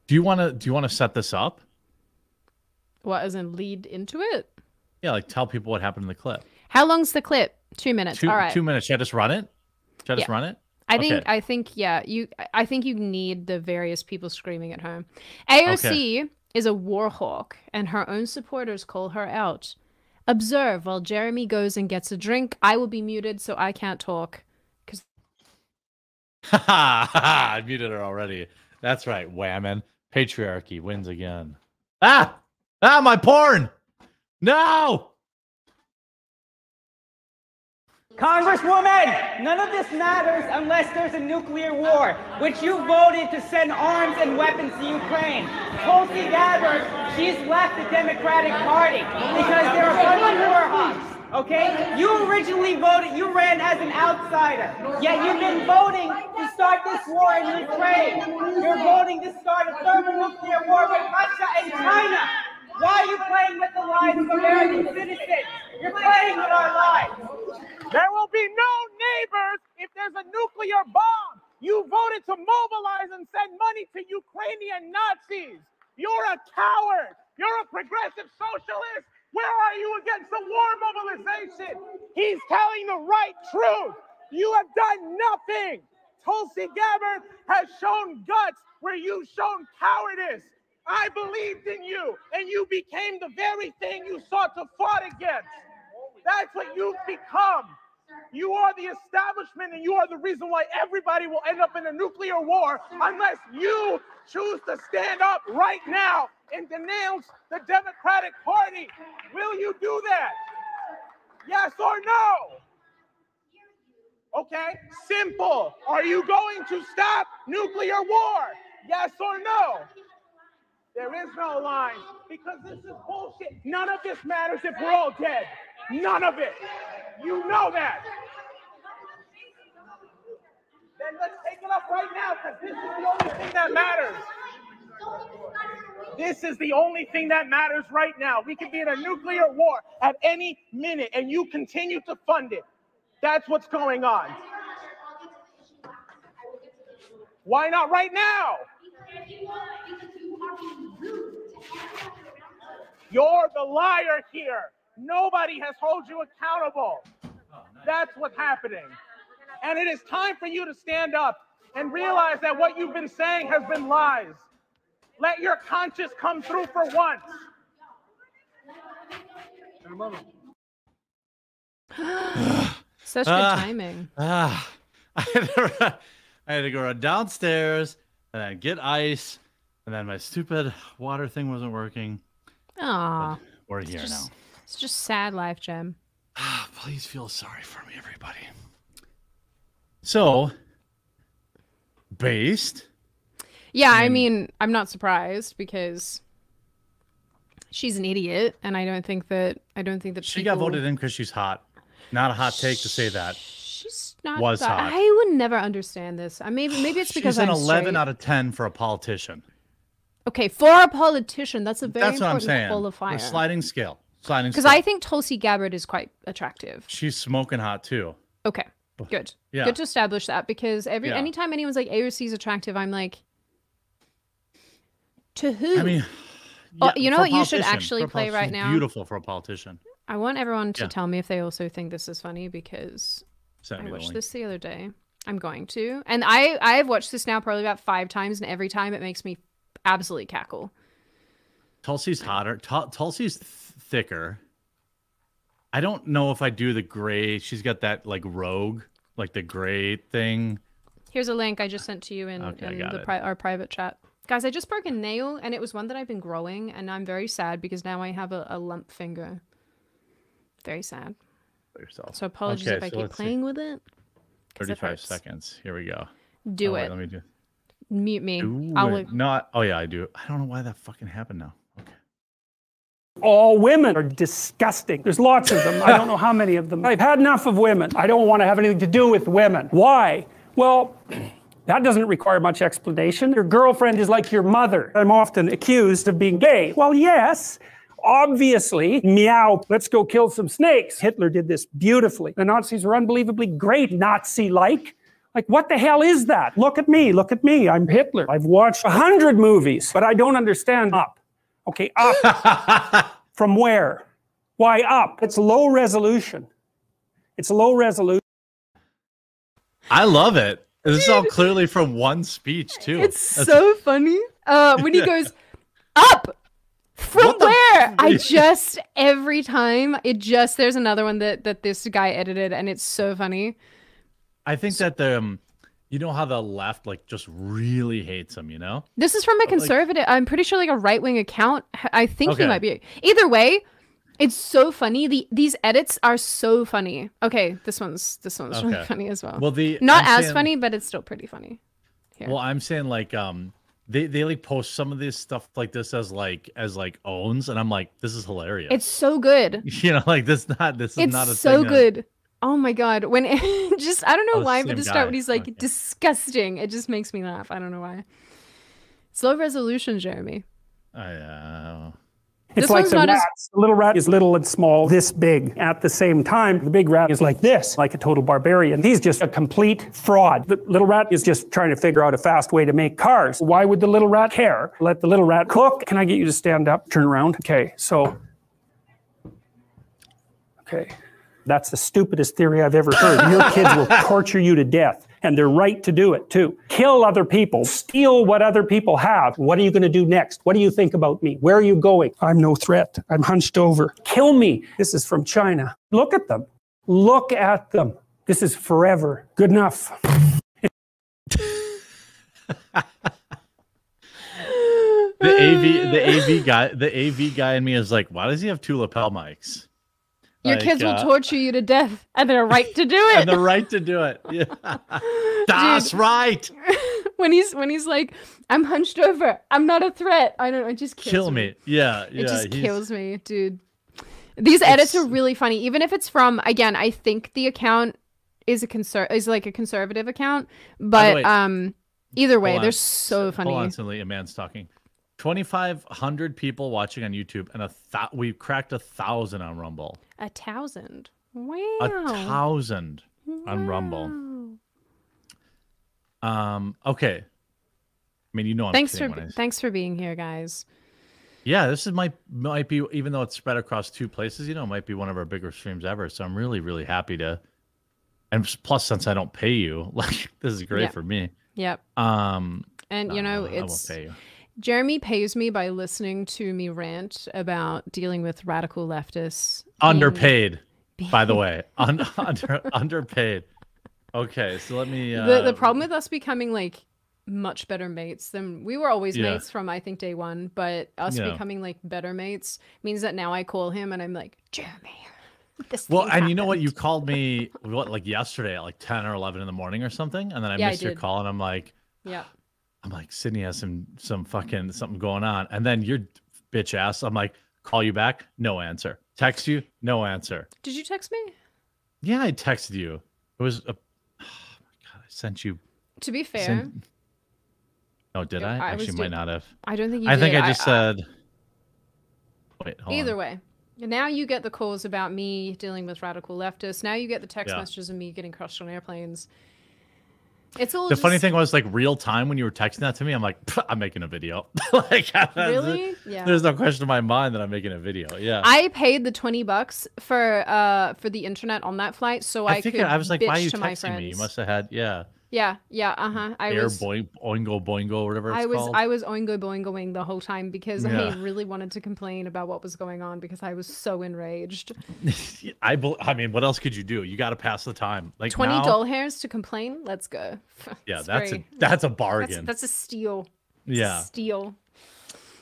do you want to set this up? What, as in lead into it? Yeah, like tell people what happened in the clip. How long's the clip? 2 minutes. All right. 2 minutes. Should I just run it? Should I just run it? I think you need the various people screaming at her. AOC is a war hawk, and her own supporters call her out. Observe while Jeremy goes and gets a drink. I will be muted, so I can't talk. Cause I muted her already. That's right, whammon. Patriarchy wins again. Ah! Ah, my porn! No! Congresswoman, none of this matters unless there's a nuclear war, which you voted to send arms and weapons to Ukraine. Tulsi Gabbard, she's left the Democratic Party because there are a bunch of war hawks. Okay? You originally voted, you ran as an outsider, yet you've been voting to start this war in Ukraine. You're voting to start a thermonuclear war with Russia and China. Why are you playing with the lives of American citizens? You're playing with our lives. There will be no neighbors if there's a nuclear bomb. You voted to mobilize and send money to Ukrainian Nazis. You're a coward. You're a progressive socialist. Where are you against the war mobilization? He's telling the right truth. You have done nothing. Tulsi Gabbard has shown guts where you've shown cowardice. I believed in you, and you became the very thing you sought to fight against. That's what you've become. You are the establishment, and you are the reason why everybody will end up in a nuclear war unless you choose to stand up right now and denounce the Democratic Party. Will you do that? Yes or no? Okay, simple. Are you going to stop nuclear war? Yes or no? There is no line, because this is bullshit. None of this matters if we're all dead. None of it. You know that. Then let's take it up right now, because this is the only thing that matters. This is the only thing that matters right now. We could be in a nuclear war at any minute, and you continue to fund it. That's what's going on. Why not right now? You're the liar here. Nobody has held you accountable. That's what's happening. And it is time for you to stand up and realize that what you've been saying has been lies. Let your conscience come through for once. Such good timing. I had to go downstairs and then get ice, and then my stupid water thing wasn't working. Aww. We're here now. It's just sad life, Jim. Please feel sorry for me, everybody. So, based. Yeah, I mean, I'm not surprised because she's an idiot, and I don't think that she got voted in because she's hot. Not a hot take to say that. She's not hot. I would never understand this. Maybe it's because she's an 11 out of 10 for a politician. Okay, for a politician, that's a very important qualifier. A sliding scale. Because I think Tulsi Gabbard is quite attractive. She's smoking hot too. Okay, good. Yeah. Good to establish that, because anytime anyone's like AOC's attractive, I'm like, to who? I mean, yeah, you know what you should actually play right now? Beautiful for a politician. I want everyone to tell me if they also think this is funny, because I watched this the other day. I'm going to. And I've watched this now probably about 5 times, and every time it makes me absolutely cackle. Tulsi's hotter. Tulsi's thicker. I don't know if I do the gray. She's got that like rogue, like the gray thing. Here's a link I just sent to you in our private chat. Guys, I just broke a nail, and it was one that I've been growing, and I'm very sad because now I have a lump finger. Very sad. So apologies if I keep playing with it. 35 seconds. Here we go. Do it. Let me do. Mute me. Oh yeah, I do. I don't know why that fucking happened now. Okay. All women are disgusting. There's lots of them. I don't know how many of them. I've had enough of women. I don't want to have anything to do with women. Why? Well, that doesn't require much explanation. Your girlfriend is like your mother. I'm often accused of being gay. Well, yes, obviously. Meow, let's go kill some snakes. Hitler did this beautifully. The Nazis were unbelievably great, Nazi-like. Like, what the hell is that? Look at me, look at me. I'm Hitler. I've watched 100 movies, but I don't understand up. Okay, up. From where? Why up? It's low resolution. It's low resolution. I love it. This is all clearly from one speech, too. It's so funny. When he goes, up! From where? Every time, there's another one that this guy edited, and it's so funny. I think that you know how the left, like, just really hates him, you know? This is from a conservative, I'm pretty sure, like, a right-wing account. I think he might be. Either way, it's so funny. These edits are so funny. Okay, this one's really funny as well. Well, not as funny, but it's still pretty funny. Here. Well, I'm saying like they like post some of this stuff like this as like owns, and I'm like, this is hilarious. It's so good. You know, like this is not a thing. Oh my god, when it just I don't know why, but the start when he's like disgusting, it just makes me laugh. I don't know why. It's low resolution, Jeremy. I know. It's like the rats. The little rat is little and small, this big. At the same time, the big rat is like this, like a total barbarian. He's just a complete fraud. The little rat is just trying to figure out a fast way to make cars. Why would the little rat care? Let the little rat cook. Can I get you to stand up? Turn around. Okay, so. Okay. That's the stupidest theory I've ever heard. Your kids will torture you to death. And they're right to do it, too. Kill other people. Steal what other people have. What are you going to do next? What do you think about me? Where are you going? I'm no threat. I'm hunched over. Kill me. This is from China. Look at them. Look at them. This is forever. Good enough. The AV guy in me is like, why does he have 2 lapel mics? Your kids will torture you to death, and they're right to do it. And they're right to do it. Yeah. That's right. When he's like, I'm hunched over. I'm not a threat. I don't know. It just kills me. Yeah, yeah. It just kills me, dude. These edits are really funny. Even if it's from, again, I think the account is a conservative account, but way, either way, they're so funny. Hold on, suddenly a man's talking. 2,500 people watching on YouTube, and we've cracked 1,000 on Rumble. 1,000? Wow. 1,000 on Rumble. Okay. I mean, you know, thanks for being here, guys. Yeah, this is might be, even though it's spread across 2 places, you know, it might be one of our bigger streams ever. So I'm really, really happy to, and plus since I don't pay you, like this is great for me. Yep. And you know, I won't pay you. Jeremy pays me by listening to me rant about dealing with radical leftists. Underpaid, by the way. Underpaid. Okay, so let me... the problem with us becoming, like, much better mates than... We were always mates from, I think, day one, but us becoming, like, better mates means that now I call him and I'm like, Jeremy... Well, and happened. You know what? You called me, what, like yesterday at like 10 or 11 in the morning or something. And then I missed your call and I'm like, I'm like, Sydney has some fucking something going on. And then your bitch ass, I'm like, call you back. No answer. Text you. No answer. Did you text me? Yeah, I texted you. It was, oh my God, I sent you. To be fair. Oh, did I? Actually, might not have. I don't think you did. I think I just said. Wait, hold on. Either way. Now you get the calls about me dealing with radical leftists. Now you get the text messages of me getting crushed on airplanes. It's all the just... funny thing was, like, real time when you were texting that to me, I'm like, I'm making a video. Like, really? Yeah. There's no question in my mind that I'm making a video. Yeah. I paid the $20 for the internet on that flight, so I could. I was like, why are you texting me? You must have had I was oingo boingo, whatever it's called. I was oingo boingoing the whole time because I really wanted to complain about what was going on because I was so enraged. I mean, what else could you do? You got to pass the time. Like 20 doll hairs to complain. Let's go. Yeah, that's a bargain. That's a steal. Yeah, steal.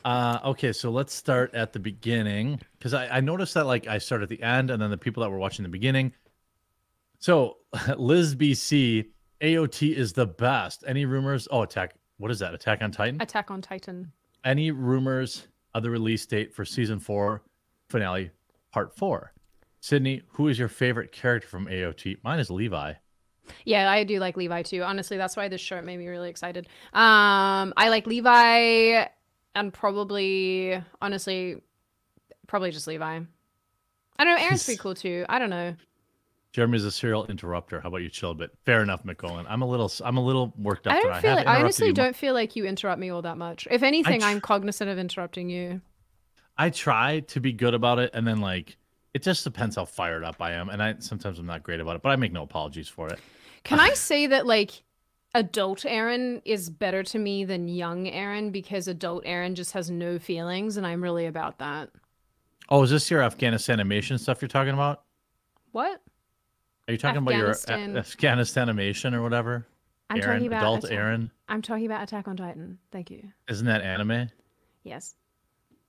Okay, so let's start at the beginning because I noticed that, like, I started at the end and then the people that were watching the beginning. So Liz BC. AOT is the best. Any rumors? Oh, what is that? Attack on Titan? Attack on Titan. Any rumors of the release date for season 4 finale part 4? Sydney, who is your favorite character from AOT? Mine is Levi. Yeah, I do like Levi too. Honestly, that's why this shirt made me really excited. I like Levi and probably just Levi. I don't know. Aaron's pretty cool too. I don't know. Jeremy's a serial interrupter. How about you chill a bit? Fair enough, McCollin. I'm a little worked up. I honestly don't feel like you interrupt me all that much. If anything, I'm cognizant of interrupting you. I try to be good about it, and then, like, it just depends how fired up I am. And sometimes I'm not great about it, but I make no apologies for it. Can I say that, like, adult Aaron is better to me than young Aaron because adult Aaron just has no feelings, and I'm really about that. Oh, is this your Afghanistan animation stuff you're talking about? What? Are you talking about your Afghanistan animation or whatever? I'm talking about adult Aaron. I'm talking about Attack on Titan. Thank you. Isn't that anime? Yes.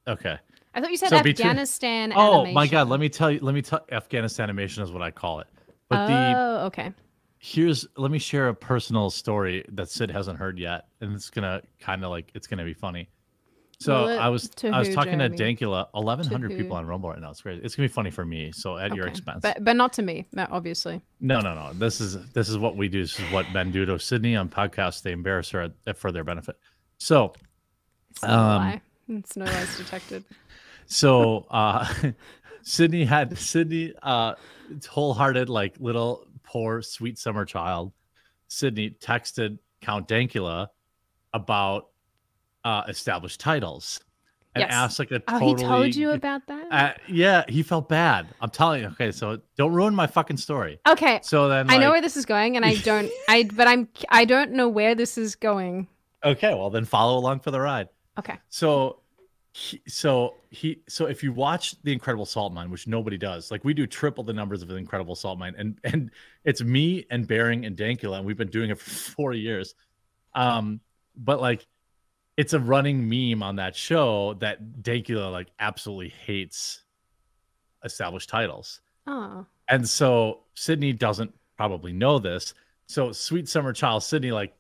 Okay. I thought you said Afghanistan animation. Oh my God! Let me tell you. Afghanistan animation is what I call it. But okay. Let me share a personal story that Sid hasn't heard yet, and it's gonna be funny. So I was talking to Dankula. 1,100 people on Rumble right now. It's crazy. It's gonna be funny for me. So at your expense, but not to me, obviously. No. This is what we do. This is what men do to Sydney on podcasts. They embarrass her for their benefit. So it's no lie. It's no lies detected. So Sydney had wholehearted, like, little poor sweet summer child. Sydney texted Count Dankula about. Established Titles and asked, like, a totally... Oh, he told you about that? Yeah, he felt bad. I'm telling you. Okay, so don't ruin my fucking story. Okay. So then, like... I know where this is going, and I don't know where this is going. Okay, well then follow along for the ride. Okay. So if you watch The Incredible Salt Mine, which nobody does, like, we do triple the numbers of The Incredible Salt Mine, and it's me and Baring and Dankula, and we've been doing it for 4 years, but, like, it's a running meme on that show that Dankula, like, absolutely hates Established Titles. Oh. And so Sydney doesn't probably know this. So sweet summer child Sydney, like,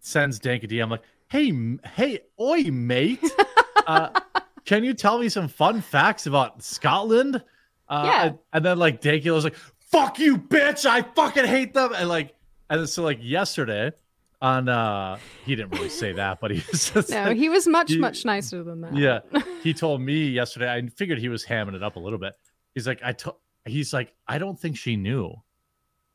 sends Dank a DM, like, hey, oi, mate. Can you tell me some fun facts about Scotland? And then, like, Dankula's like, fuck you, bitch. I fucking hate them. And so yesterday... On he didn't really say that, but he was just he was much nicer than that. Yeah, he told me yesterday. I figured he was hamming it up a little bit. He's like, I don't think she knew,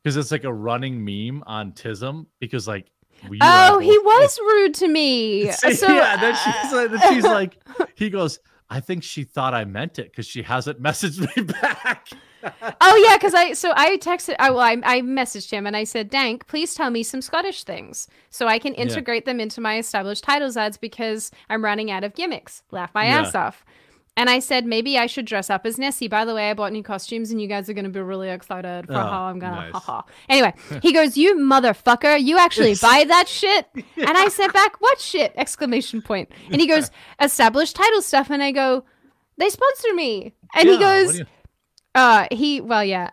because it's like a running meme on Tism. Because, like, he was rude to me. So, yeah, then she's like, he goes, I think she thought I meant it because she hasn't messaged me back. Oh, yeah, because I texted, I messaged him and I said, Dank, please tell me some Scottish things so I can integrate them into my Established Titles ads because I'm running out of gimmicks. Laugh my ass off. And I said, maybe I should dress up as Nessie. By the way, I bought new costumes and you guys are going to be really excited for how I'm going to haha. Anyway, he goes, you motherfucker, you actually buy that shit? And I sent back, what shit? Exclamation point. And he goes, Established Title stuff. And I go, they sponsor me. And he goes, he ended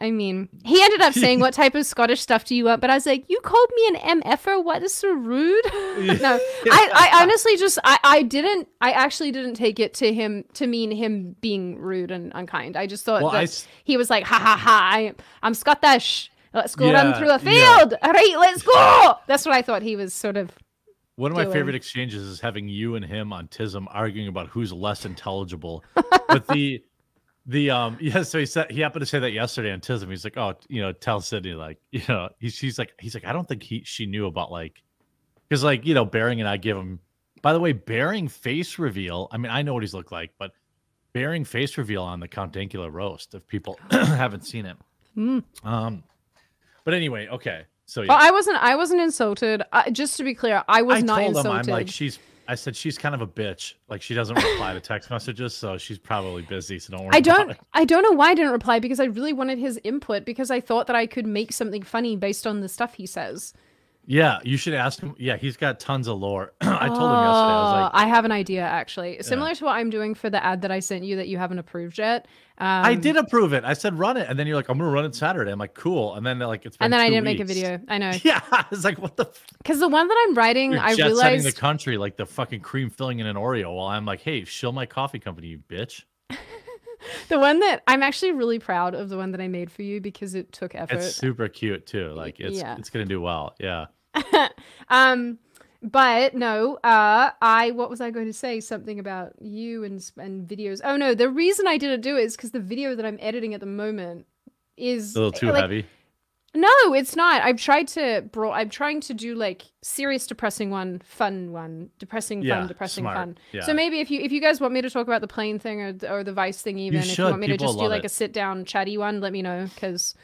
up saying, what type of Scottish stuff do you want? But I was like, you called me an MFer? What is so rude? No, I honestly just, I actually didn't take it to him, to mean him being rude and unkind. I just thought he was like, ha ha ha, I'm Scottish. Let's go run through a field. All right, let's go. That's what I thought he was sort of. One of my favorite exchanges is having you and him on TISM arguing about who's less intelligible. But so he said, he happened to say that yesterday on TISM. He's like, tell Sydney, she's like, I don't think she knew about because Baring and I give him, by the way, Baring face reveal. I mean, I know what he's looked like, but Baring face reveal on the Count Dankula roast if people haven't seen it. But anyway, okay. So yeah. Well, I wasn't insulted. Just to be clear, I was not insulted. Him, I'm like, I said she's kind of a bitch. Like, she doesn't reply to text messages, so she's probably busy. So don't worry. I don't know why I didn't reply because I really wanted his input because I thought that I could make something funny based on the stuff he says. Yeah, you should ask him. Yeah, he's got tons of lore. I told him yesterday. I was like, I have an idea actually, similar to what I'm doing for the ad that I sent you that you haven't approved yet. I did approve it. I said run it, and then you're like, I'm gonna run it Saturday. I'm like, cool, and then it's been and then 2 weeks. I didn't make a video. I know. Yeah, it's like what the. Because the one that I'm writing, you're jet setting the country like the fucking cream filling in an Oreo. While I'm like, hey, shill my coffee company, you bitch. The one that I'm actually really proud of, the one that I made for you because it took effort. It's super cute too. Like it's gonna do well. Yeah. But no, what was I going to say? Something about you and videos. Oh no, the reason I didn't do it is because the video that I'm editing at the moment is a little too heavy. No, it's not. I'm trying to do like serious, depressing one, fun one, depressing fun, depressing smart. Fun. Yeah. So maybe if you guys want me to talk about the plane thing or the Vice thing, even if you want me to just do like a sit down chatty one, let me know because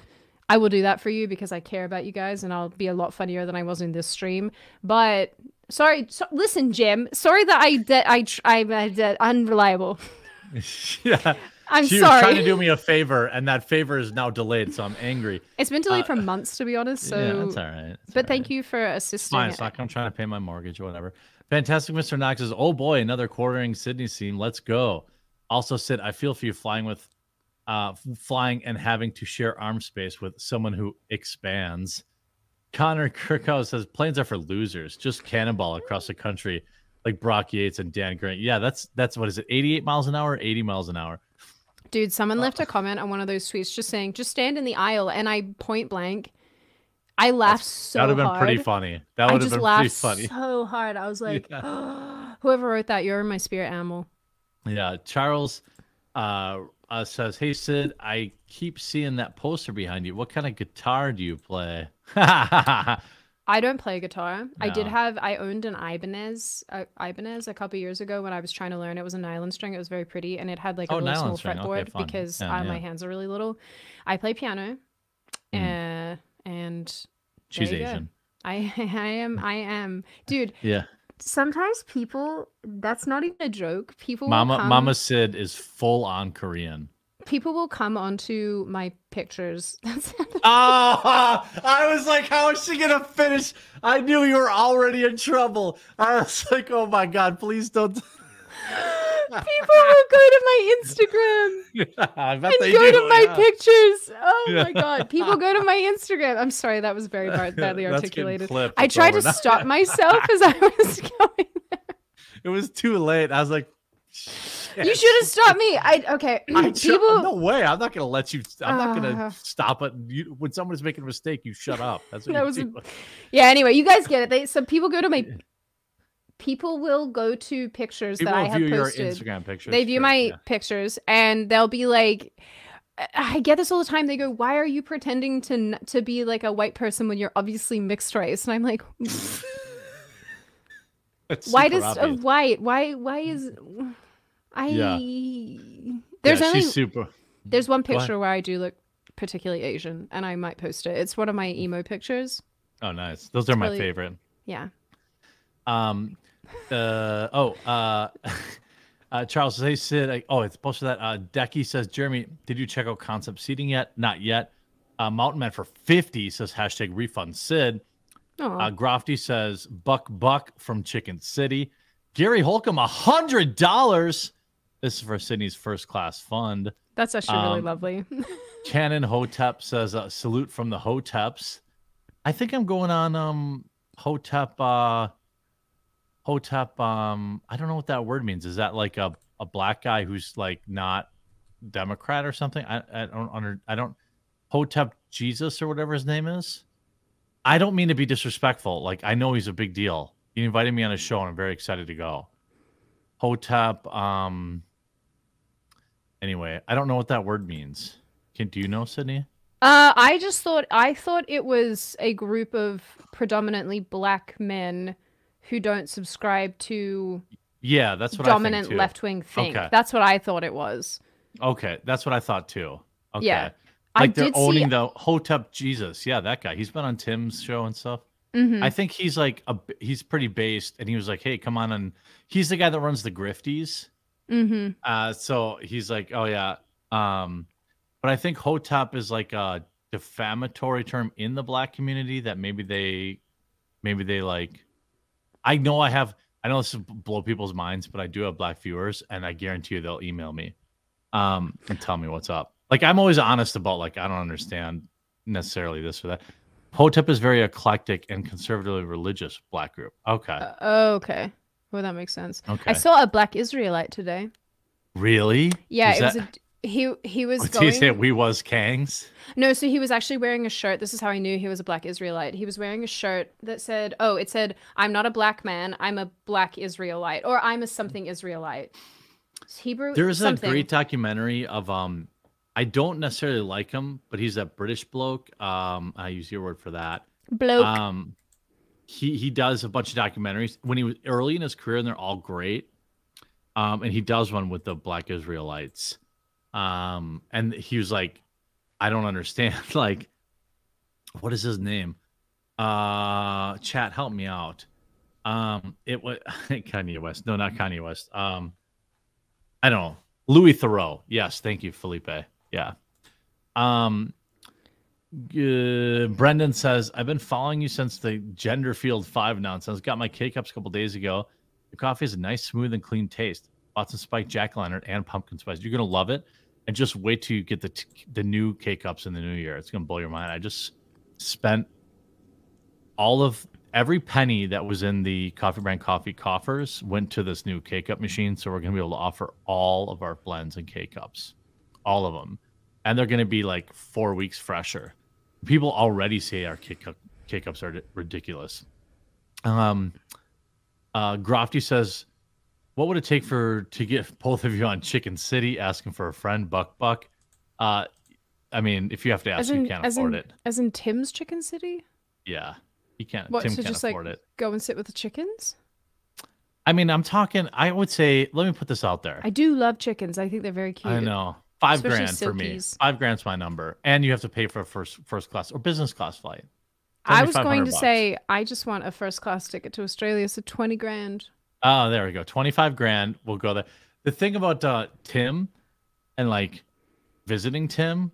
I will do that for you because I care about you guys and I'll be a lot funnier than I was in this stream. But sorry, listen, Jim. Sorry that I'm unreliable. Yeah. She was trying to do me a favor, and that favor is now delayed, so I'm angry. It's been delayed for months, to be honest. So yeah, that's all right. Thank you for assisting. It's fine. It's I'm trying to pay my mortgage or whatever. Fantastic, Mr. Knox says, oh boy, another quartering Sydney scene. Let's go. Also, Sid, I feel for you flying and having to share arm space with someone who expands. Connor Kirkhouse says, planes are for losers. Just cannonball across the country like Brock Yates and Dan Grant. Yeah, that's what is it? 88 miles an hour, 80 miles an hour. Dude, someone left a comment on one of those tweets just saying, just stand in the aisle. And I point blank, I laughed so hard. That would have been pretty funny. That would have been pretty funny. I just laughed so hard. I was like, oh, whoever wrote that, you're my spirit animal. Yeah. Charles says, hey, Sid, I keep seeing that poster behind you. What kind of guitar do you play? I don't play guitar. No. I owned an Ibanez a couple years ago when I was trying to learn. It was a nylon string. It was very pretty. And it had like a really small fretboard because my hands are really little. I play piano. And she's Asian. I am. Dude. Yeah. Sometimes people, that's not even a joke. People Mama Sid is full on Korean. People will come onto my pictures. I was like, how is she gonna finish? I knew you were already in trouble. I was like, oh my god, please don't. People will go to my Instagram my pictures. Oh my god, people go to my Instagram. I'm sorry, that was very badly articulated. I tried to stop myself as I was going there. It was too late. I was like, shit. You should have stopped me. No way. I'm not gonna let you. I'm not gonna stop it. When someone's making a mistake, you shut up. That's what you do. Yeah. Anyway, you guys get it. So people go to my. People will go to pictures that I have posted. People view your Instagram pictures. They view my pictures, and they'll be like, I get this all the time. They go, why are you pretending to be like a white person when you're obviously mixed race? And I'm like, why is There's one picture where I do look particularly Asian, and I might post it. It's one of my emo pictures. Oh, nice. Those are my favorite. Yeah. Charles, they said, it's posted that Decky says, Jeremy, did you check out Concept Seating yet? Not yet. Mountain Man for 50 says #RefundSid. Grofty says Buck from Chicken City. Gary Holcomb, $100. This is for Sydney's first class fund. That's actually really lovely. Canon Hotep says salute from the Hoteps. I think I'm going on Hotep. I don't know what that word means. Is that like a black guy who's like not Democrat or something? I don't Hotep Jesus or whatever his name is. I don't mean to be disrespectful. Like, I know he's a big deal. He invited me on his show, and I'm very excited to go. Hotep. Anyway, I don't know what that word means. Do you know, Sydney? I thought it was a group of predominantly black men who don't subscribe to. Yeah, that's what dominant left-wing think. Okay. That's what I thought it was. Okay, that's what I thought too. Okay. Yeah. Like they're owning the Hotep Jesus. Yeah, that guy. He's been on Tim's show and stuff. Mm-hmm. I think he's like he's pretty based, and he was like, "Hey, come on!" And he's the guy that runs the Grifties. Mm-hmm. So he's like, "Oh yeah," but I think Hotep is like a defamatory term in the black community that maybe they like. I know this will blow people's minds, but I do have black viewers, and I guarantee you they'll email me, and tell me what's up. Like, I'm always honest about, like, I don't understand necessarily this or that. Hotep is very eclectic and conservatively religious black group. Okay. Okay. Well, that makes sense. Okay. I saw a black Israelite today. Really? Yeah. Did he say we was Kangs? No, so he was actually wearing a shirt. This is how I knew he was a black Israelite. He was wearing a shirt that said, I'm not a black man. I'm a black Israelite. Or I'm a something Israelite. It's Hebrew. There is a great documentary of... I don't necessarily like him, but he's that British bloke. I use your word for that. Bloke. He does a bunch of documentaries when he was early in his career, and they're all great. And he does one with the black Israelites. And he was like, I don't understand. Like, what is his name? Chat, help me out. It was Kanye West. No, not Kanye West. I don't know. Louis Theroux. Yes, thank you, Felipe. Yeah. Brendan says, I've been following you since the Gender Field 5 nonsense. Got my K-Cups a couple days ago. The coffee has a nice, smooth, and clean taste. Bought some spiked Jack Leonard and pumpkin spice. You're going to love it. And just wait till you get the new K-Cups in the new year. It's going to blow your mind. I just spent every penny that was in the Coffee Brand coffee coffers went to this new K-Cup machine. So we're going to be able to offer all of our blends and K-Cups, all of them. And they're going to be like 4 weeks fresher. People already say our K-Cups are ridiculous. Grofty says, what would it take to get both of you on Chicken City? Asking for a friend, Buck. I mean, if you have to ask, you can't afford it. As in Tim's Chicken City? Yeah. Tim can't afford it. Go and sit with the chickens? I mean, I would say, let me put this out there. I do love chickens. I think they're very cute. I know. Especially $5,000 for me. $5,000's my number. And you have to pay for a first class or business class flight. I was going to say, I just want a first class ticket to Australia. So $20,000. Oh, there we go. $25,000. We'll go there. The thing about Tim and like visiting Tim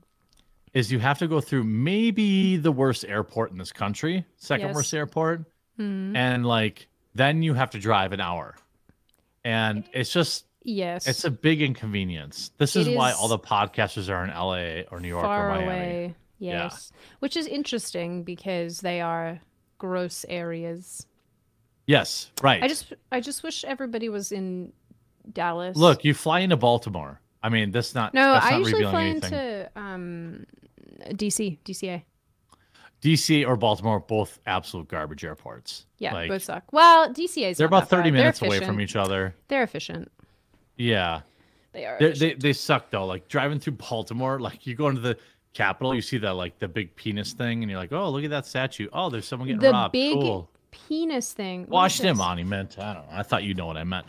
is you have to go through maybe the worst airport in this country, second worst airport, and like then you have to drive an hour, and it's just it's a big inconvenience. This is why all the podcasters are in LA or New York or Miami. Away. Yes, yeah. Which is interesting because they are gross areas. Yes, right. I just wish everybody was in Dallas. Look, you fly into Baltimore. I mean, that's not. No, that's not I usually fly anything. Into DC, DCA. DC or Baltimore are both absolute garbage airports. Yeah, like, both suck. Well, DCA's. They're about 30 minutes away from each other. They're efficient. Yeah, they are. They suck though. Like driving through Baltimore, like you go into the Capitol, you see that like the big penis thing, and you're like, oh, look at that statue. Oh, there's someone getting robbed. The big penis thing. Washington Monument. I don't know. I thought you know what I meant.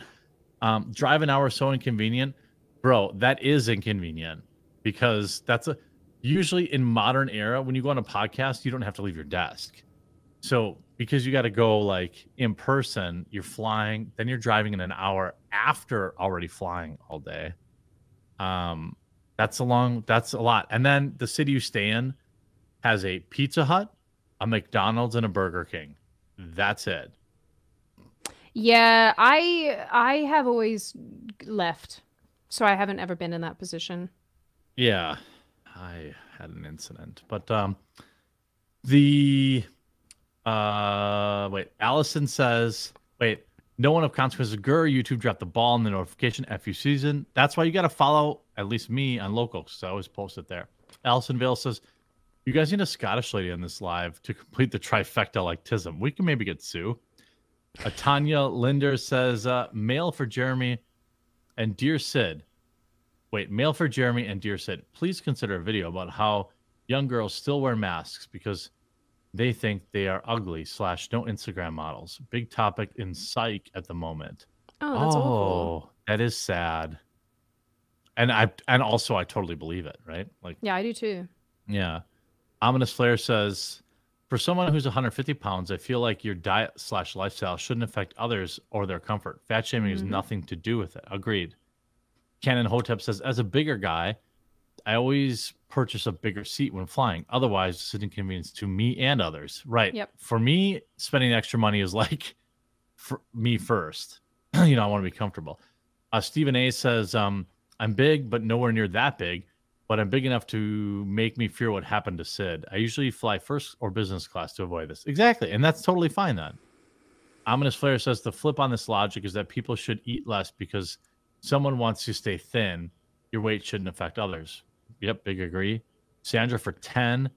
Drive an hour is so inconvenient. Bro, that is inconvenient, because that's a usually in modern era when you go on a podcast, you don't have to leave your desk. So because you got to go like in person, you're flying, then you're driving in an hour after already flying all day. That's a lot. And then the city you stay in has a Pizza Hut, a McDonald's, and a Burger King. That's it. Yeah, I have always left, so I haven't ever been in that position. Yeah, I had an incident, but wait, Allison says, wait, no one of consequences. Guru, YouTube dropped the ball in the notification FU season. That's why you got to follow at least me on local, because I always post it there. Allison Vale says, you guys need a Scottish lady on this live to complete the trifecta like Tism. We can maybe get Sue. Tanya Linder says, mail for Jeremy and dear Sid. Wait, mail for Jeremy and dear Sid. Please consider a video about how young girls still wear masks because they think they are ugly / no Instagram models. Big topic in psych at the moment. Oh, that's awful. That is sad. And I totally believe it, right? Like, yeah, I do too. Yeah. Ominous Flair says, for someone who's 150 pounds, I feel like your diet / lifestyle shouldn't affect others or their comfort. Fat shaming has nothing to do with it. Agreed. Canon Hotep says, as a bigger guy, I always purchase a bigger seat when flying. Otherwise, it's an inconvenience to me and others. Right. Yep. For me, spending extra money is like for me first. You know, I want to be comfortable. Stephen A says, I'm big, but nowhere near that big. But I'm big enough to make me fear what happened to Sid. I usually fly first or business class to avoid this. Exactly. And that's totally fine then. Ominous Flair says the flip on this logic is that people should eat less because someone wants to stay thin. Your weight shouldn't affect others. Yep, big agree. Sandra for 10.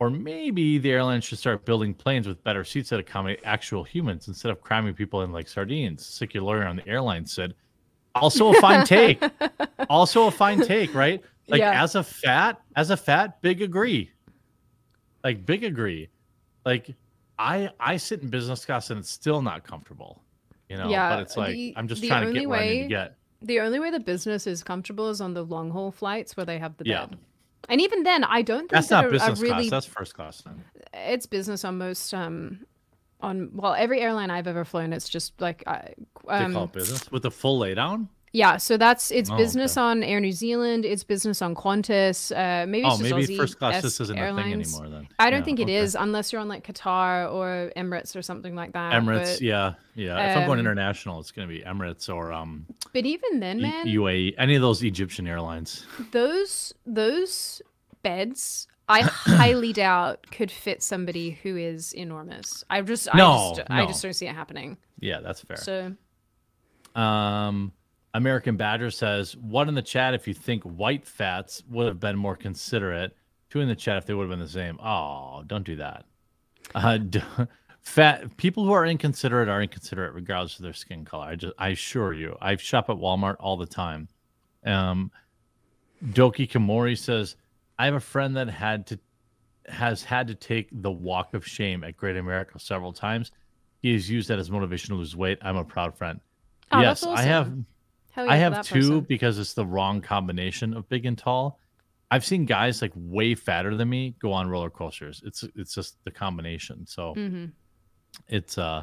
Or maybe the airline should start building planes with better seats that accommodate actual humans instead of cramming people in like sardines. Sick your lawyer on the airline, Sid. Also a fine take. Also a fine take, right? Like, yeah. as a fat, big agree. Like, big agree. Like, I sit in business class and it's still not comfortable, you know? Yeah, but it's like, I'm just trying to get where I need to get. The only way the business is comfortable is on the long-haul flights where they have the bed. And even then, I don't think that's not business class. That's first class then. It's business on most, well, every airline I've ever flown, it's just like... they call it business? With the full laydown? Yeah, so it's business on Air New Zealand. It's business on Qantas. Maybe it's just maybe first class just isn't a thing anymore then. I don't think it is unless you're on like Qatar or Emirates or something like that. Emirates, but, yeah. If I'm going international, it's going to be Emirates or But even then, man, UAE, any of those Egyptian airlines. Those beds, I highly doubt could fit somebody who is enormous. I just don't see it happening. Yeah, that's fair. So, American Badger says, one in the chat if you think white fats would have been more considerate. 2 in the chat if they would have been the same. Oh, don't do that. Fat people who are inconsiderate regardless of their skin color. I assure you. I shop at Walmart all the time. Doki Kimori says, I have a friend that has had to take the walk of shame at Great America several times. He has used that as motivation to lose weight. I'm a proud friend. Oh, yes, awesome. I have 2 person. Because it's the wrong combination of big and tall. I've seen guys like way fatter than me go on roller coasters. It's just the combination. So it's yeah.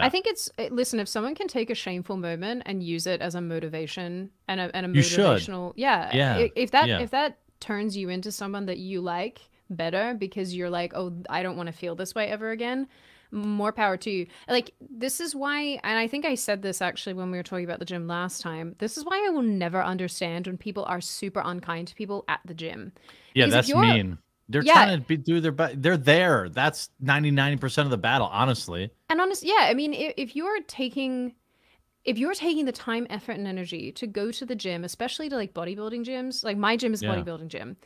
I think it's listen. If someone can take a shameful moment and use it as a motivation and a motivational, if that turns you into someone that you like better because you're like, oh, I don't want to feel this way ever again. More power to you. Like, this is why, and I think I said this actually when we were talking about the gym last time, this is why I will never understand when people are super unkind to people at the gym. Yeah, that's mean. They're trying to do their best. They're there. That's 99% of the battle, honestly. And honestly, yeah, I mean, if you're taking the time, effort, and energy to go to the gym, especially to like bodybuilding gyms, like my gym is bodybuilding gym.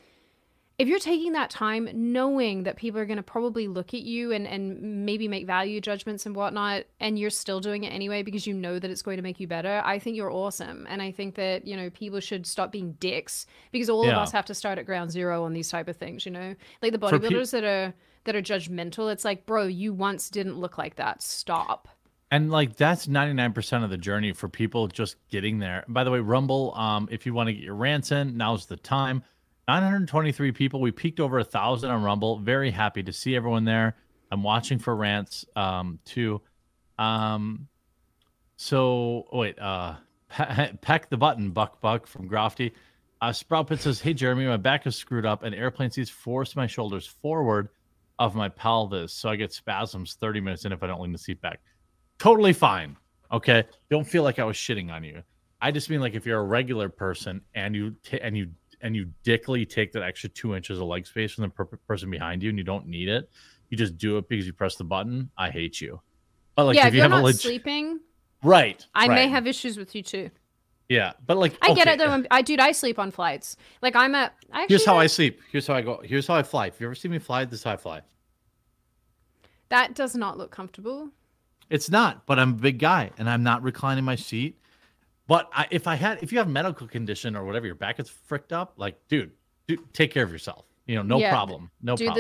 If you're taking that time knowing that people are going to probably look at you and maybe make value judgments and whatnot, and you're still doing it anyway because you know that it's going to make you better, I think you're awesome. And I think that, you know, people should stop being dicks because all of us have to start at ground zero on these type of things, you know? Like the bodybuilders that are judgmental, it's like, bro, you once didn't look like that. Stop. And like, that's 99% of the journey for people just getting there. By the way, Rumble, if you want to get your rants in, now's the time. 923 people. We peaked over 1,000 on Rumble. Very happy to see everyone there. I'm watching for rants too. So wait, peck the button, Buck from Grofty. Sproutpit says, "Hey Jeremy, my back is screwed up, and airplane seats force my shoulders forward of my pelvis, so I get spasms 30 minutes in if I don't lean the seat back." Totally fine. Okay, don't feel like I was shitting on you. I just mean like if you're a regular person and you dickly take that extra 2 inches of leg space from the person behind you, and you don't need it, you just do it because you press the button. I hate you. But like, yeah, if you're not sleeping, right? I may have issues with you too. Yeah, but like, I get it though. I sleep on flights. Like here's how I sleep. Here's how I go. Here's how I fly. If you ever see me fly, this is how I fly. That does not look comfortable. It's not, but I'm a big guy and I'm not reclining my seat. But if you have a medical condition or whatever, your back is fricked up, like, dude, take care of yourself. You know, no problem. Yeah. I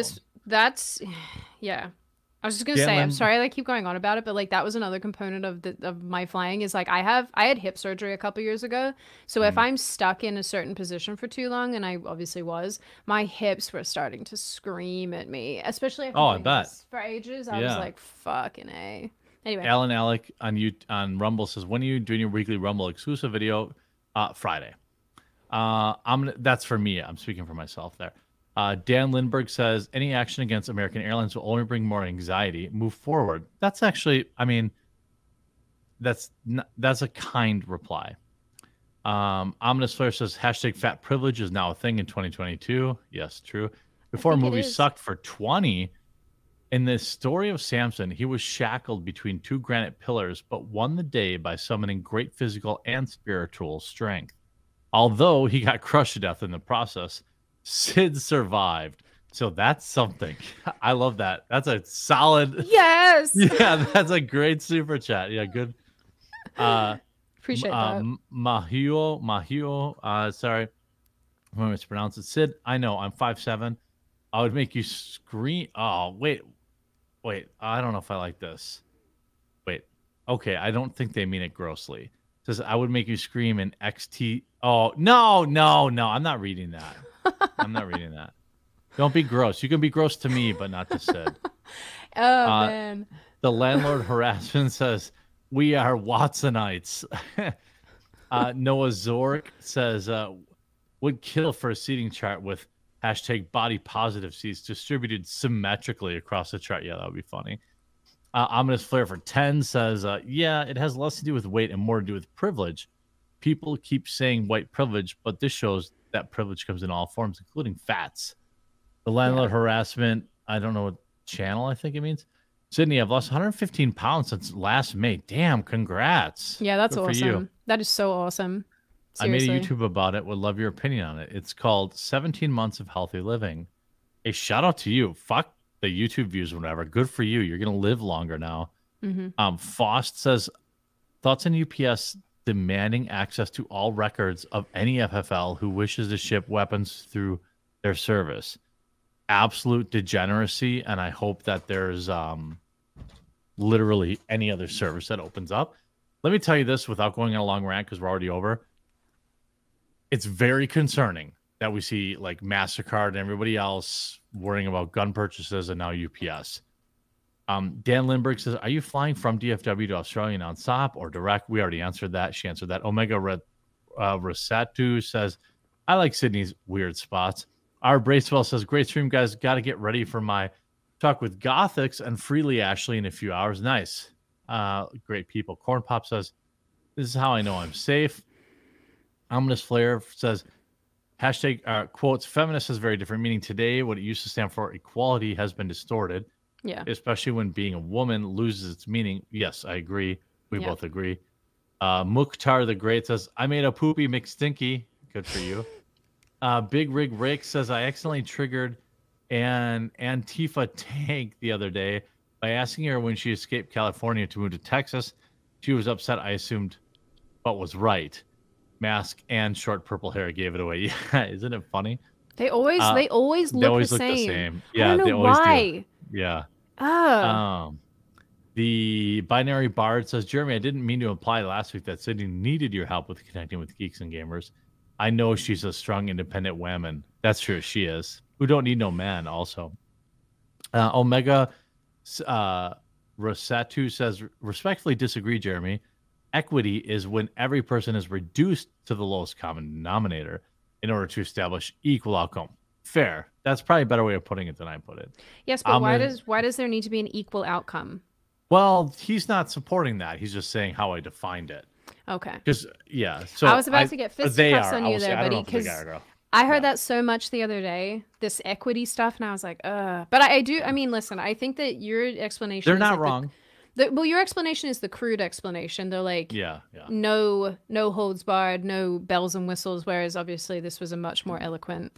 was just going to say, I'm sorry I keep going on about it, but like that was another component of my flying is like I had hip surgery a couple years ago. So if I'm stuck in a certain position for too long, and I obviously was, my hips were starting to scream at me, especially if I bet for ages. I was like, fucking A. Anyway. Alan Alec on Rumble says, "When are you doing your weekly Rumble exclusive video?" Friday. That's for me. I'm speaking for myself there. Dan Lindbergh says, "Any action against American Airlines will only bring more anxiety. Move forward." That's actually, I mean, that's a kind reply. Ominous Flare says, "Hashtag fat privilege is now a thing in 2022. Yes, true. Before movies sucked for 20. In the story of Samson, he was shackled between two granite pillars, but won the day by summoning great physical and spiritual strength. Although he got crushed to death in the process, Sid survived." So that's something. I love that. That's a solid. Yes. Yeah, that's a great super chat. Yeah, good. Appreciate that. Mahio. Sorry, I'm going to mispronounce it. Sid, I know. I'm 5'7". I would make you scream. Oh, wait. I don't know if I like this. Wait. Okay. I don't think they mean it grossly. It says, "I would make you scream in XT. Oh, no. I'm not reading that. Don't be gross. You can be gross to me, but not to Sid. Oh, man. The landlord harassment says, "We are Watsonites." Noah Zork says, "Would kill for a seating chart with hashtag body positive seats distributed symmetrically across the chart." Yeah, that would be funny. Ominous Flare for 10 says, "Yeah, it has less to do with weight and more to do with privilege. People keep saying white privilege, but this shows that privilege comes in all forms, including fats." The landlord harassment, I don't know what channel I think it means. "Sydney, I've lost 115 pounds since last May. Damn, congrats." Yeah, that's good. Awesome. That is so awesome. Seriously. "I made a YouTube about it. Would love your opinion on it. It's called 17 Months of Healthy Living." A shout out to you. Fuck the YouTube views or whatever. Good for you. You're going to live longer now. Faust says, "Thoughts on UPS demanding access to all records of any FFL who wishes to ship weapons through their service. Absolute degeneracy. And I hope that there's literally any other service that opens up." Let me tell you this without going on a long rant because we're already over. It's very concerning that we see like MasterCard and everybody else worrying about gun purchases and now UPS. Dan Lindbergh says, "Are you flying from DFW to Australia nonstop or direct?" We already answered that. She answered that. Omega Resatu says, "I like Sydney's weird spots." R. Bracewell says, "Great stream, guys. Got to get ready for my talk with Gothics and Freely Ashley in a few hours." Nice. Great people. Corn Pop says, "This is how I know I'm safe." Ominous Flare says, hashtag, quotes, "Feminist has very different meaning today. What it used to stand for, equality, has been distorted." Yeah. "Especially when being a woman loses its meaning." Yes, I agree. We both agree. Mukhtar the Great says, "I made a poopy McStinky." Good for you. Big Rig Rick says, "I accidentally triggered an Antifa tank the other day by asking her when she escaped California to move to Texas. She was upset, I assumed, but was right. Mask and short purple hair gave it away." Yeah, isn't it funny? They always look the same. Yeah, I don't know why. Yeah. Oh. The Binary Bard says, Jeremy, I didn't mean to imply last week that Sydney needed your help with connecting with geeks and gamers. I know she's a strong, independent woman. That's true. She is. Who don't need no man also. Omega Rosatu says, respectfully disagree, Jeremy. Equity is when every person is reduced to the lowest common denominator in order to establish equal outcome. Fair. That's probably a better way of putting it than I put it. Yes, but why does there need to be an equal outcome? Well, he's not supporting that. He's just saying how I defined it. Okay. Because yeah. So I was about to get fisticuffs on you there, buddy. Because I heard that so much the other day, this equity stuff, and I was like, ugh. But I do. I mean, listen, I think that your explanation. They're not wrong. Well, your explanation is the crude explanation. They're like, yeah. No holds barred, no bells and whistles. Whereas obviously this was a much more eloquent.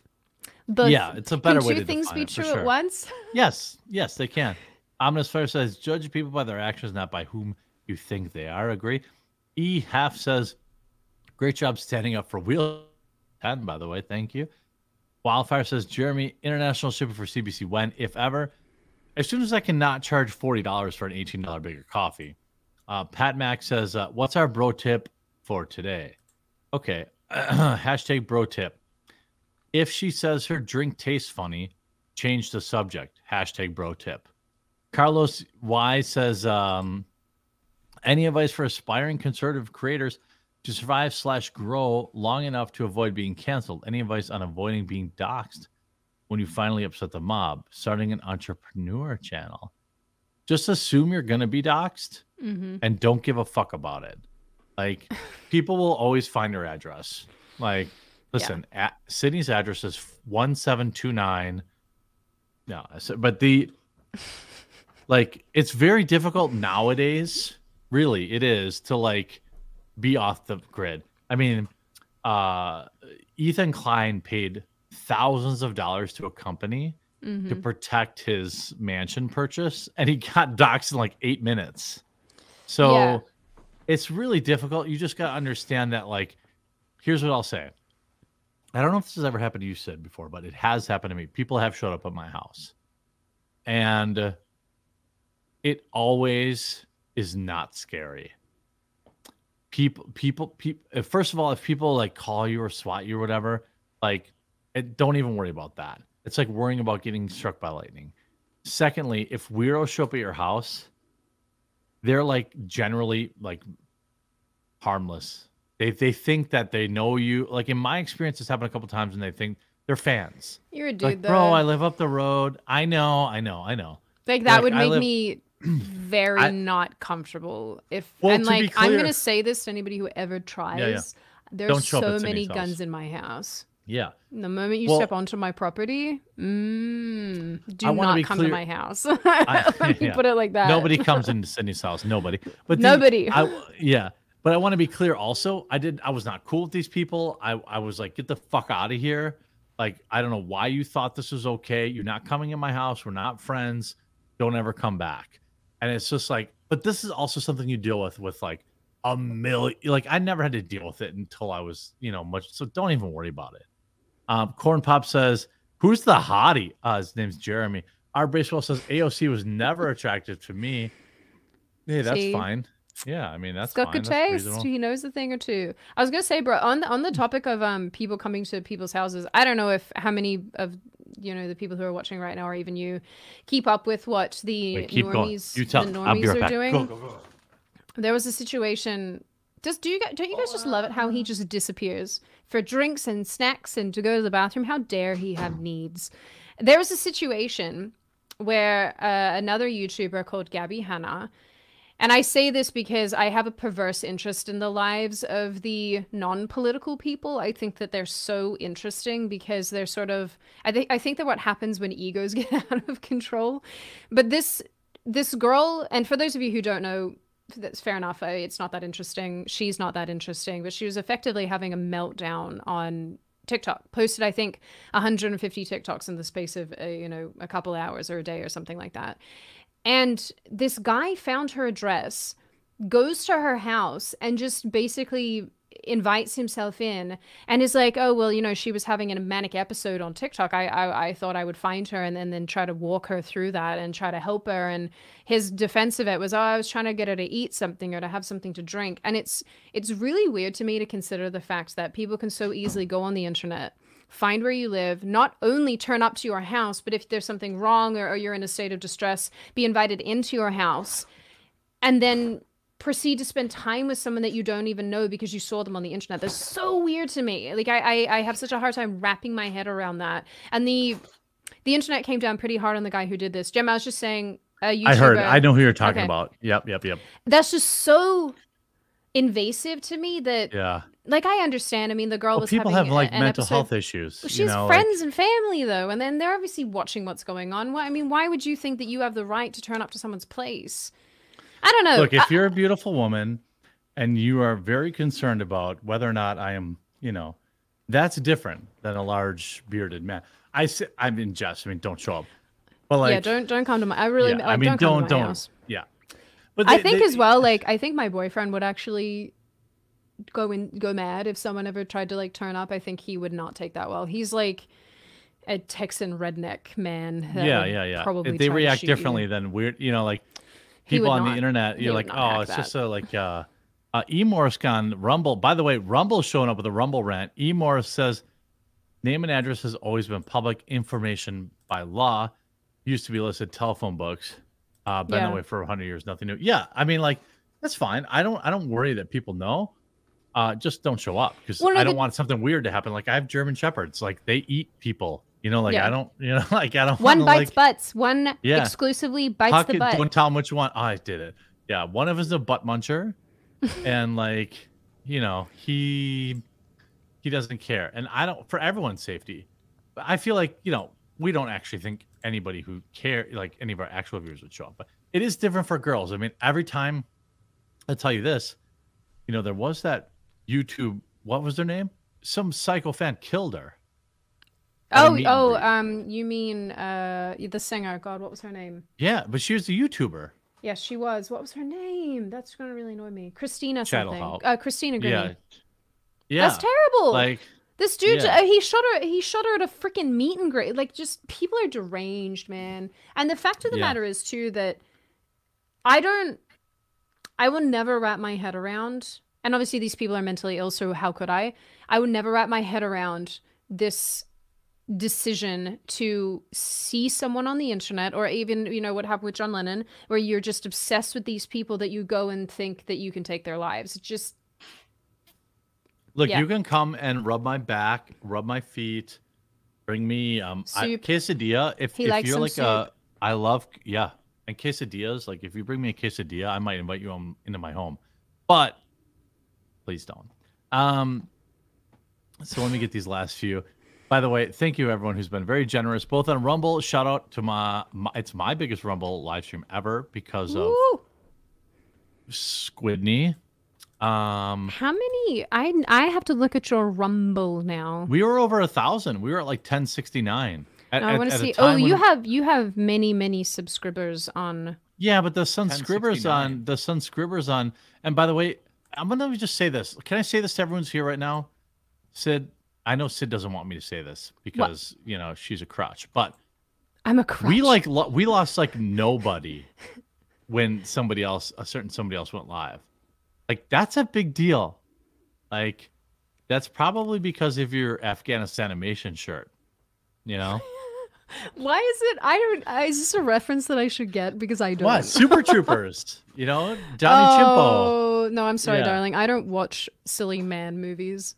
But yeah, it's a better way to define it. Can two things be true at once? Yes, they can. Ominous Fire says, judge people by their actions, not by whom you think they are. Agree. E. Half says, great job standing up for wheel. And by the way, thank you. Wildfire says, Jeremy, international shipping for CBC when, if ever. As soon as I cannot charge $40 for an $18 bigger coffee. Pat Mac says, what's our bro tip for today? Okay. Hashtag bro tip. If she says her drink tastes funny, change the subject. Hashtag bro tip. Carlos Y says, any advice for aspiring conservative creators to survive/grow long enough to avoid being canceled? Any advice on avoiding being doxxed when you finally upset the mob? Starting an entrepreneur channel. Just assume you're going to be doxxed and don't give a fuck about it. Like, people will always find your address. Like, listen, Sydney's address is 1729. No, but the... Like, it's very difficult nowadays, really, it is, to, like, be off the grid. I mean, Ethan Klein paid thousands of dollars to a company to protect his mansion purchase, and he got doxxed in, like, 8 minutes. So it's really difficult. You just got to understand that, like, here's what I'll say. I don't know if this has ever happened to you, Sid, before, but it has happened to me. People have showed up at my house. And... it always is not scary. People, first of all, if people like call you or swat you or whatever, like, don't even worry about that. It's like worrying about getting struck by lightning. Secondly, if weirdos show up at your house, they're like generally like harmless. They think that they know you. Like in my experience, this happened a couple times and they think they're fans. You're a dude, like, though. Bro, I live up the road. I know. Like that would make me very not comfortable if, and like, I'm going to say this to anybody who ever tries. There's so many guns in my house. Yeah. The moment you step onto my property, do not come to my house. Let me put it like that. Nobody comes into Sydney's house. Nobody. But nobody. But I want to be clear also. I was not cool with these people. I was like, get the fuck out of here. Like, I don't know why you thought this was okay. You're not coming in my house. We're not friends. Don't ever come back. And it's just like, but this is also something you deal with like a million, like I never had to deal with it until I was, you know, much. So don't even worry about it. Corn Pop says, who's the hottie? His name's Jeremy. Our Baseball says AOC was never attractive to me. Hey, that's fine. Yeah, I mean, that's got good taste. He knows a thing or two. I was gonna say, bro, on the topic of people coming to people's houses, I don't know how many of the people who are watching right now or even you keep up with what the normies are doing. Go. There was a situation. Don't you guys just love it how he just disappears for drinks and snacks and to go to the bathroom? How dare he have needs? There was a situation where another YouTuber called Gabby Hanna. And I say this because I have a perverse interest in the lives of the non-political people. I think that they're so interesting because they're sort of... I think that what happens when egos get out of control. But this girl, and for those of you who don't know, that's fair enough. It's not that interesting. She's not that interesting. But she was effectively having a meltdown on TikTok. Posted, I think, 150 TikToks in the space of, a couple hours or a day or something like that. And this guy found her address, goes to her house, and just basically invites himself in and is like, oh, well, you know, she was having a manic episode on TikTok. I thought I would find her and then try to walk her through that and try to help her. And his defense of it was, oh, I was trying to get her to eat something or to have something to drink. And it's really weird to me to consider the fact that people can so easily go on the internet, find where you live, not only turn up to your house, but if there's something wrong or you're in a state of distress, be invited into your house and then proceed to spend time with someone that you don't even know because you saw them on the internet. That's so weird to me. Like, I have such a hard time wrapping my head around that. And the internet came down pretty hard on the guy who did this. Jim, I was just saying, YouTuber, I heard, I know who you're talking about. Yep. That's just so invasive to me that, yeah. Like, I understand. I mean, the girl was people having have like mental health issues. Well, she's friends and family though, and then they're obviously watching what's going on. Well, I mean, why would you think that you have the right to turn up to someone's place? I don't know. Look, if you're a beautiful woman and you are very concerned about whether or not I am, you know, that's different than a large bearded man. I'm in jest. I mean, don't show up. But like, yeah, don't come to my. I really. Yeah, like, I mean, don't. House. Yeah. But I think as well. Like, I think my boyfriend would actually go mad if someone ever tried to like turn up. I think he would not take that well. He's like a Texan redneck man. Yeah. Probably they react differently than weird, you know, like people on the internet. You're like, oh, it's just so like E-Morsk on Rumble. By the way, Rumble's showing up with a Rumble rant. E-Morsk says name and address has always been public information by law. Used to be listed telephone books. Been that way for 100 years. Nothing new. Yeah, I mean, like, that's fine. I don't worry that people know. Just don't show up because I don't want something weird to happen. Like, I have German shepherds, like they eat people, you know, like I don't, you know, like I don't. One bites like, butts. One exclusively bites the butt. Don't tell them what you want. Oh, I did it. Yeah, one of us is a butt muncher, and like, you know, he doesn't care. And I don't, for everyone's safety, I feel like, you know, we don't actually think anybody who care, like any of our actual viewers would show up. But it is different for girls. I mean, every time I tell you this, you know, there was that YouTube, what was their name? Some psycho fan killed her. You mean the singer? God, what was her name? Yeah, but she was a YouTuber. Yes, she was. What was her name? That's gonna really annoy me. Christina something. Christina Grimmie. Yeah, that's terrible. Like this dude, he shot her. He shot her at a freaking meet and greet. Like, just people are deranged, man. And the fact of the matter is too that I will never wrap my head around. And obviously these people are mentally ill, so how could I? I would never wrap my head around this decision to see someone on the internet, or even, you know, what happened with John Lennon, where you're just obsessed with these people that you go and think that you can take their lives. It's just... Look, you can come and rub my back, rub my feet, bring me quesadilla. If you're like soup. And quesadillas, like if you bring me a quesadilla, I might invite you into my home. But... please don't. So let me get these last few. By the way, thank you everyone who's been very generous, both on Rumble. Shout out to it's my biggest Rumble live stream ever because of Squidney. How many? I have to look at your Rumble now. We were over 1,000. We were at like 1069. I want to see. Oh, you have many subscribers on. Yeah, but the subscribers on And by the way, I'm going to just say this. Can I say this to everyone's here right now? Sid, I know Sid doesn't want me to say this because, you know, she's a crotch, but I'm a crotch. We lost like nobody when a certain somebody else went live. Like, that's a big deal. Like, that's probably because of your Afghanistan animation shirt, you know? Why is it? Is this a reference that I should get? Because I don't. What? Super Troopers, you know? Donnie Chimpo. Oh, no, I'm sorry, darling. I don't watch silly man movies.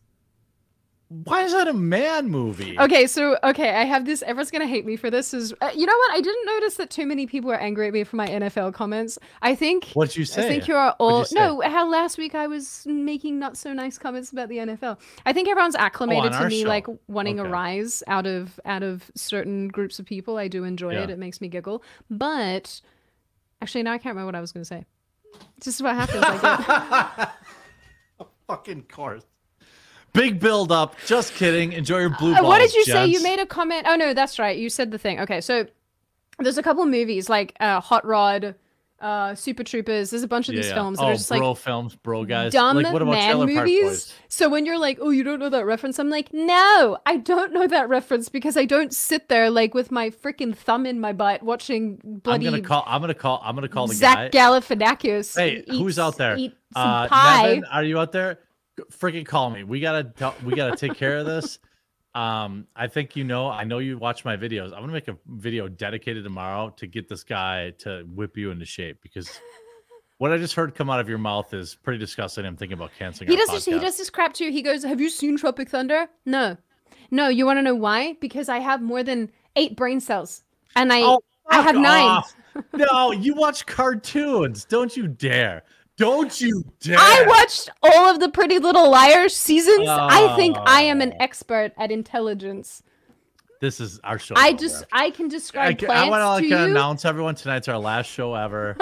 Why is that a man movie? Okay, I have this. Everyone's going to hate me for this. You know what? I didn't notice that too many people were angry at me for my NFL comments. I think. What'd you say? I think you are all. No, how last week I was making not so nice comments about the NFL. I think everyone's acclimated to me like wanting a rise out of certain groups of people. I do enjoy it. It makes me giggle. But actually, now I can't remember what I was going to say. This is what happens. Fucking course. Big build up. Just kidding. Enjoy your blue balls. What did you say? You made a comment. Oh, no, that's right. You said the thing. Okay, so there's a couple movies like Hot Rod Super Troopers. There's a bunch of these films that are just bro like films, bro guys. Dumb like, what about man movies. So when you're like, oh, you don't know that reference, I'm like, no, I don't know that reference because I don't sit there like with my freaking thumb in my butt watching bloody. I'm gonna call the Zach guy. Galifianakis. Hey, who's out there? Eat some pie. Nevin, are you out there? Freaking call me. We gotta take care of this. I think I know you watch my videos. I'm gonna make a video dedicated tomorrow to get this guy to whip you into shape because what I just heard come out of your mouth is pretty disgusting. I'm thinking about canceling. He does this crap too. He goes, "Have you seen Tropic Thunder?" No, no. You want to know why? Because I have more than 8 brain cells, and I have 9. No, you watch cartoons. Don't you dare. Don't you dare! I watched all of the Pretty Little Liars seasons. Oh. I think I am an expert at intelligence. This is our show. I can describe plants to you. I want to announce everyone tonight's our last show ever.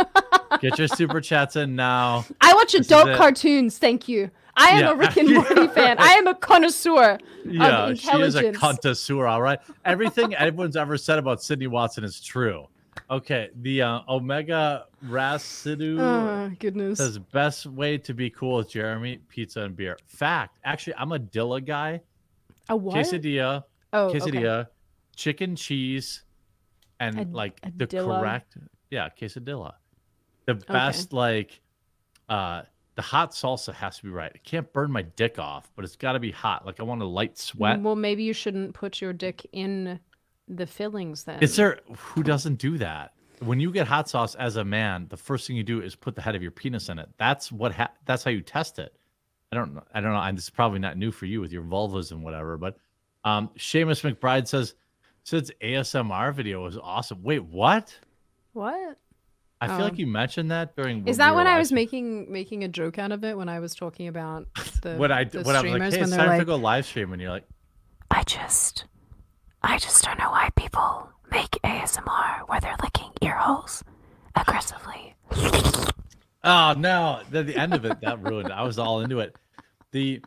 Get your super chats in now. I watch adult cartoons. Thank you. I am a Rick and Morty fan. I am a connoisseur of intelligence. She is a connoisseur. All right. Everything everyone's ever said about Sydney Watson is true. Okay, the Omega Rasidu says best way to be cool with Jeremy, pizza and beer. Fact. Actually, I'm a Dilla guy. A what? Quesadilla. Oh, quesadilla, okay. Chicken, cheese, and quesadilla. The best, the hot salsa has to be right. It can't burn my dick off, but it's got to be hot. Like I want a light sweat. Well, maybe you shouldn't put your dick in the fillings then. Is there who doesn't do that? When you get hot sauce as a man, the first thing you do is put the head of your penis in it. That's what that's how you test it. I don't know. This is probably not new for you with your vulvas and whatever, but Seamus McBride says Sid's ASMR video was awesome. Wait, what? What? I feel like you mentioned that during. Is that when I was making a joke out of it when I was talking about the when I was like, hey, it's time to go live stream, and you're like, I just don't know why people make ASMR where they're licking ear holes aggressively. Oh no! The end of it that ruined. I was all into it. I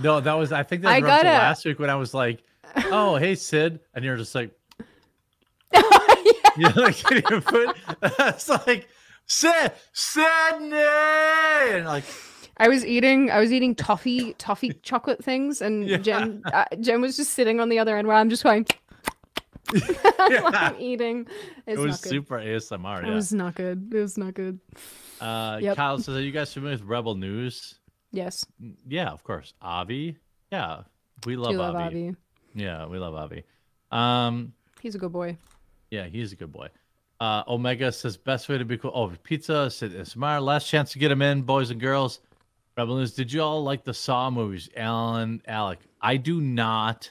think that was last week when I was like, "Oh, hey Sid," and you're just like, you're like, it's like Sidney, and like. I was eating toffee chocolate things, and Jen was just sitting on the other end where I'm just going while I'm eating. It was super ASMR. It was not good. It was not good. Kyle says, "Are you guys familiar with Rebel News?" Yes. Yeah, of course. Avi. Yeah, we love Avi. Yeah, we love Avi. He's a good boy. Yeah, he's a good boy. Omega says best way to be cool. Oh, pizza. Sid ASMR. Last chance to get him in, boys and girls. Rebel News, did you all like the Saw movies, Alan, Alec? I do not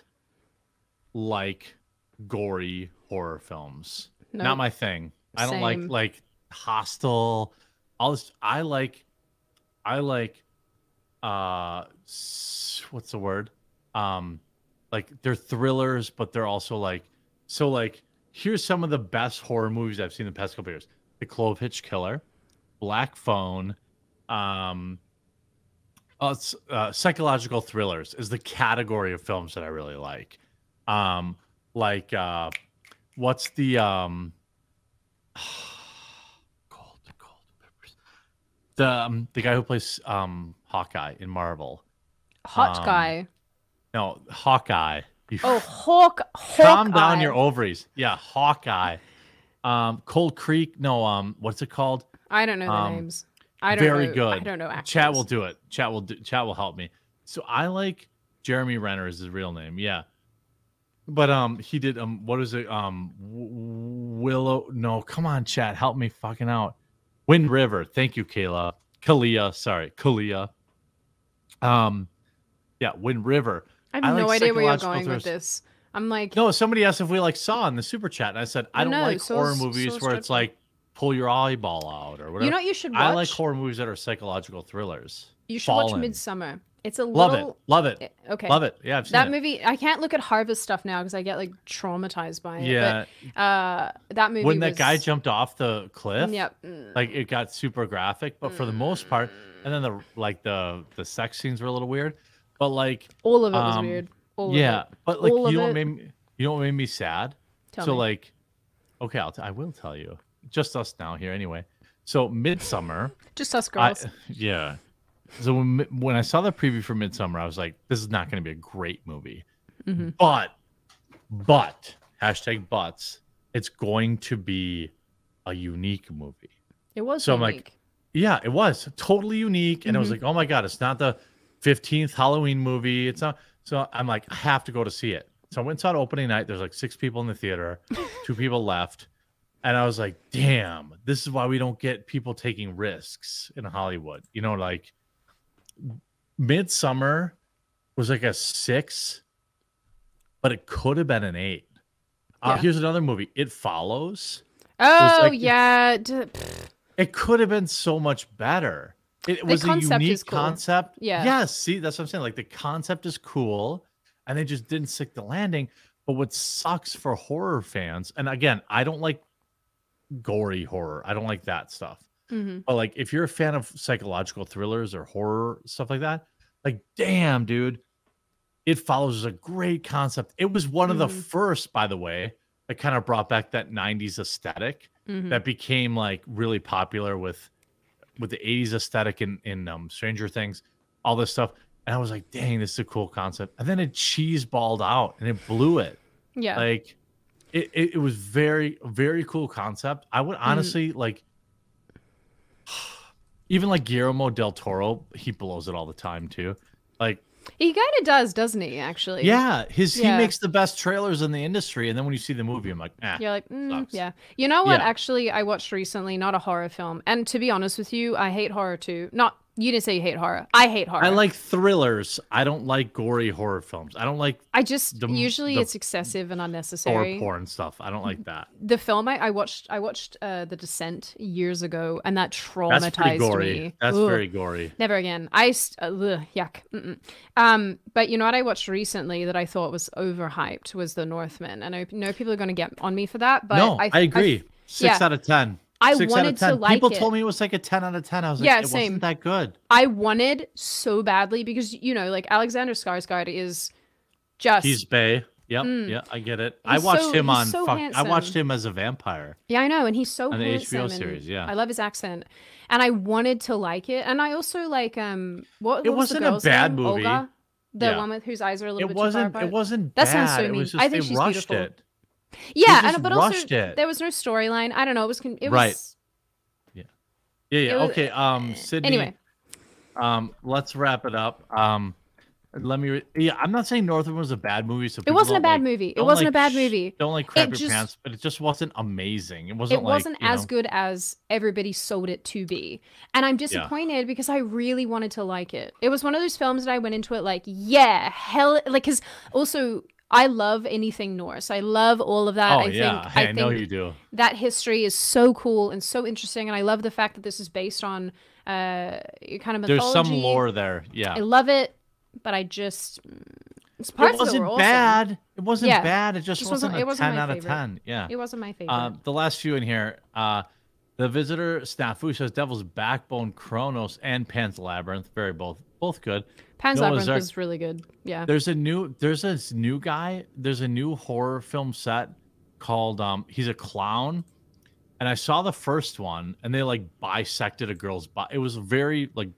like gory horror films. Nope. Not my thing. Same. I don't like Hostel. All this. I like. What's the word? Like they're thrillers, but they're also like so. Like here's some of the best horror movies I've seen in the past couple of years: The Clove-Hitch Killer, Black Phone, psychological thrillers is the category of films that I really like. What's the cold peppers? The guy who plays Hawkeye in Marvel. Hot guy. No, Hawkeye. Oh, Hawkeye. Calm down your ovaries. Yeah, Hawkeye. Cold Creek. No, what's it called? I don't know the names. I don't know. Very good. I don't know actors. Chat will do it. Chat will help me. So I like Jeremy Renner is his real name. Yeah. But he did what is it? Willow. No, come on, chat. Help me fucking out. Wind River. Thank you, Kayla. Kalia. Sorry. Kalia. Yeah, Wind River. I have no idea where you're going with this. I'm like no, somebody asked if we like Saw in the super chat, and I said I don't like horror movies where it's like pull your eyeball out or whatever. You know what you should watch? I like horror movies that are psychological thrillers. You should watch Midsommar. It's a little... Love it. Okay. Love it. Yeah, I've seen that movie. I can't look at Harvest stuff now because I get like traumatized by it. Yeah. But, that movie When that guy jumped off the cliff, yep. Like it got super graphic, but for the most part, and then the sex scenes were a little weird, but like... All of it was weird. All of it. But like, you know what made me sad? Tell me. I will tell you. Just us now here anyway. So Midsommar. Just us girls. Yeah. So when I saw the preview for Midsommar, I was like, this is not going to be a great movie. Mm-hmm. But, hashtag buts, it's going to be a unique movie. It was so unique. I'm like, yeah, it was totally unique. And I was like, oh my God, it's not the 15th Halloween movie. It's not. So I'm like, I have to go to see it. So I went and saw it opening night. There's like 6 people in the theater, 2 people left. And I was like, damn, this is why we don't get people taking risks in Hollywood. You know, like Midsommar was like a 6, but it could have been an 8. Yeah. Here's another movie, It Follows. Oh, like, yeah. It could have been so much better. It was a unique concept. Yeah. Yes. See, that's what I'm saying. Like the concept is cool and they just didn't stick the landing. But what sucks for horror fans, and again, I don't like gory horror. I don't like that stuff. Mm-hmm. But like, if you're a fan of psychological thrillers or horror stuff like that, like, damn, dude, It Follows is a great concept. It was one of the first, by the way, that kind of brought back that 90s aesthetic that became like really popular with the 80s aesthetic in Stranger Things, all this stuff. And I was like, dang, this is a cool concept. And then it cheeseballed out and it blew it. Yeah. Like it was very, very cool concept. I would honestly like, even like Guillermo del Toro, he blows it all the time too. Like he kind of does, doesn't he? Actually. Yeah. He makes the best trailers in the industry. And then when you see the movie, I'm like, eh. You're like, yeah. You know what? Yeah. Actually, I watched recently, not a horror film. And to be honest with you, I hate horror too. You didn't say you hate horror. I hate horror. I like thrillers. I don't like gory horror films. I don't like... usually it's excessive and unnecessary. Or porn stuff. I don't like that. The film I watched The Descent years ago, and that traumatized me. That's Ugh. Very gory. Never again. Yuck. But you know what I watched recently that I thought was overhyped was The Northman. And I know people are going to get on me for that, but... No, I agree. 6 out of 10. People told me it was like a 10 out of 10. I was like, yeah, it wasn't that good. I wanted so badly because, you know, like Alexander Skarsgård is just... He's bae. Yep. Yeah, I get it. I watched him on... So I watched him as a vampire. Yeah, I know. And he's so handsome. On the HBO series, yeah. I love his accent. And I wanted to like it. And I also like... It wasn't a bad movie. Olga, the one with whose eyes are a little bit too far apart. It wasn't bad. That sounds so mean. It was just, I think she's beautiful. Yeah, but also there was no storyline. I don't know. It was right. Yeah, yeah, yeah. Okay, Sydney. Anyway, let's wrap it up. I'm not saying Northman was a bad movie. So it wasn't a bad movie. It wasn't a bad movie. Don't like crap your pants, but it just wasn't amazing. It wasn't as good as everybody sold it to be, and I'm disappointed because I really wanted to like it. It was one of those films that I went into it like, yeah, hell, like because also. I love anything Norse. I love all of that. Oh, I think know you do. That history is so cool and so interesting. And I love the fact that this is based on kind of mythology. There's some lore there. Yeah. I love it, but I just... It wasn't bad. Awesome. It wasn't bad. It just wasn't a 10 out of 10. Yeah. It wasn't my favorite. The last few in here. The Visitor Snafu says Devil's Backbone, Kronos, and Pan's Labyrinth. Both good. Pan's Labyrinth is really good. Yeah. There's a new horror film set called he's a clown. And I saw the first one and they like bisected a girl's body. It was very like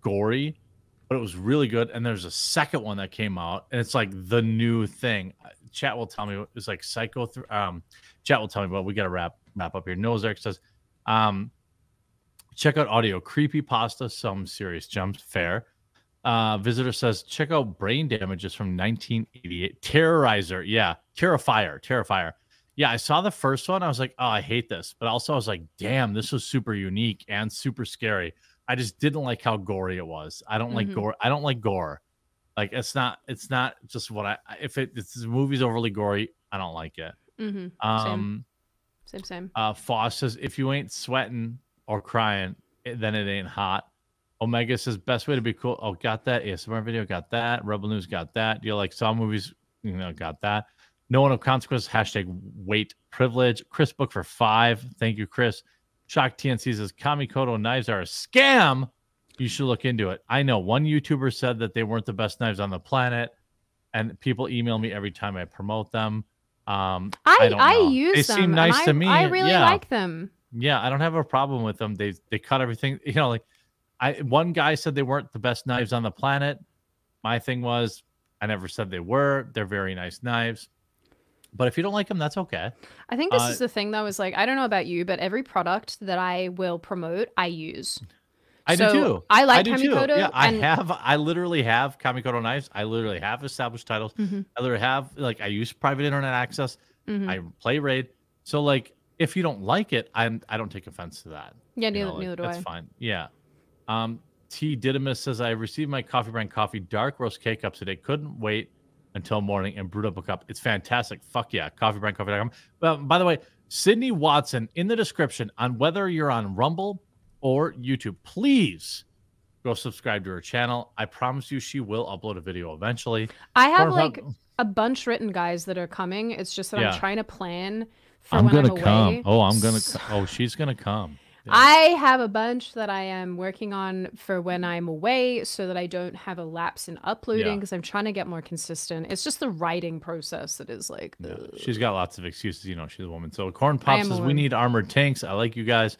gory, but it was really good. And there's a second one that came out and it's like the new thing. Chat will tell me it's like psycho. Chat will tell me, but we got to wrap up here. Nozark says, check out audio creepypasta, some serious gems. Fair. Visitor says, check out Brain Damages from 1988. Terrorizer. Yeah. Terrifier. Yeah. I saw the first one. I was like, oh, I hate this. But also I was like, damn, this was super unique and super scary. I just didn't like how gory it was. I don't like gore. I don't like gore. Like it's not just what if the movie's overly gory, I don't like it. Same. Foss says, if you ain't sweating or crying, then it ain't hot. Omega says, best way to be cool. Oh, got that. ASMR video, got that. Rebel News, got that. Do you like Saw movies? You know, got that. No one of consequence, hashtag weight privilege. Chris Book for 5. Thank you, Chris. Shock TNC says, Kamikoto knives are a scam. You should look into it. I know one YouTuber said that they weren't the best knives on the planet, and people email me every time I promote them. I use them. They seem nice to me. I really like them. Yeah, I don't have a problem with them. They cut everything. You know, like one guy said they weren't the best knives on the planet. My thing was, I never said they were. They're very nice knives. But if you don't like them, that's okay. I think this is the thing that was like, I don't know about you, but every product that I will promote, I use. I do too. I like Kamikoto. Yeah, I literally have Kamikoto knives. I literally have Established Titles. Mm-hmm. I literally have, like, I use private internet access. Mm-hmm. I play Raid. So, like, if you don't like it, I don't take offense to that. Yeah, neither do I. That's fine. Yeah. T. Didymus says, I received my Coffee Brand Coffee Dark Roast K-Cups today. Couldn't wait until morning and brewed up a cup. It's fantastic. Fuck yeah. Coffeebrandcoffee.com. Well, by the way, Sydney Watson, in the description, on whether you're on Rumble or YouTube, please go subscribe to her channel. I promise you she will upload a video eventually. I have like a bunch written, guys, that are coming. It's just that I'm trying to plan for when I'm away. Oh, I'm going to come. Oh, she's going to come. Yeah. I have a bunch that I am working on for when I'm away so that I don't have a lapse in uploading because I'm trying to get more consistent. It's just the writing process that is like... Yeah. She's got lots of excuses. You know, she's a woman. So Corn Pop says, we need armored tanks. I like you guys.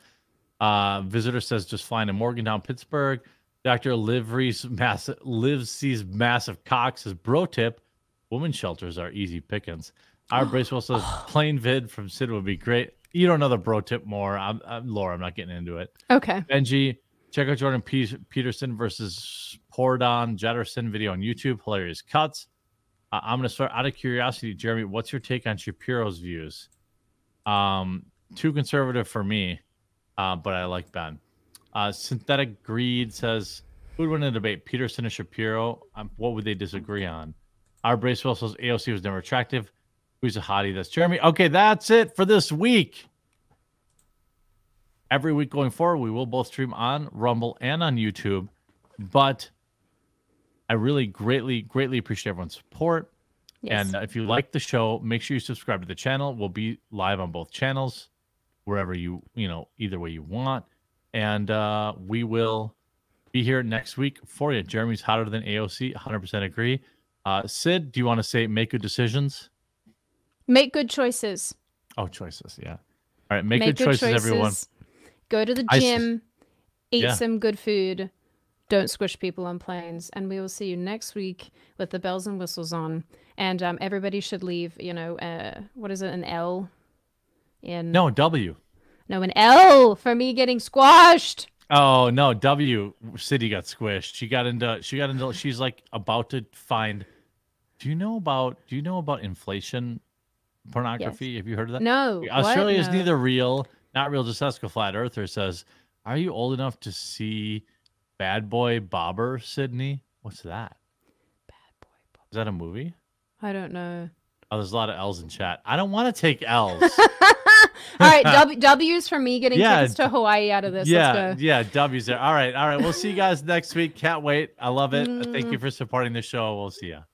Visitor says, just flying to Morgantown, Pittsburgh. Dr. Liv sees massive cock says, bro tip, women shelters are easy pickings. Our Bracewell says, plain vid from Sid would be great. You don't know the bro tip more. Laura, I'm not getting into it. Okay. Benji, check out Jordan Peterson versus Pordon Jetterson video on YouTube. Hilarious cuts. I'm going to start out of curiosity. Jeremy, what's your take on Shapiro's views? Too conservative for me, but I like Ben. Synthetic Greed says, who would win a debate, Peterson or Shapiro? What would they disagree on? Our Bracewell says AOC was never attractive. Who's a hottie? That's Jeremy. Okay, that's it for this week. Every week going forward, we will both stream on Rumble and on YouTube. But I really greatly appreciate everyone's support. Yes. And if you like the show, make sure you subscribe to the channel. We'll be live on both channels, wherever you know, either way you want. And we will be here next week for you. Jeremy's hotter than AOC. 100% agree. Sid, do you want to say make good decisions? Make good choices. Oh, choices, yeah. All right, make good choices, everyone. Go to the gym, eat some good food, don't squish people on planes, and we will see you next week with the bells and whistles on. And everybody should leave, you know, what is it, an L? No, W. No, an L for me getting squashed. Oh, no, W. City got squished. She got into, she's like about to find, do you know about inflation? Pornography. Yes. Have you heard of that? No. Australia is neither real, not real. Just ask a flat earther. Says, are you old enough to see Bad Boy Bobber, Sydney? What's that? Bad Boy Bobber. Is that a movie? I don't know. Oh, there's a lot of L's in chat. I don't want to take L's. All right, W's for me getting tickets to Hawaii out of this. Yeah, let's go. Yeah, W's there. All right, all right. We'll see you guys next week. Can't wait. I love it. Thank you for supporting the show. We'll see ya.